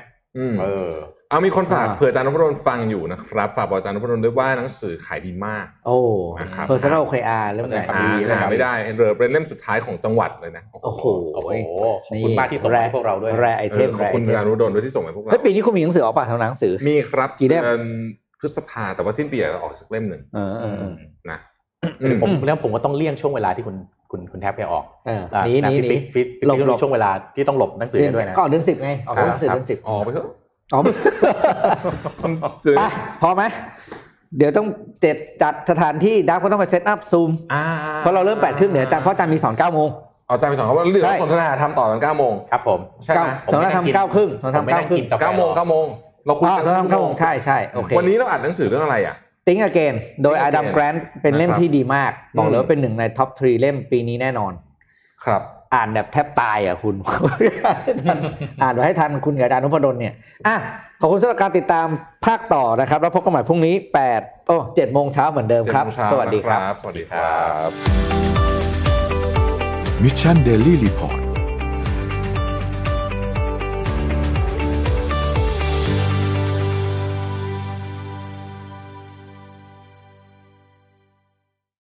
เออเอามีคนฝากเผื่ออาจารย์นพดลฟังอยู่นะครับฝากบอกอาจารย์นพดลด้วยว่าหนังสือขายดีมากโอ้นะครับ Personal เค อาร์ เล่มไหนดีนะครับไม่ได้เอ็นเดอร์เป็นเล่มสุดท้ายของจังหวัดเลยนะโอ้โหขอบคุณมากที่ส่งให้พวกเราด้วยแร่ไอเทมขอบคุณอาจารย์นพดลด้วยที่ส่งให้พวกเราแล้วปีนี้คุณมีหนังสือออกป่ะทางหนังสือมีครับกี่เล่มพฤษภาแต่ว่าสิ้นปีจะออกสักเล่มนึงเออๆนะผมแล้วผมก็ต้องเลี่ยงช่วงเวลาที่คุณคุณคุณแทบไปออกอ่านี่ๆๆลงช่วงเวลาที่ต้องหลบหนังสือด้วยนะก็ออกเดือนสิบไงออกหนังสือเดือนสิบออกไปเถอะอ๋อไปพอไหมเดี๋ยวต้องเจ็ดจัดสถานที่ดับก็ต้องไปเซตอัพซูมเพราะเราเริ่มแปดครึ่งเดี๋ยวจัดเพราะจันมีสอนเก้าโมงอ๋อจันมีสอนเขาว่าเรื่องสนทนาทำต่อตอนเก้าโมงครับผมใช่ไหมสนทนาทำเก้าครึ่งสนทนาทำเก้าครึ่งเก้าโมงเก้าโมงเราคุยกันเก้าโมงใช่ใช่โอเควันนี้เราอ่านหนังสือเรื่องอะไรอ่ะThink Againโดย Adam Grant เป็นเล่มที่ดีมากบอกเลยว่าเป็นหนึ่งในท็อปสามเล่มปีนี้แน่นอนครับอ่านแบบแทบตายอ่ะคุณ อ่านไว้ให้ทันคุณกับอาจารย์นพดลเนี่ยอ่ะขอบคุณสำหรับการติดตามภาคต่อนะครับแล้วพบกันใหม่พรุ่งนี้แปดโอ้เจ็ดโมงเช้าเหมือนเดิมครับสวัสดีครับสวัสดีครับ Mission Daily Report